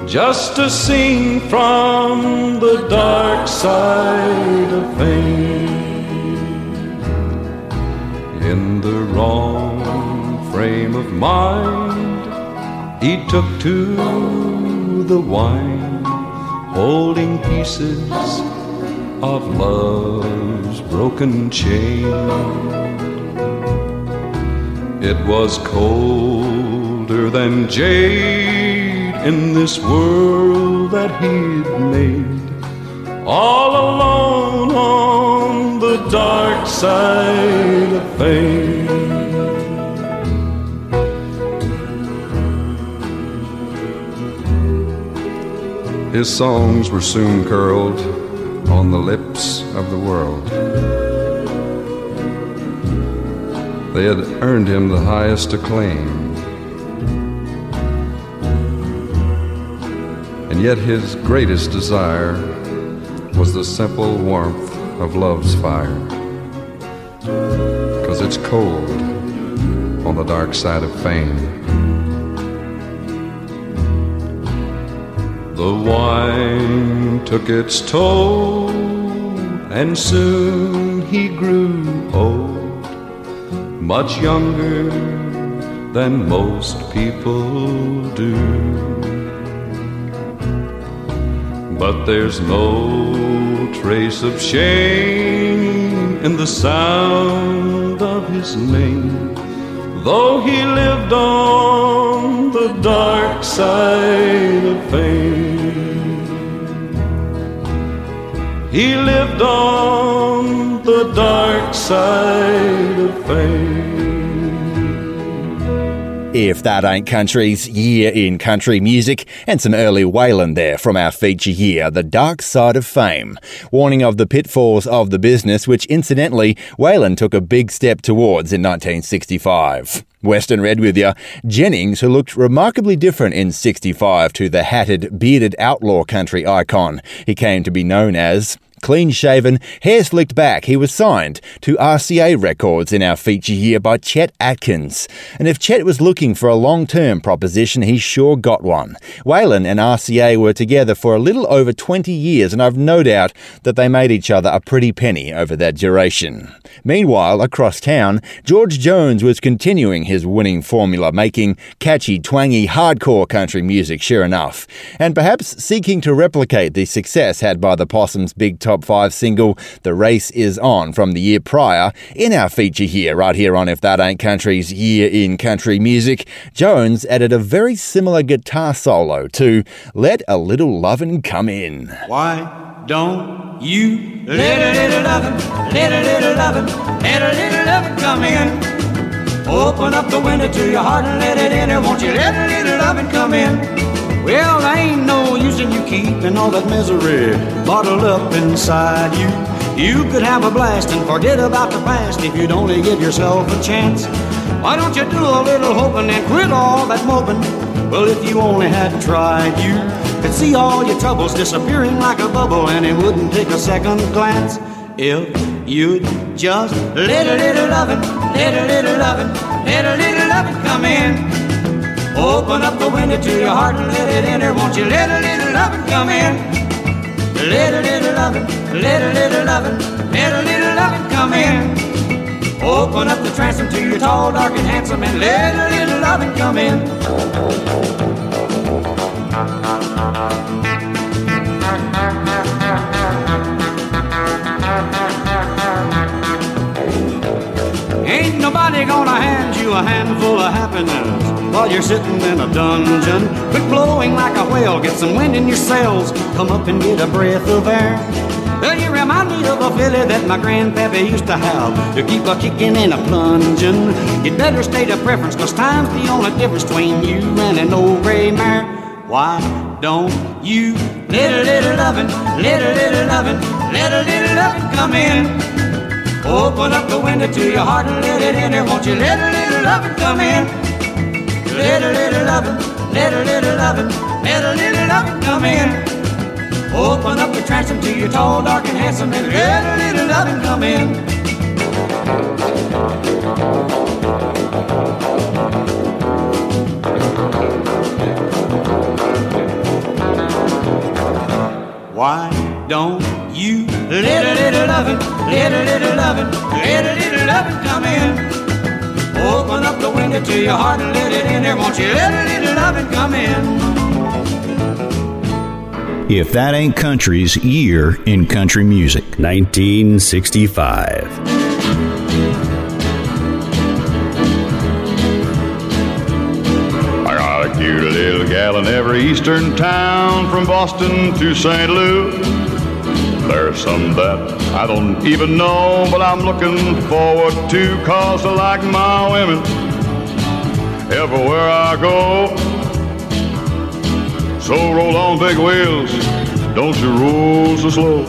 just a scene from the dark side of fame. In the wrong frame of mind, he took to the wine, holding pieces of love's broken chain. It was colder than jade in this world that he'd made, all alone on the dark side of fame. His songs were soon curled on the lips of the world. They had earned him the highest acclaim, and yet his greatest desire was the simple warmth of love's fire, 'cause it's cold on the dark side of fame. The wine took its toll, and soon he grew old, much younger than most people do. But there's no trace of shame in the sound of his name, though he lived on the dark side of fame. He lived on the dark side of fame. If That Ain't Country's Year in Country Music, and some early Waylon there from our feature year, The Dark Side of Fame, warning of the pitfalls of the business, which incidentally Waylon took a big step towards in nineteen sixty-five. Western Red with you. Jennings, who looked remarkably different in sixty-five to the hatted, bearded outlaw country icon he came to be known as. Clean-shaven, hair slicked back, he was signed to R C A Records in our feature year by Chet Atkins. And if Chet was looking for a long-term proposition, he sure got one. Waylon and R C A were together for a little over twenty years, and I've no doubt that they made each other a pretty penny over that duration. Meanwhile, across town, George Jones was continuing his winning formula, making catchy, twangy, hardcore country music, sure enough, and perhaps seeking to replicate the success had by the Possum's big time Top five single, The Race Is On, from the year prior, in our feature here, right here on If That Ain't Country's Year in Country Music. Jones added a very similar guitar solo to Let a Little Lovin' Come In. Why don't you let a little lovin', let a little lovin', let a little lovin' come in. Open up the window to your heart and let it in. Won't you let a little lovin' come in? Well, there ain't no use in you keeping all that misery bottled up inside you. You could have a blast and forget about the past if you'd only give yourself a chance. Why don't you do a little hoping and quit all that moping? Well, if you only had tried, you could see all your troubles disappearing like a bubble, and it wouldn't take a second glance if you'd just let a little lovin', let a little lovin', let a little lovin' come in. Open up the window to your heart and let it in there. Won't you let a little lovin' come in? Let a little lovin', let a little lovin', let a little lovin' come in. Open up the transom to your tall, dark, and handsome, and let a little lovin' come in. Ain't nobody gonna hand you a handful of happiness while you're sitting in a dungeon. Quit blowing like a whale, get some wind in your sails, come up and get a breath of air. Well, you remind me of a filly that my grandpappy used to have, to keep a kicking and a plunging. You'd better state a preference, cause time's the only difference between you and an old gray mare. Why don't you let a little lovin', let a little lovin', let a little lovin' come in. Open up the window to your heart and let it in there. Won't you let a little lovin' come in? Let a little lovin', let a little lovin', let a little lovin' come in. Open up the transom to your tall, dark, and handsome, and let a little lovin' come in. Why don't you let a little lovin', let a little lovin', let a little lovin' come in. Open up the window to your heart and let it in there. Won't you let a little lovin' come in? If That Ain't Country's year in country music, nineteen sixty-five. I got a cute little gal in every eastern town from Boston to Saint Louis. There's some that I don't even know, but I'm looking forward to, cause I like my women everywhere I go. So roll on big wheels, don't you roll so slow.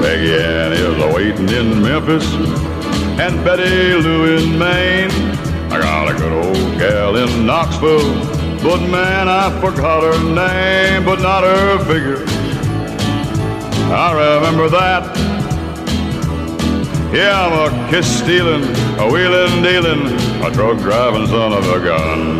Peggy Ann is a-waiting in Memphis, and Betty Lou in Maine. I got a good old gal in Knoxville, but man, I forgot her name, but not her figure. I remember that. Yeah, I'm a kiss-stealing, a wheeling-dealing, a drug-driving son of a gun.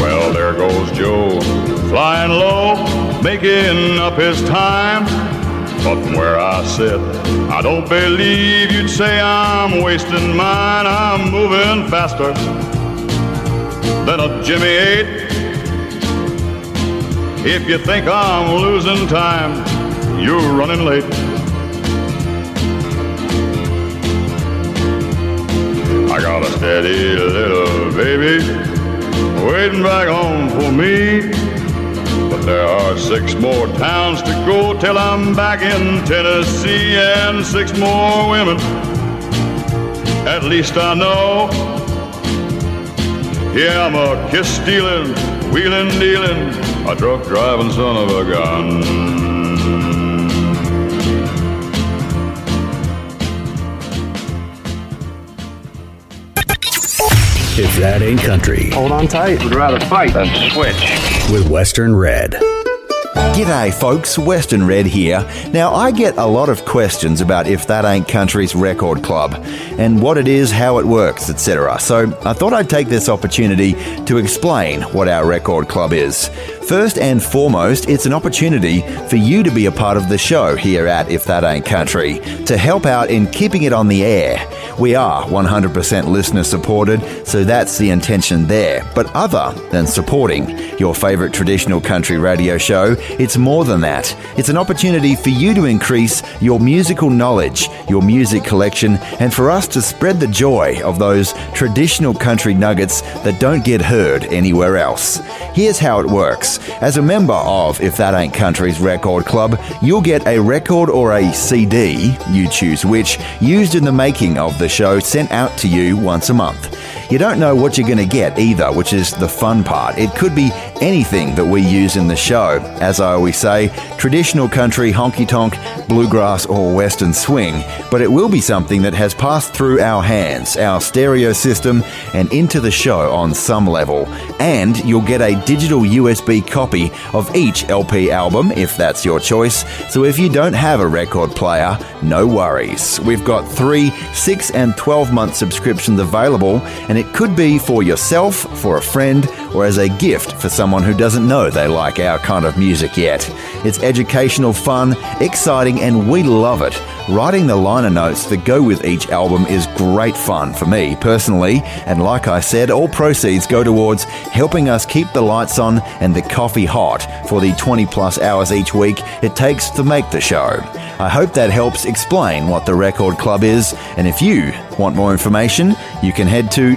Well, there goes Joe, flying low, making up his time. But from where I sit, I don't believe you'd say I'm wasting mine. I'm moving faster than a Jimmy eight. If you think I'm losing time, you're running late. I got a steady little baby waiting back home for me. But there are six more towns to go till I'm back in Tennessee, and six more women, at least I know. Yeah, I'm a kiss-stealing, wheeling-dealing, a truck-driving son of a gun. If That Ain't Country. Hold on tight. We'd rather fight than switch. With Western Red. G'day folks, Western Red here. Now I get a lot of questions about If That Ain't Country's record club and what it is, how it works, et cetera. So I thought I'd take this opportunity to explain what our record club is. First and foremost, it's an opportunity for you to be a part of the show here at If That Ain't Country, to help out in keeping it on the air. We are one hundred percent listener supported, so that's the intention there. But other than supporting your favourite traditional country radio show, it's more than that. It's an opportunity for you to increase your musical knowledge, your music collection, and for us to spread the joy of those traditional country nuggets that don't get heard anywhere else. Here's how it works. As a member of If That Ain't Country's Record Club, you'll get a record or a C D, you choose which, used in the making of the show, sent out to you once a month. You don't know what you're going to get either, which is the fun part. It could be anything that we use in the show. As I always say, traditional country, honky-tonk, bluegrass or western swing, but it will be something that has passed through our hands, our stereo system and into the show on some level. And you'll get a digital U S B copy of each L P album, if that's your choice. So if you don't have a record player, no worries. We've got three, six and twelve-month subscriptions available, and it could be for yourself, for a friend, or as a gift for someone who doesn't know they like our kind of music yet. It's educational, fun, exciting, and we love it. Writing the liner notes that go with each album is great fun for me personally, and like I said, all proceeds go towards helping us keep the lights on and the coffee hot for the twenty plus hours each week it takes to make the show. I hope that helps explain what the Record Club is, and if you want more information, you can head to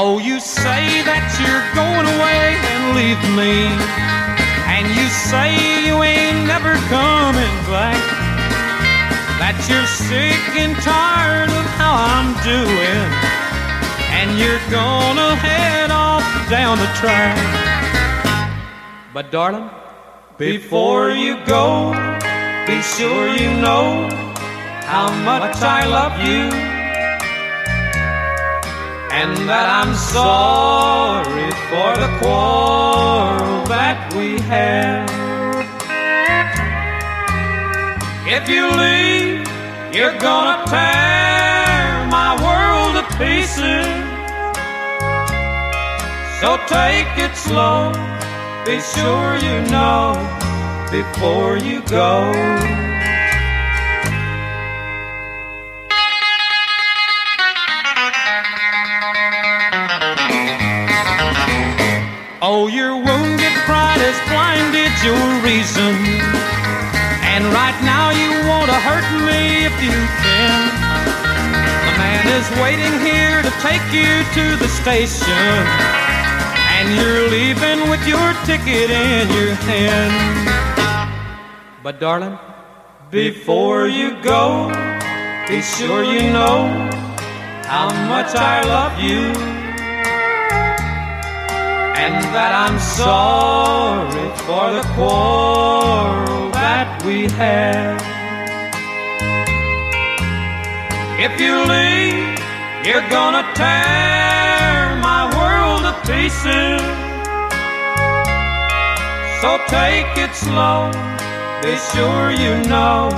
Oh, you say that you're going away and leave me, and you say you ain't never coming back, that you're sick and tired of how I'm doing, and you're gonna head off down the track. But darling, before you go, be sure you know how much I love you, and that I'm sorry for the quarrel that we had. If you leave, you're gonna tear my world to pieces, so take it slow, be sure you know before you go. Oh, your wounded pride has blinded your reason, and right now you want to hurt me if you can. The man is waiting here to take you to the station, and you're leaving with your ticket in your hand. But darling, before you go, be sure you know how much I love you, and that I'm sorry for the quarrel that we had. If you leave, you're gonna tear my world to pieces, so take it slow, be sure you know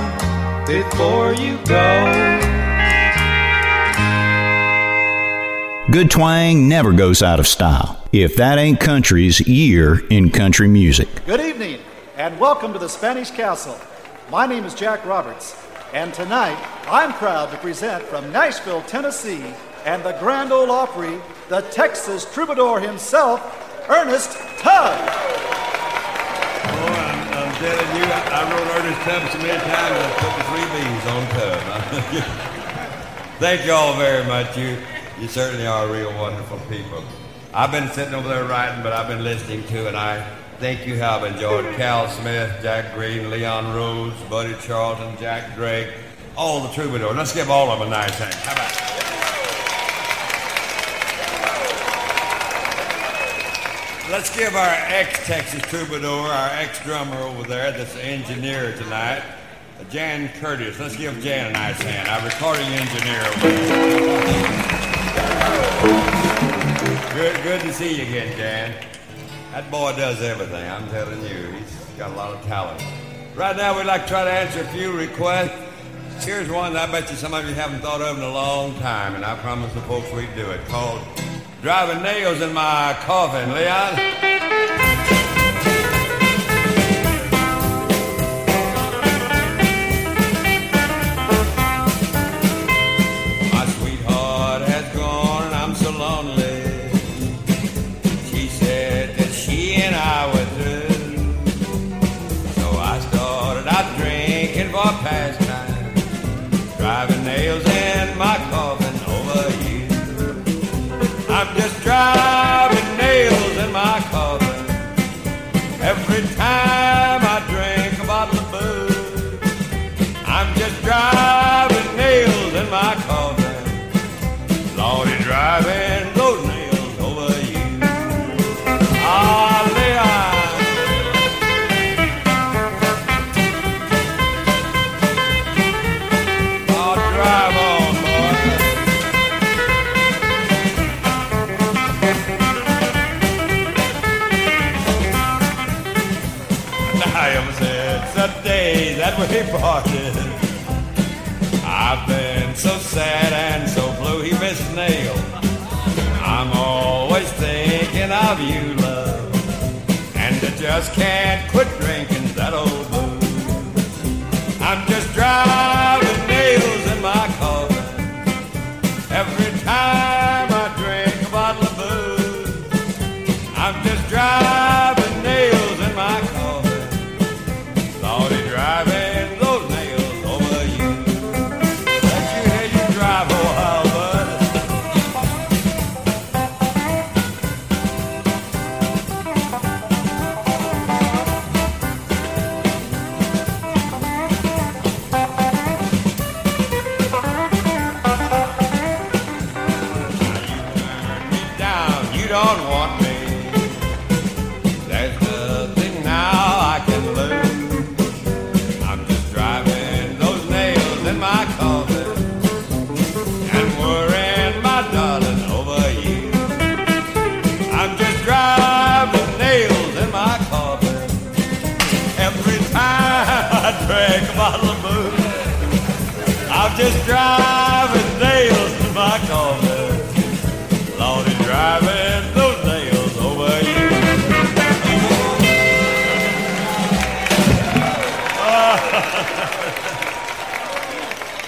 before you go. Good twang never goes out of style. If that ain't country's year in country music. Good evening, and welcome to the Spanish Castle. My name is Jack Roberts, and tonight I'm proud to present from Nashville, Tennessee, and the Grand Ole Opry, the Texas troubadour himself, Ernest Tubb. Oh, I'm, I'm telling you, I, I wrote Ernest Tubb so many times I put the three B's on Tubb. Thank you all very much. You. You certainly are real wonderful people. I've been sitting over there writing, but I've been listening to, and I think you have enjoyed Cal Smith, Jack Green, Leon Rhodes, Buddy Charlton, Jack Drake, all the troubadours. Let's give all of them a nice hand. How about it? Let's give our ex-Texas troubadour, our ex-drummer over there that's the engineer tonight, Jan Curtis. Let's give Jan a nice hand, our recording engineer over there. Good, good to see you again, Jan. That boy does everything, I'm telling you. He's got a lot of talent. Right now, we'd like to try to answer a few requests. Here's one that I bet you some of you haven't thought of in a long time, and I promised the folks we'd do it, called Driving Nails in My Coffin. Leon? Driving nails in my coffin over you. I'm just driving nails in my coffin. Every time I drink a bottle of booze, I'm just driving nails in my coffin. Lordy, driving those nails over you. Ah, Leon. That way he parted. I've been so sad and so blue, he missed a nail. I'm always thinking of you, love, and I just can't quit drinking that old booze. I'm just driving nails in my coffin. Every time I drink a bottle of booze, I'm just driving. I'm just driving nails in my coffin. Lordy, driving those nails over you. Oh.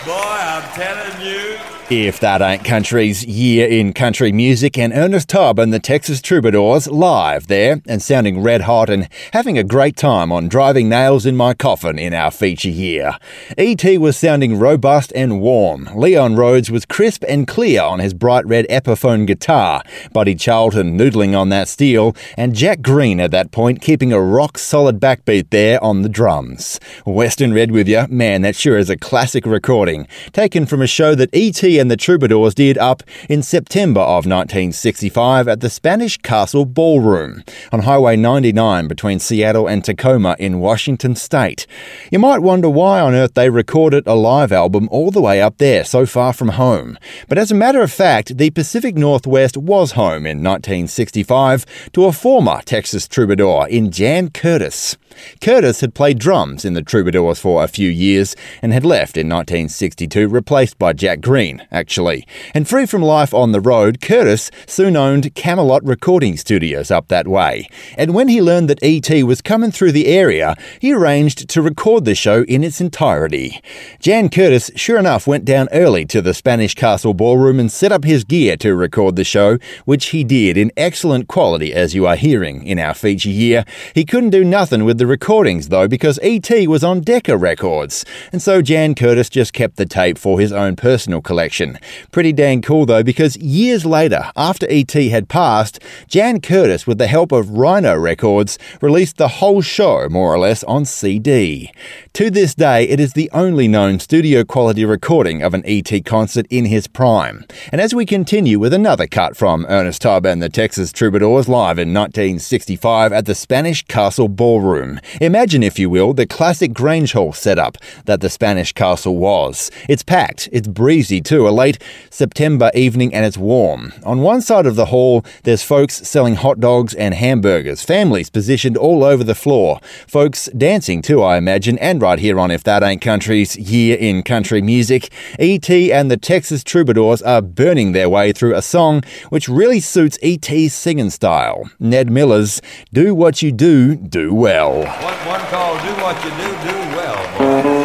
Boy, I'm telling you. If That Ain't Country's Year in Country Music, and Ernest Tubb and the Texas Troubadours live there and sounding red hot and having a great time on Driving Nails in My Coffin in our feature year. E T was sounding robust and warm. Leon Rhodes was crisp and clear on his bright red Epiphone guitar. Buddy Charlton noodling on that steel, and Jack Green at that point keeping a rock-solid backbeat there on the drums. Western Red with you. Man, that sure is a classic recording, taken from a show that E T and the Troubadours did up in September of nineteen sixty-five at the Spanish Castle Ballroom on Highway ninety-nine between Seattle and Tacoma in Washington State. You might wonder why on earth they recorded a live album all the way up there so far from home. But as a matter of fact, the Pacific Northwest was home in nineteen sixty-five to a former Texas troubadour in Jan Curtis. Curtis had played drums in the Troubadours for a few years and had left in nineteen sixty-two, replaced by Jack Green, actually. And free from life on the road, Curtis soon owned Camelot Recording Studios up that way. And when he learned that E T was coming through the area, he arranged to record the show in its entirety. Jan Curtis, sure enough, went down early to the Spanish Castle Ballroom and set up his gear to record the show, which he did in excellent quality, as you are hearing in our feature year. He couldn't do nothing with the The recordings, though, because E T was on Decca Records, and so Jan Curtis just kept the tape for his own personal collection direction. Pretty dang cool though, because years later, after E T had passed, Jan Curtis, with the help of Rhino Records, released the whole show, more or less, on C D. To this day, it is the only known studio-quality recording of an E T concert in his prime. And as we continue with another cut from Ernest Tubb and the Texas Troubadours live in nineteen sixty-five at the Spanish Castle Ballroom. Imagine, if you will, the classic Grange Hall setup that the Spanish Castle was. It's packed, it's breezy too, a late September evening, and it's warm. On one side of the hall, there's folks selling hot dogs and hamburgers, families positioned all over the floor, folks dancing too, I imagine, and right here on If That Ain't Country's Year in Country Music, E T and the Texas Troubadours are burning their way through a song which really suits E T's singing style. Ned Miller's Do What You Do, Do Well. One, one call, do what you do, do well.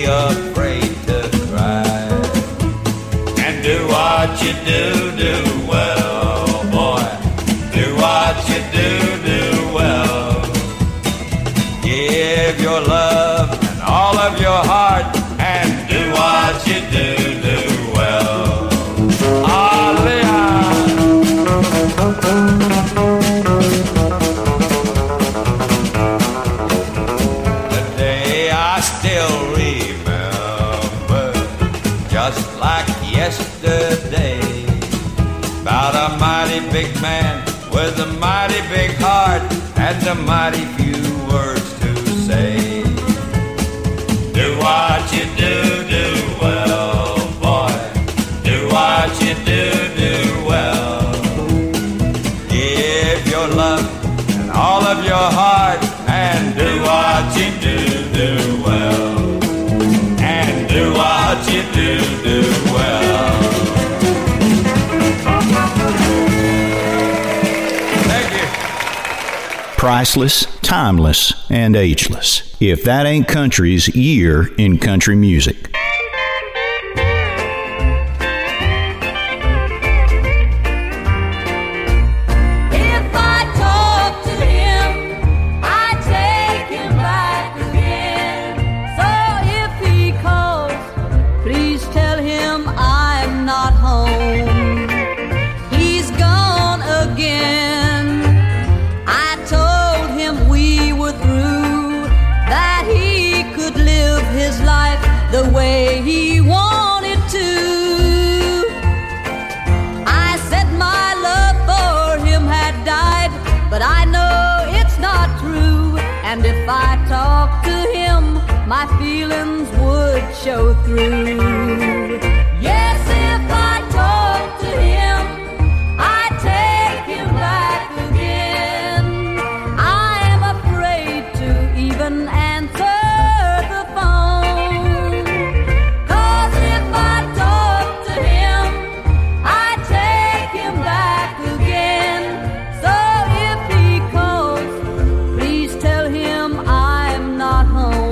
Be afraid to cry, and do what you do, do well, boy, do what you do, do well, give your love and all of your heart, and do what you do, do well, hallelujah. Big man with a mighty big heart and a mighty few words to say. Do what you do, do well, boy. Do what you do, do well. Give your love and all of your heart, and do what you do, do well. And do what you do, do well. Priceless, timeless, and ageless. If That Ain't Country's Year in Country Music. My feelings would show through. Yes, if I talked to him, I'd take him back again. I am afraid to even answer the phone. 'Cause if I talked to him, I'd take him back again. So if he calls, please tell him I'm not home.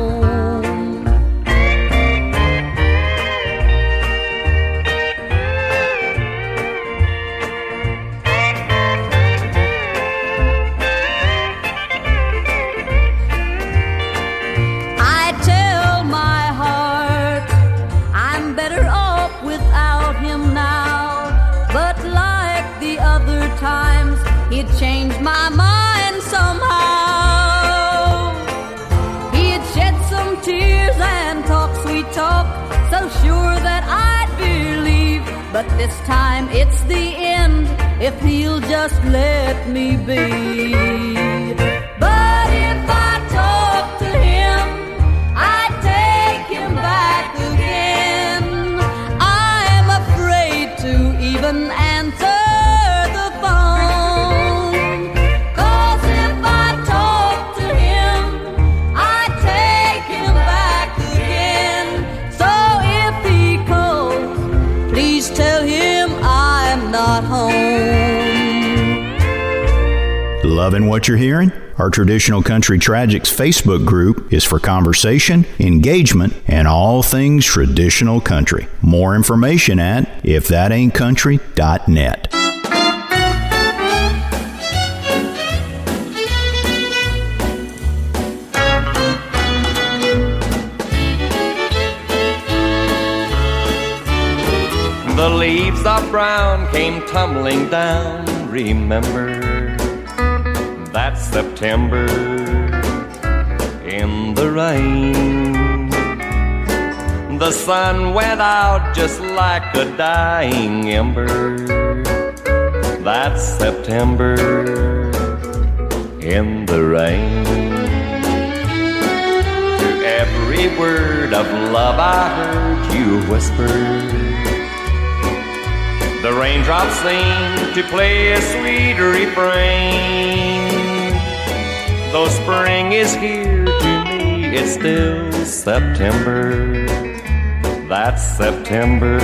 my mind somehow. He had shed some tears and talked sweet talk, so sure that I'd believe. But this time it's the end, if he'll just let me be. But if I talk to him, I'd take him back again. I'm afraid to even answer. Loving what you're hearing? Our Traditional Country Tragics Facebook group is for conversation, engagement, and all things traditional country. More information at if that ain't country dot net. The leaves of brown came tumbling down, remember. That's September in the rain. The sun went out just like a dying ember. That's September in the rain. To every word of love I heard you whisper. The raindrops seem to play a sweet refrain. Though spring is here, to me it's still September. That's September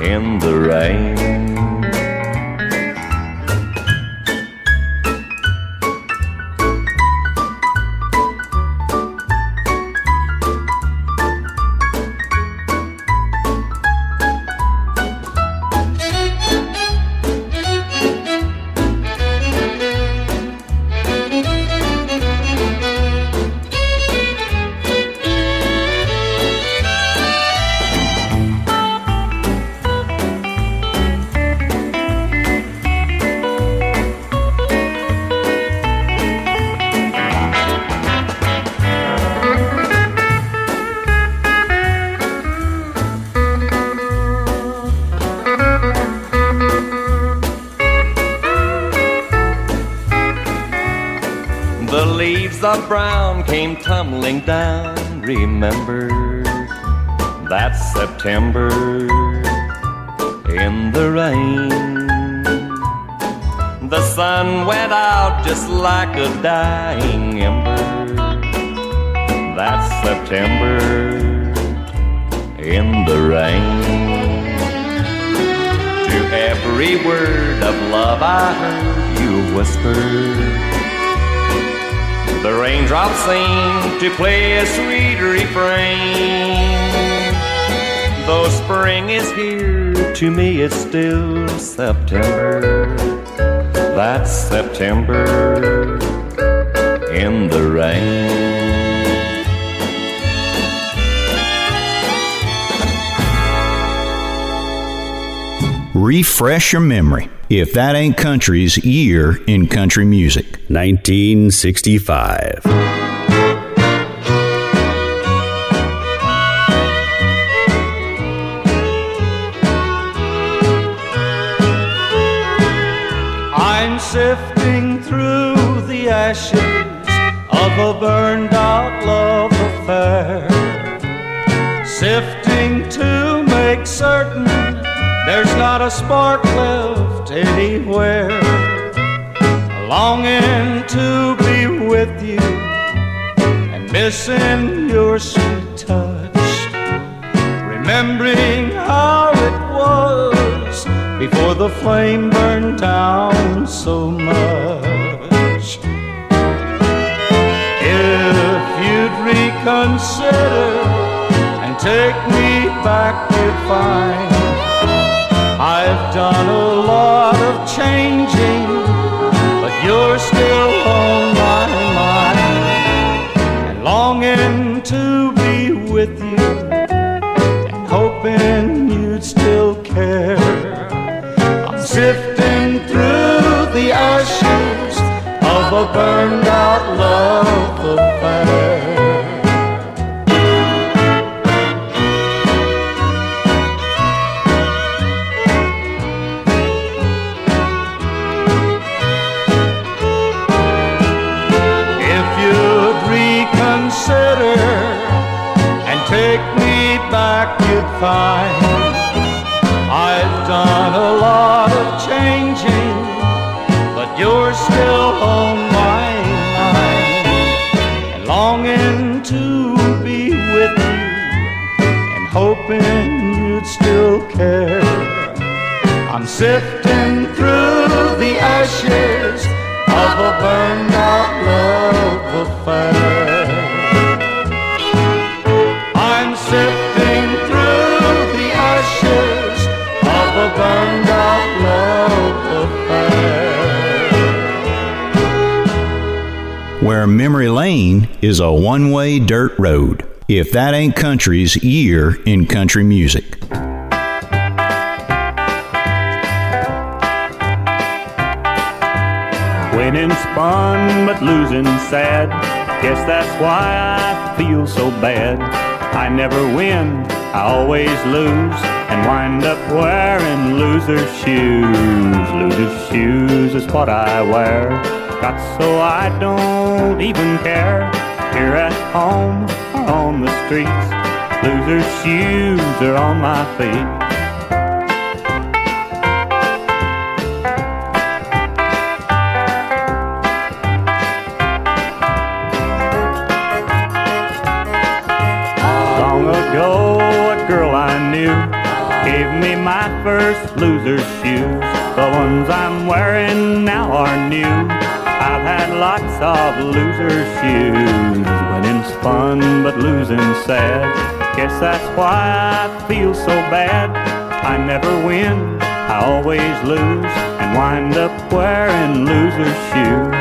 in the rain. Tumbling down, remember, that's September in the rain. The sun went out just like a dying ember. That's September in the rain. To every word of love I heard you whisper. The raindrops seem to play a sweet refrain. Though spring is here, to me it's still September. That's September in the rain. Refresh your memory. If That Ain't Country's year in country music. nineteen sixty-five. I'm sifting through the ashes of a burned out love affair. Sifting to make certain there's not a spark left anywhere. Longing to be with you and missing your sweet touch. Remembering how it was before the flame burned down so much. If you'd reconsider and take me back, you'd find I've done a lot of changing, but you're still on my mind. And longing to be with you, and hoping you'd still care. I'm sifting through the a burned out love affair. I've done a lot of changing, but you're still on my mind, and longing to be with you, and hoping you'd still care. I'm sifting through the ashes of a burned out love affair. I'm sifting burned out love affair. Where memory lane is a one-way dirt road. If That Ain't Country's year in country music. Winning spun, but losing sad. Guess that's why I feel so bad. I never win, I always lose, and wind up wearing loser's shoes. Loser's shoes is what I wear. Got so I don't even care, here at home or on the streets. Loser's shoes are on my feet. My first loser's shoes, the ones I'm wearing now are new. I've had lots of loser's shoes. Winning's fun, but losing's sad. Guess that's why I feel so bad. I never win, I always lose, and wind up wearing loser's shoes.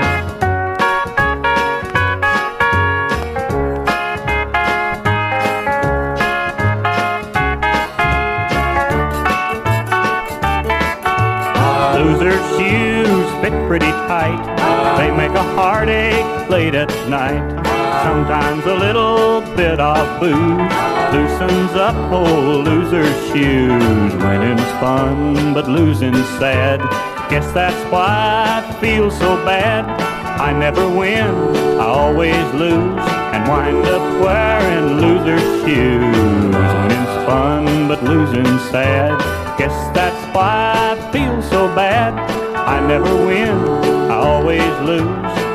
Pretty tight, they make a heartache late at night. Sometimes a little bit of booze loosens up old loser's shoes. Winning's fun, but losing's sad. Guess that's why I feel so bad. I never win, I always lose, and wind up wearing loser's shoes. Winning's fun, but losing's sad. Guess that's why I feel so bad. I never win, I always lose,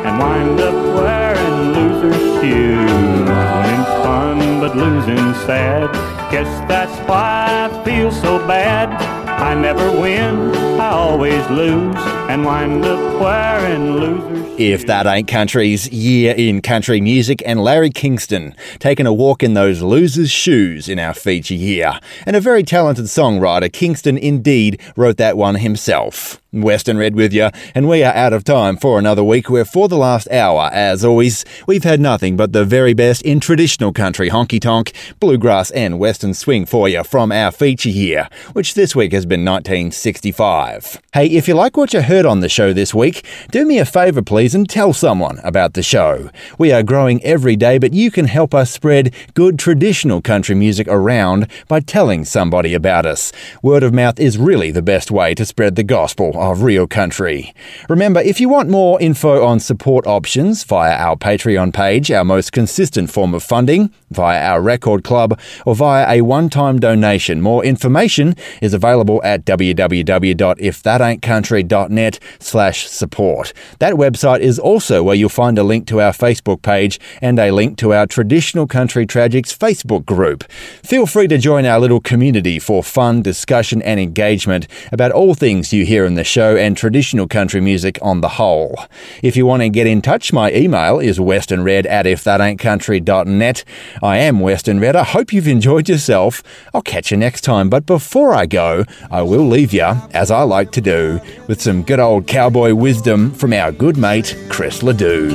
and wind up wearing loser's shoes. Winning's fun, but losing's sad. Guess that's why I feel so bad. I never win, I always lose, and wind up wearing loser's shoes. If That Ain't Country's year in country music, and Larry Kingston taking a walk in those losers' shoes in our feature year. And a very talented songwriter, Kingston indeed wrote that one himself. Western Red with you, and we are out of time for another week, where for the last hour, as always, we've had nothing but the very best in traditional country, honky-tonk, bluegrass and western swing for you from our feature year, which this week has been nineteen sixty-five. Hey, if you like what you heard on the show this week, do me a favour please and tell someone about the show. We are growing every day, but you can help us spread good traditional country music around by telling somebody about us. Word of mouth is really the best way to spread the gospel of real country. Remember, if you want more info on support options via our Patreon page, our most consistent form of funding, via our record club, or via a one-time donation, more information is available at w w w dot if that ain't country dot net slash support. That website is also where you'll find a link to our Facebook page and a link to our Traditional Country Tragics Facebook group. Feel free to join our little community for fun, discussion, and engagement about all things you hear in the show and traditional country music on the whole. If you want to get in touch, my email is westernred at if that ain't country dot net. I am Western Red. I hope you've enjoyed yourself. I'll catch you next time, but before I go, I will leave you, as I like to do, with some good old cowboy wisdom from our good mate Chris Ledoux.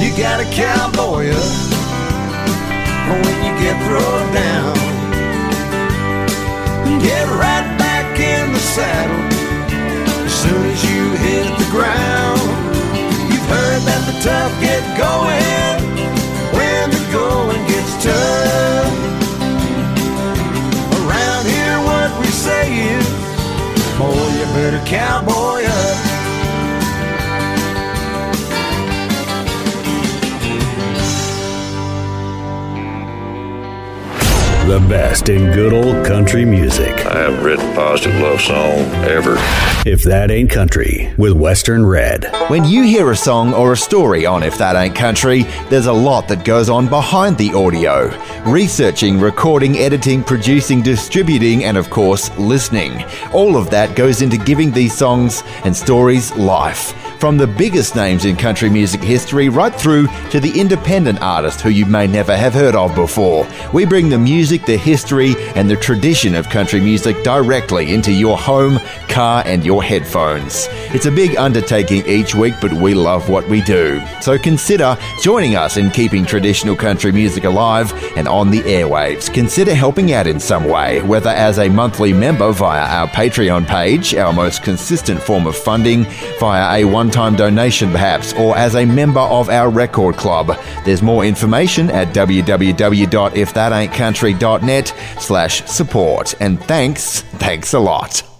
You got a cowboy up when you get thrown down. Get right back in the saddle as soon as you hit the ground. You've heard that tough, get going. When the going gets tough, around here what we say is, boy, you better cowboy up. The best in good old country music. I haven't written a positive love song ever. If That Ain't Country with Western Red. When you hear a song or a story on If That Ain't Country, there's a lot that goes on behind the audio. Researching, recording, editing, producing, distributing, and of course, listening. All of that goes into giving these songs and stories life. From the biggest names in country music history right through to the independent artist who you may never have heard of before. We bring the music, the history, and the tradition of country music directly into your home, car, and your headphones. It's a big undertaking each week, but we love what we do. So consider joining us in keeping traditional country music alive and on the airwaves. Consider helping out in some way, whether as a monthly member via our Patreon page, our most consistent form of funding, via a one time donation perhaps, or as a member of our record club. There's more information at w w w dot if that ain't country dot net slash support. And thanks, thanks a lot.